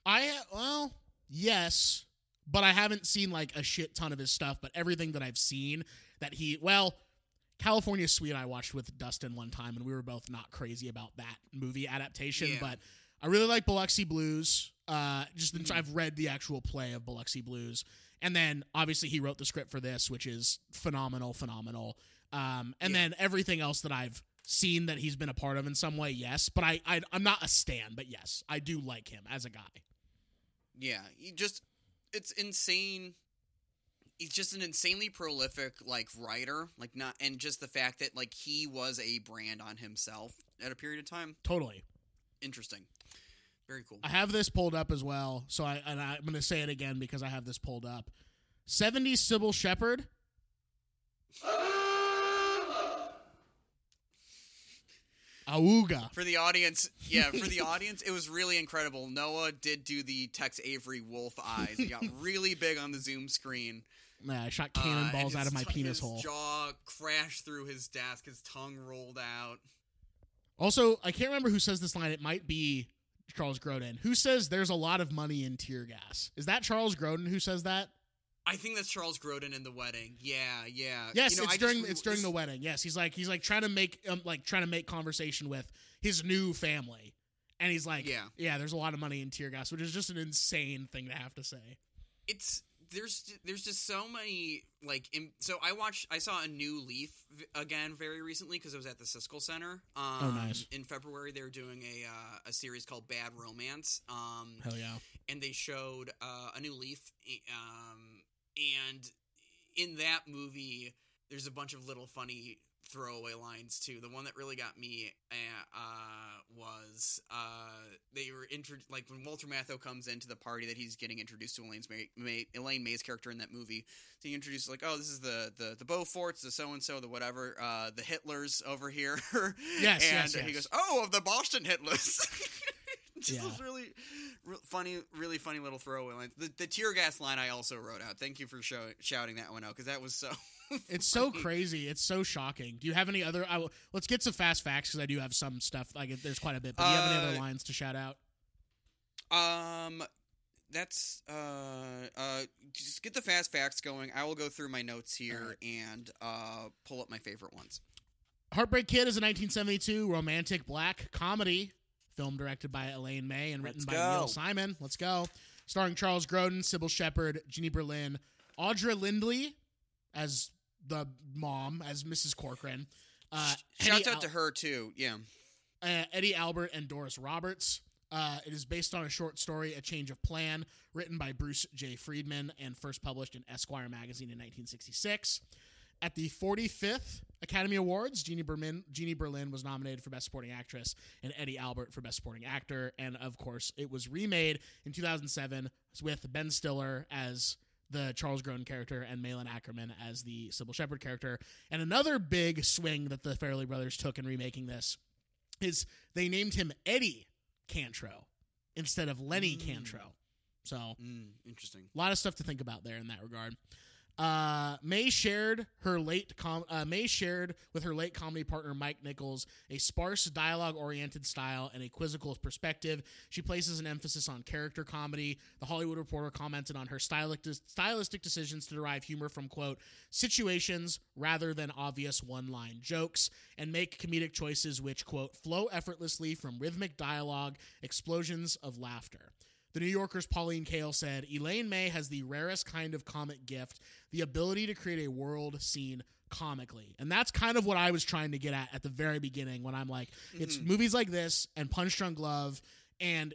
I ha- well, yes, but I haven't seen like a shit ton of his stuff. But everything that I've seen that he, well, California Suite I watched with Dustin one time, and we were both not crazy about that movie adaptation. Yeah. But I really like Biloxi Blues. Uh, just mm-hmm. I've read the actual play of Biloxi Blues, and then obviously he wrote the script for this, which is phenomenal, phenomenal. Um, and yeah. then everything else that I've seen that he's been a part of in some way, yes. But I, I, I'm not a stan, but yes, I do like him as a guy. Yeah, he just it's insane. He's just an insanely prolific like writer, like not, and just the fact that like he was a brand on himself at a period of time. Totally interesting. Very cool. I have this pulled up as well, so I and I, I'm going to say it again because I have this pulled up. seventies Cybill Shepherd. Auga. For the audience, yeah, for the audience, it was really incredible. Noah did do the Tex Avery wolf eyes. He got really big on the Zoom screen. Nah, I shot cannonballs uh, out of my t- penis his hole. His jaw crashed through his desk. His tongue rolled out. Also, I can't remember who says this line. It might be Charles Grodin, who says there's a lot of money in tear gas. Is that Charles Grodin who says that? I think that's Charles Grodin in The Wedding. Yeah, yeah. Yes, you know, it's I during just, it's during it's, The Wedding. Yes, he's like he's like trying to make um, like trying to make conversation with his new family, and he's like, yeah, yeah. There's a lot of money in tear gas, which is just an insane thing to have to say. It's there's there's just so many like in, so I watched I saw A New Leaf again very recently because I was at the Siskel Center. Um, oh, nice! In February they were doing a uh, a series called Bad Romance. Um, Hell yeah! And they showed uh, A New Leaf. Um, And in that movie, there's a bunch of little funny throwaway lines, too. The one that really got me uh, was uh, they were intro- – like when Walter Matthau comes into the party that he's getting introduced to Elaine's May- May- Elaine May's character in that movie. So he introduces like, oh, this is the the, the Beauforts, the so-and-so, the whatever, uh, the Hitlers over here. Yes, and yes, yes. He goes, oh, of the Boston Hitlers. Just yeah. Those really re- funny, really funny little throwaway lines. The, the tear gas line I also wrote out. Thank you for show- shouting that one out because that was so. It's so crazy. It's so shocking. Do you have any other? I will, let's get some fast facts because I do have some stuff. Like there's quite a bit. But do you have any uh, other lines to shout out? Um, that's uh uh. Just get the fast facts going. I will go through my notes here right. and uh pull up my favorite ones. Heartbreak Kid is a nineteen seventy-two romantic black comedy. Film directed by Elaine May and written Let's by go. Neil Simon. Let's go. Starring Charles Grodin, Cybill Shepherd, Jeannie Berlin, Audra Lindley as the mom, as Missus Corcoran. Uh, Shouts out Al- to her, too. Yeah. Uh, Eddie Albert and Doris Roberts. Uh, it is based on a short story, A Change of Plan, written by Bruce J. Friedman and first published in Esquire magazine in nineteen sixty-six. At the forty-fifth Academy Awards, Jeannie Berlin, Jeannie Berlin was nominated for Best Supporting Actress and Eddie Albert for Best Supporting Actor. And, of course, it was remade in two thousand seven with Ben Stiller as the Charles Grodin character and Malin Ackerman as the Cybill Shepherd character. And another big swing that the Farrelly brothers took in remaking this is they named him Eddie Cantrow instead of Lenny mm. Cantrow. So mm, interesting. A lot of stuff to think about there in that regard. Uh, May shared her late com- uh, May shared with her late comedy partner Mike Nichols a sparse dialogue-oriented style and a quizzical perspective. She places an emphasis on character comedy. The Hollywood Reporter commented on her stylistic decisions to derive humor from, quote, situations rather than obvious one-line jokes and make comedic choices which, quote, flow effortlessly from rhythmic dialogue, explosions of laughter. The New Yorker's Pauline Kael said, Elaine May has the rarest kind of comic gift, the ability to create a world seen comically. And that's kind of what I was trying to get at at the very beginning when I'm like, mm-hmm. it's movies like this and Punch Drunk Love and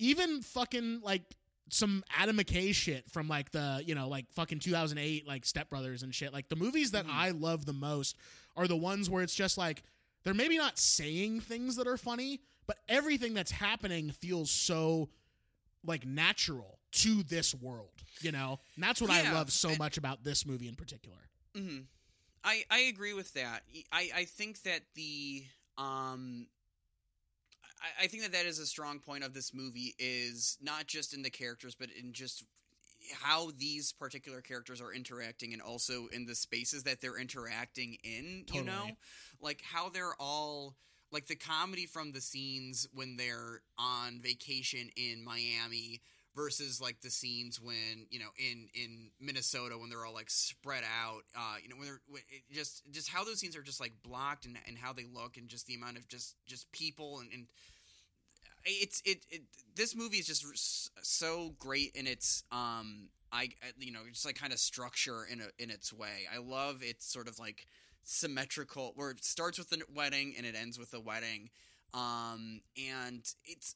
even fucking like some Adam McKay shit from like the, you know, like fucking two thousand eight, like Step Brothers and shit. Like the movies that mm-hmm. I love the most are the ones where it's just like, they're maybe not saying things that are funny, but everything that's happening feels so like natural to this world, you know? And that's what yeah, I love so and, much about this movie in particular. Mm-hmm. I, I agree with that. I, I think that the, um, I, I think that that is a strong point of this movie, is not just in the characters, but in just how these particular characters are interacting, and also in the spaces that they're interacting in, totally. You know, like how they're all like the comedy from the scenes when they're on vacation in Miami versus like the scenes when, you know, in, in Minnesota, when they're all like spread out, uh, you know, when they're when it just, just how those scenes are just like blocked, and, and how they look, and just the amount of just, just people and, and, It's it, it. This movie is just so great in its um. I you know just like kind of structure in a in its way. I love its sort of like symmetrical, where it starts with a wedding and it ends with a wedding. Um, and it's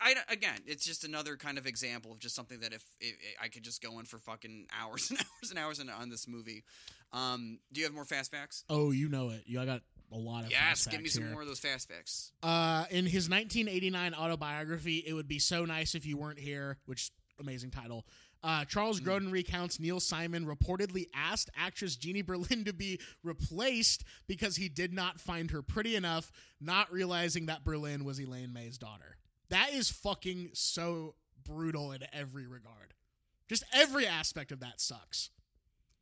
I, I again, it's just another kind of example of just something that if it, it, I could just go in for fucking hours and hours and hours and, on this movie. Um, do you have more fast facts? Oh, you know it. You I got. A lot of yes, give me some here. More of those fast facts. Uh, in his nineteen eighty-nine autobiography, It Would Be So Nice If You Weren't Here, which amazing title. Uh, Charles Grodin mm. recounts Neil Simon reportedly asked actress Jeannie Berlin to be replaced because he did not find her pretty enough, not realizing that Berlin was Elaine May's daughter. That is fucking so brutal in every regard. Just every aspect of that sucks.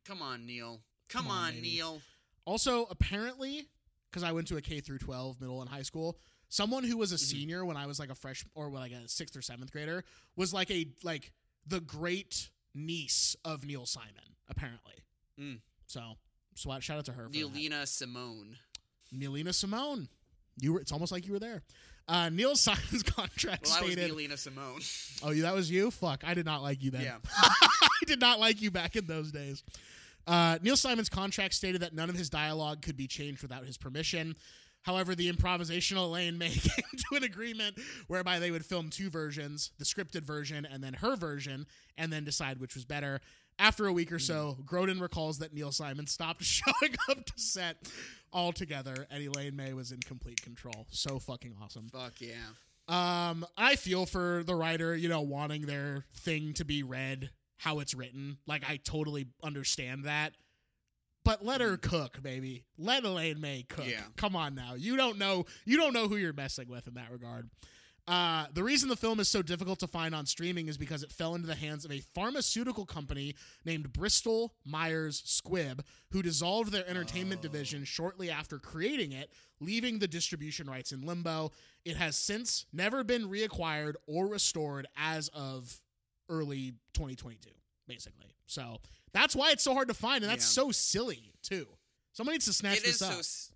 Come on, Neil. Come, Come on, on Neil. Also, apparently... because I went to a K through twelve, middle and high school. Someone who was a mm-hmm. senior when I was like a fresh or like a sixth or seventh grader was like a like the great niece of Neil Simon, apparently. Mm. So, so shout out to her. Neilina Simone. Neilina Simone, you were. It's almost like you were there. Uh, Neil Simon's contract well, stated. I was Neilina Simone. Oh, that was you? Fuck, I did not like you then. Yeah. I did not like you back in those days. Uh, Neil Simon's contract stated that none of his dialogue could be changed without his permission. However, the improvisational Elaine May came to an agreement whereby they would film two versions, the scripted version and then her version, and then decide which was better. After a week or so, Grodin recalls that Neil Simon stopped showing up to set altogether, and Elaine May was in complete control. So fucking awesome. Fuck yeah. Um, I feel for the writer, you know, wanting their thing to be read how it's written. Like, I totally understand that. But let her cook, baby. Let Elaine May cook. Yeah. Come on now. You don't know you don't know who you're messing with in that regard. Uh, the reason the film is so difficult to find on streaming is because it fell into the hands of a pharmaceutical company named Bristol Myers Squibb, who dissolved their entertainment oh. division shortly after creating it, leaving the distribution rights in limbo. It has since never been reacquired or restored as of early twenty twenty-two, basically. So that's why it's so hard to find, and that's yeah. so silly too. Somebody needs to snatch it this is up. So,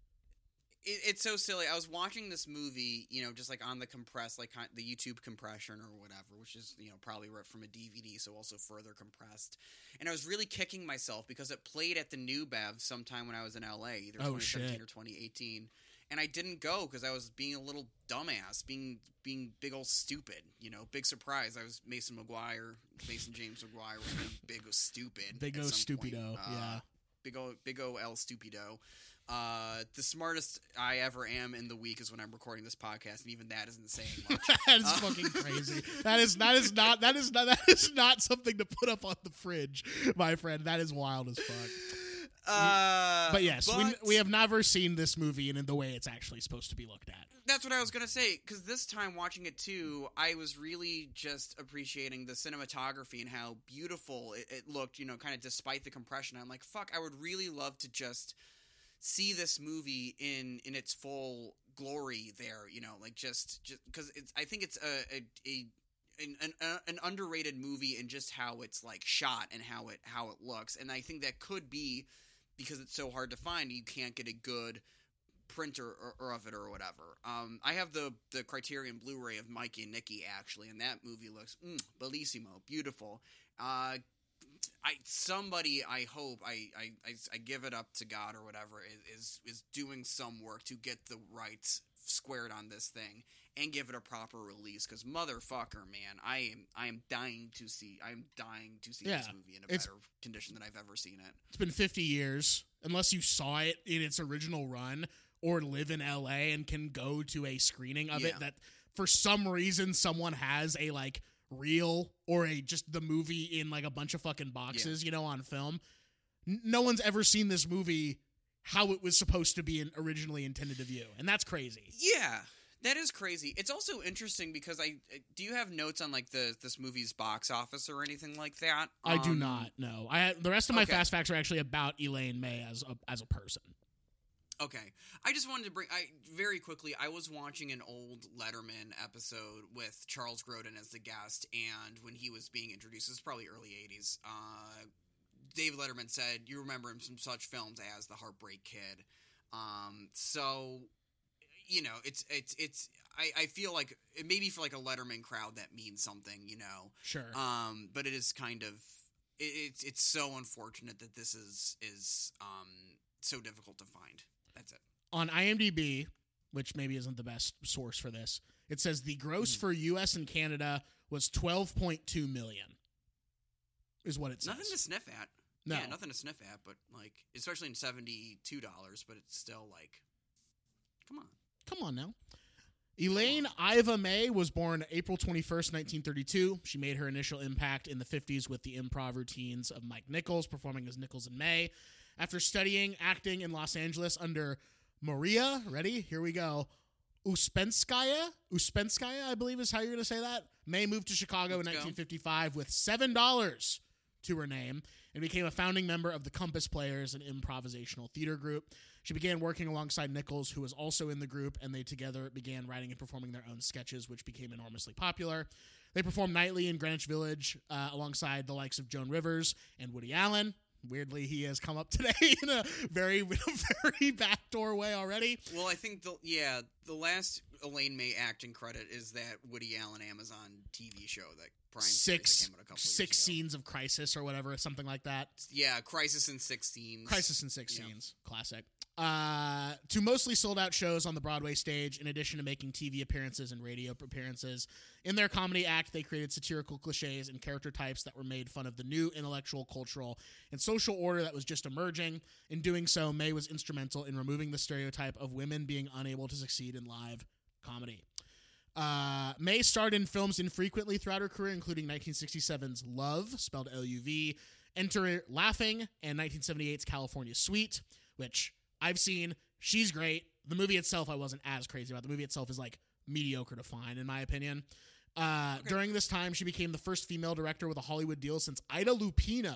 it, it's so silly. I was watching this movie, you know, just like on the compress, like the YouTube compression or whatever, which is, you know, probably ripped from a D V D, so also further compressed. And I was really kicking myself because it played at the New Bev sometime when I was in L A, either oh, twenty seventeen shit. Or twenty eighteen. And I didn't go because I was being a little dumbass, being being big old stupid, you know, big surprise. I was Mason McGuire, Mason James McGuire, big old stupid. Big old stupido, uh, yeah. Big old, big old El Stupido. Uh, the smartest I ever am in the week is when I'm recording this podcast, and even that isn't saying much. That is uh, fucking crazy. That is that is not that is not that is not something to put up on the fridge, my friend. That is wild as fuck. Uh, but yes, but we, we have never seen this movie in the way it's actually supposed to be looked at. That's what I was going to say, because this time watching it too, I was really just appreciating the cinematography and how beautiful it, it looked, you know, kind of despite the compression. I'm like, fuck, I would really love to just see this movie in, in its full glory there, you know, like just just because I think it's a, a, a An, an, uh, an underrated movie in just how it's like shot and how it how it looks. And I think that could be because it's so hard to find. You can't get a good printer or, or of it or whatever. Um, I have the the Criterion Blu-ray of Mikey and Nikki actually, and that movie looks mm, bellissimo, beautiful. Uh, I somebody I hope I, I, I, I give it up to God or whatever is is doing some work to get the rights squared on this thing and give it a proper release, because motherfucker, man, I am I am dying to see I am dying to see yeah, this movie in a better condition than I've ever seen it. It's been fifty years, unless you saw it in its original run or live in L A and can go to a screening of yeah. it that for some reason someone has a like reel or a just the movie in like a bunch of fucking boxes, yeah. you know, on film. No one's ever seen this movie how it was supposed to be originally intended to view, and that's crazy. Yeah. That is crazy. It's also interesting because I do you have notes on like the this movie's box office or anything like that? Um, I do not. No, I the rest of my okay. fast facts are actually about Elaine May as a, as a person. Okay, I just wanted to bring I very quickly. I was watching an old Letterman episode with Charles Grodin as the guest, and when he was being introduced, it was probably early eighties. Uh, Dave Letterman said, "You remember him from such films as The Heartbreak Kid." Um, so. You know, it's it's it's. I, I feel like maybe for like a Letterman crowd that means something. You know, sure. Um, but it is kind of it, it's it's so unfortunate that this is is um so difficult to find. That's it. On IMDb, which maybe isn't the best source for this, it says the gross mm. for U S and Canada was twelve point two million. Is what it says. Nothing to sniff at. No, yeah, nothing to sniff at. But like, especially in seventy two dollars, but it's still like, come on. Come on now. Elaine Iva May was born April twenty-first, nineteen thirty-two. She made her initial impact in the fifties with the improv routines of Mike Nichols, performing as Nichols and May. After studying acting in Los Angeles under Maria, ready? Here we go. Uspenskaya? Uspenskaya, I believe is how you're going to say that. May moved to Chicago Let's in nineteen fifty-five go. With seven dollars to her name and became a founding member of the Compass Players, an improvisational theater group. She began working alongside Nichols, who was also in the group, and they together began writing and performing their own sketches, which became enormously popular. They performed nightly in Greenwich Village uh, alongside the likes of Joan Rivers and Woody Allen. Weirdly, he has come up today in a very, very backdoor way already. Well, I think, the yeah, the last Elaine May acting credit is that Woody Allen Amazon T V show that Prime six, that came out a couple six years ago. Scenes of Crisis or whatever, something like that. Yeah, Crisis in Six Scenes. Crisis in Six yeah. Scenes, classic. Uh, to mostly sold-out shows on the Broadway stage, in addition to making T V appearances and radio appearances. In their comedy act, they created satirical cliches and character types that were made fun of the new intellectual, cultural, and social order that was just emerging. In doing so, May was instrumental in removing the stereotype of women being unable to succeed in live comedy. Uh, May starred in films infrequently throughout her career, including nineteen sixty-seven's Love, spelled L U V, Enter Laughing, and nineteen seventy-eight's California Suite, which... I've seen. She's great. The movie itself, I wasn't as crazy about. The movie itself is like mediocre to fine, in my opinion. Uh, okay. During this time, she became the first female director with a Hollywood deal since Ida Lupino,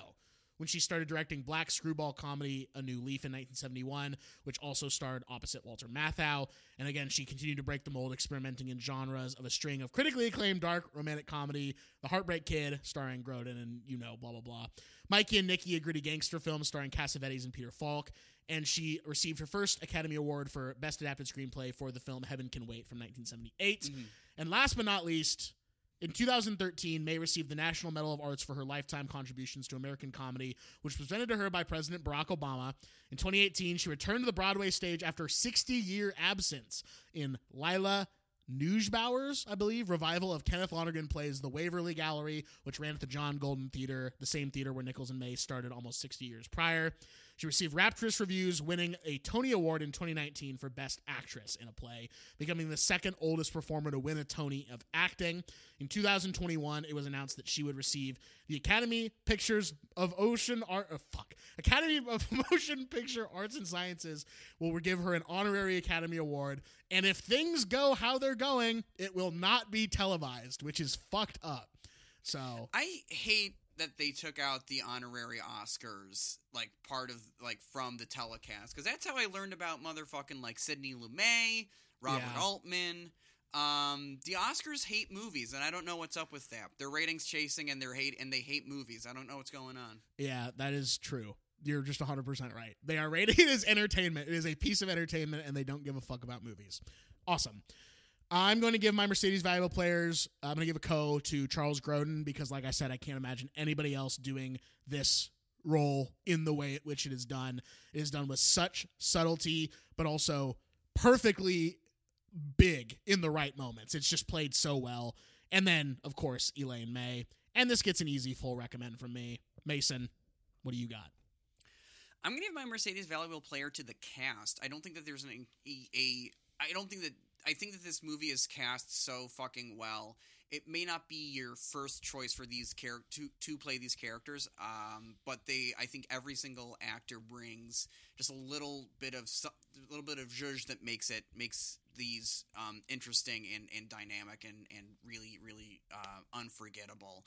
when she started directing black screwball comedy A New Leaf in nineteen seventy-one, which also starred opposite Walter Matthau. And again, she continued to break the mold, experimenting in genres of a string of critically acclaimed dark romantic comedy, The Heartbreak Kid, starring Grodin and, you know, blah, blah, blah. Mikey and Nikki, a gritty gangster film starring Cassavetes and Peter Falk. And she received her first Academy Award for Best Adapted Screenplay for the film Heaven Can Wait from nineteen seventy-eight. Mm-hmm. And last but not least, in two thousand thirteen, May received the National Medal of Arts for her lifetime contributions to American comedy, which was presented to her by President Barack Obama. In twenty eighteen, she returned to the Broadway stage after a sixty-year absence in Lila Neubauer's, I believe, revival of Kenneth Lonergan plays The Waverly Gallery, which ran at the John Golden Theater, the same theater where Nichols and May started almost sixty years prior. She received rapturous reviews, winning a Tony Award in twenty nineteen for Best Actress in a Play, becoming the second oldest performer to win a Tony of acting. In two thousand twenty-one, it was announced that she would receive the Academy Pictures of Ocean Art. Oh, fuck, Academy of Motion Picture Arts and Sciences will give her an honorary Academy Award. And if things go how they're going, it will not be televised, which is fucked up. So I hate that they took out the honorary Oscars, like, part of, like, from the telecast. Because that's how I learned about motherfucking, like, Sidney Lumet, Robert yeah. Altman. Um, the Oscars hate movies, and I don't know what's up with that. They're ratings chasing, and, they're hate, and they hate movies. I don't know what's going on. Yeah, that is true. You're just one hundred percent right. They are rated as entertainment. It is a piece of entertainment, and they don't give a fuck about movies. Awesome. I'm going to give my Mercedes Valuable Players, I'm going to give a co to Charles Grodin because, like I said, I can't imagine anybody else doing this role in the way at which it is done. It is done with such subtlety, but also perfectly big in the right moments. It's just played so well. And then, of course, Elaine May. And this gets an easy full recommend from me. Mason, what do you got? I'm going to give my Mercedes Valuable Player to the cast. I don't think that there's an a, a I don't think that I think that this movie is cast so fucking well. It may not be your first choice for these char- to to play these characters, um, but they, I think, every single actor brings just a little bit of a little bit of zhuzh that makes it makes these um, interesting and, and dynamic and, and really, really uh, unforgettable.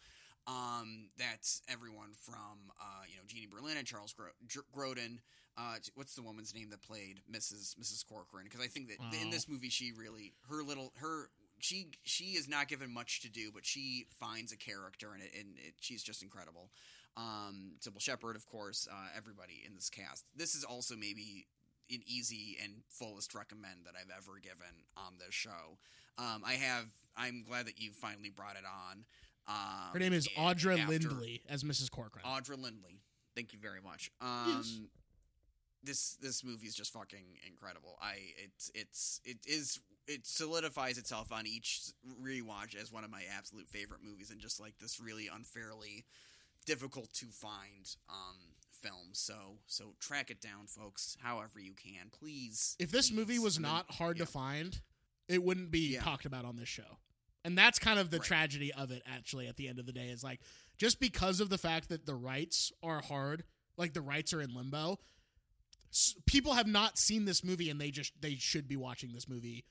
Um, that's everyone from, uh, you know, Jeannie Berlin and Charles Gro- G- Grodin. Uh, what's the woman's name that played Missus Missus Corcoran? Because I think that oh. in this movie, she really, her little, her, she, she is not given much to do, but she finds a character and it, and it, she's just incredible. Um, Cybill Shepherd, of course, uh, everybody in this cast. This is also maybe an easy and fullest recommend that I've ever given on this show. Um, I have, I'm glad that you finally brought it on. Um, Her name is Audra Lindley as Missus Corcoran. Audra Lindley. Thank you very much. Um, yes. This this movie is just fucking incredible. I it's it's it is it solidifies itself on each rewatch as one of my absolute favorite movies, and just like this really unfairly difficult to find um, film. So so track it down, folks, however you can. Please. If this please, movie was not then, hard yeah. to find, it wouldn't be yeah. talked about on this show. And that's kind of the right. tragedy of it, actually, at the end of the day, is like, just because of the fact that the rights are hard, like the rights are in limbo, s- people have not seen this movie, and they just, they should be watching this movie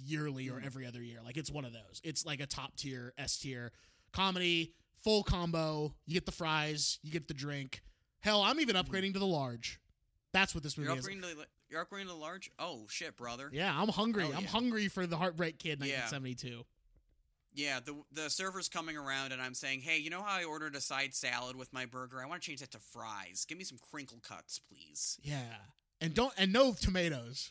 yearly or every other year. Like, it's one of those. It's like a top tier, S tier comedy, full combo. You get the fries, you get the drink. Hell, I'm even upgrading to the large. That's what this movie you're is. Upgrading to, you're upgrading to the large? Oh, shit, brother. Yeah, I'm hungry. Oh, yeah. I'm hungry for the Heartbreak Kid nineteen seventy-two. Yeah. Yeah, the the server's coming around, and I'm saying, hey, you know how I ordered a side salad with my burger? I want to change that to fries. Give me some crinkle cuts, please. Yeah, and don't and no tomatoes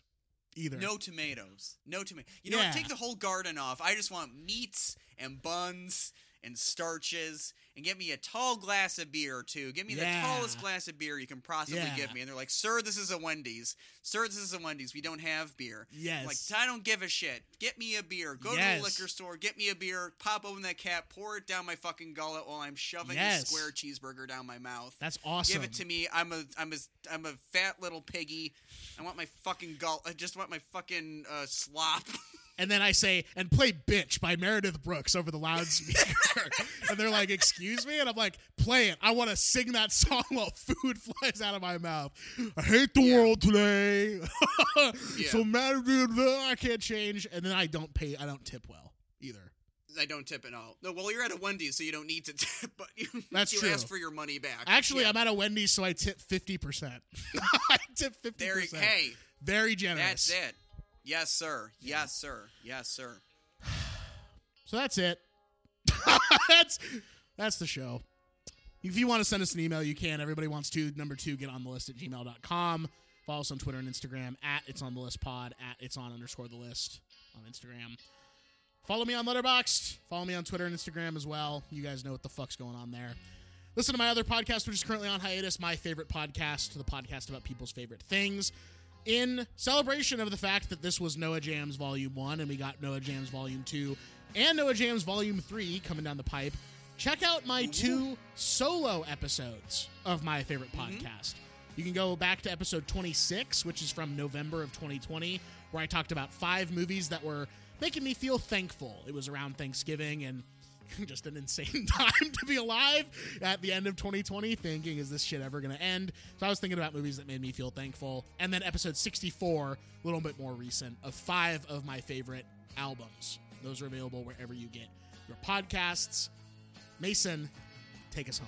either. No tomatoes. No tomato. You yeah. know what? Take the whole garden off. I just want meats and buns and starches, and get me a tall glass of beer, too. Give me yeah. the tallest glass of beer you can possibly yeah. give me. And they're like, sir, this is a Wendy's. Sir, this is a Wendy's. We don't have beer. Yes. Like, I don't give a shit. Get me a beer. Go yes. to the liquor store. Get me a beer. Pop open that cap. Pour it down my fucking gullet while I'm shoving yes. a square cheeseburger down my mouth. That's awesome. Give it to me. I'm a I'm a, I'm a fat little piggy. I want my fucking gullet. I just want my fucking uh, slop. And then I say, and play Bitch by Meredith Brooks over the loudspeaker. And they're like, excuse me? And I'm like, play it. I want to sing that song while food flies out of my mouth. I hate the yeah. world today. yeah. So mad, I can't change. And then I don't pay. I don't tip well either. I don't tip at all. No, well, you're at a Wendy's, so you don't need to tip. But you, That's you true. ask for your money back. Actually, yeah. I'm at a Wendy's, so I tip fifty percent. I tip fifty percent. Very, hey, very generous. That's it. Yes, sir. Yeah. Yes, sir. Yes, sir. So that's it. that's that's the show. If you want to send us an email, you can. Everybody wants to. Number two, get on the list at gmail dot com. Follow us on Twitter and Instagram at it's on the list pod, at it's on underscore the list on Instagram. Follow me on Letterboxd. Follow me on Twitter and Instagram as well. You guys know what the fuck's going on there. Listen to my other podcast, which is currently on hiatus, My Favorite Podcast, the podcast about people's favorite things. In celebration of the fact that this was Noah Jams Volume one, and we got Noah Jams Volume two and Noah Jams Volume three coming down the pipe, check out my Ooh. two solo episodes of My Favorite Podcast. Mm-hmm. You can go back to episode twenty-six, which is from November of twenty twenty, where I talked about five movies that were making me feel thankful. It was around Thanksgiving and just an insane time to be alive at the end of twenty twenty, thinking, is this shit ever going to end? So I was thinking about movies that made me feel thankful. And then episode sixty-four, a little bit more recent, of five of my favorite albums. Those are available wherever you get your podcasts. Mason, take us home.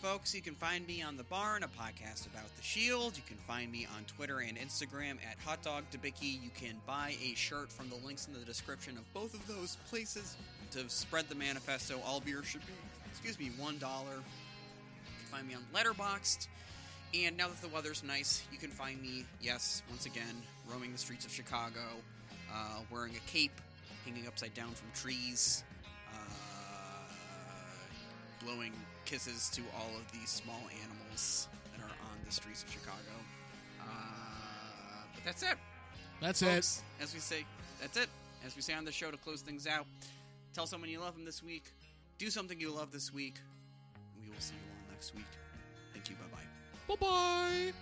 Folks, you can find me on The Barn, a podcast about The Shield. You can find me on Twitter and Instagram at HotDogDebicki. You can buy a shirt from the links in the description of both of those places. To spread the manifesto, all beer should be, excuse me, one dollar. You can find me on Letterboxd. And now that the weather's nice, you can find me, yes, once again, roaming the streets of Chicago, uh, wearing a cape, hanging upside down from trees, uh, blowing kisses to all of the small animals that are on the streets of Chicago. Uh, but that's it. That's Folks, it. As we say, that's it. As we say on the show to close things out, tell someone you love them this week. Do something you love this week. We will see you all next week. Thank you. Bye-bye. Bye-bye.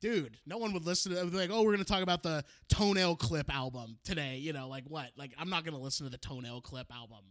dude, no one would listen to it. Like, oh, we're going to talk about the Toenail Clip album today. You know, like what? Like, I'm not going to listen to the Toenail Clip album.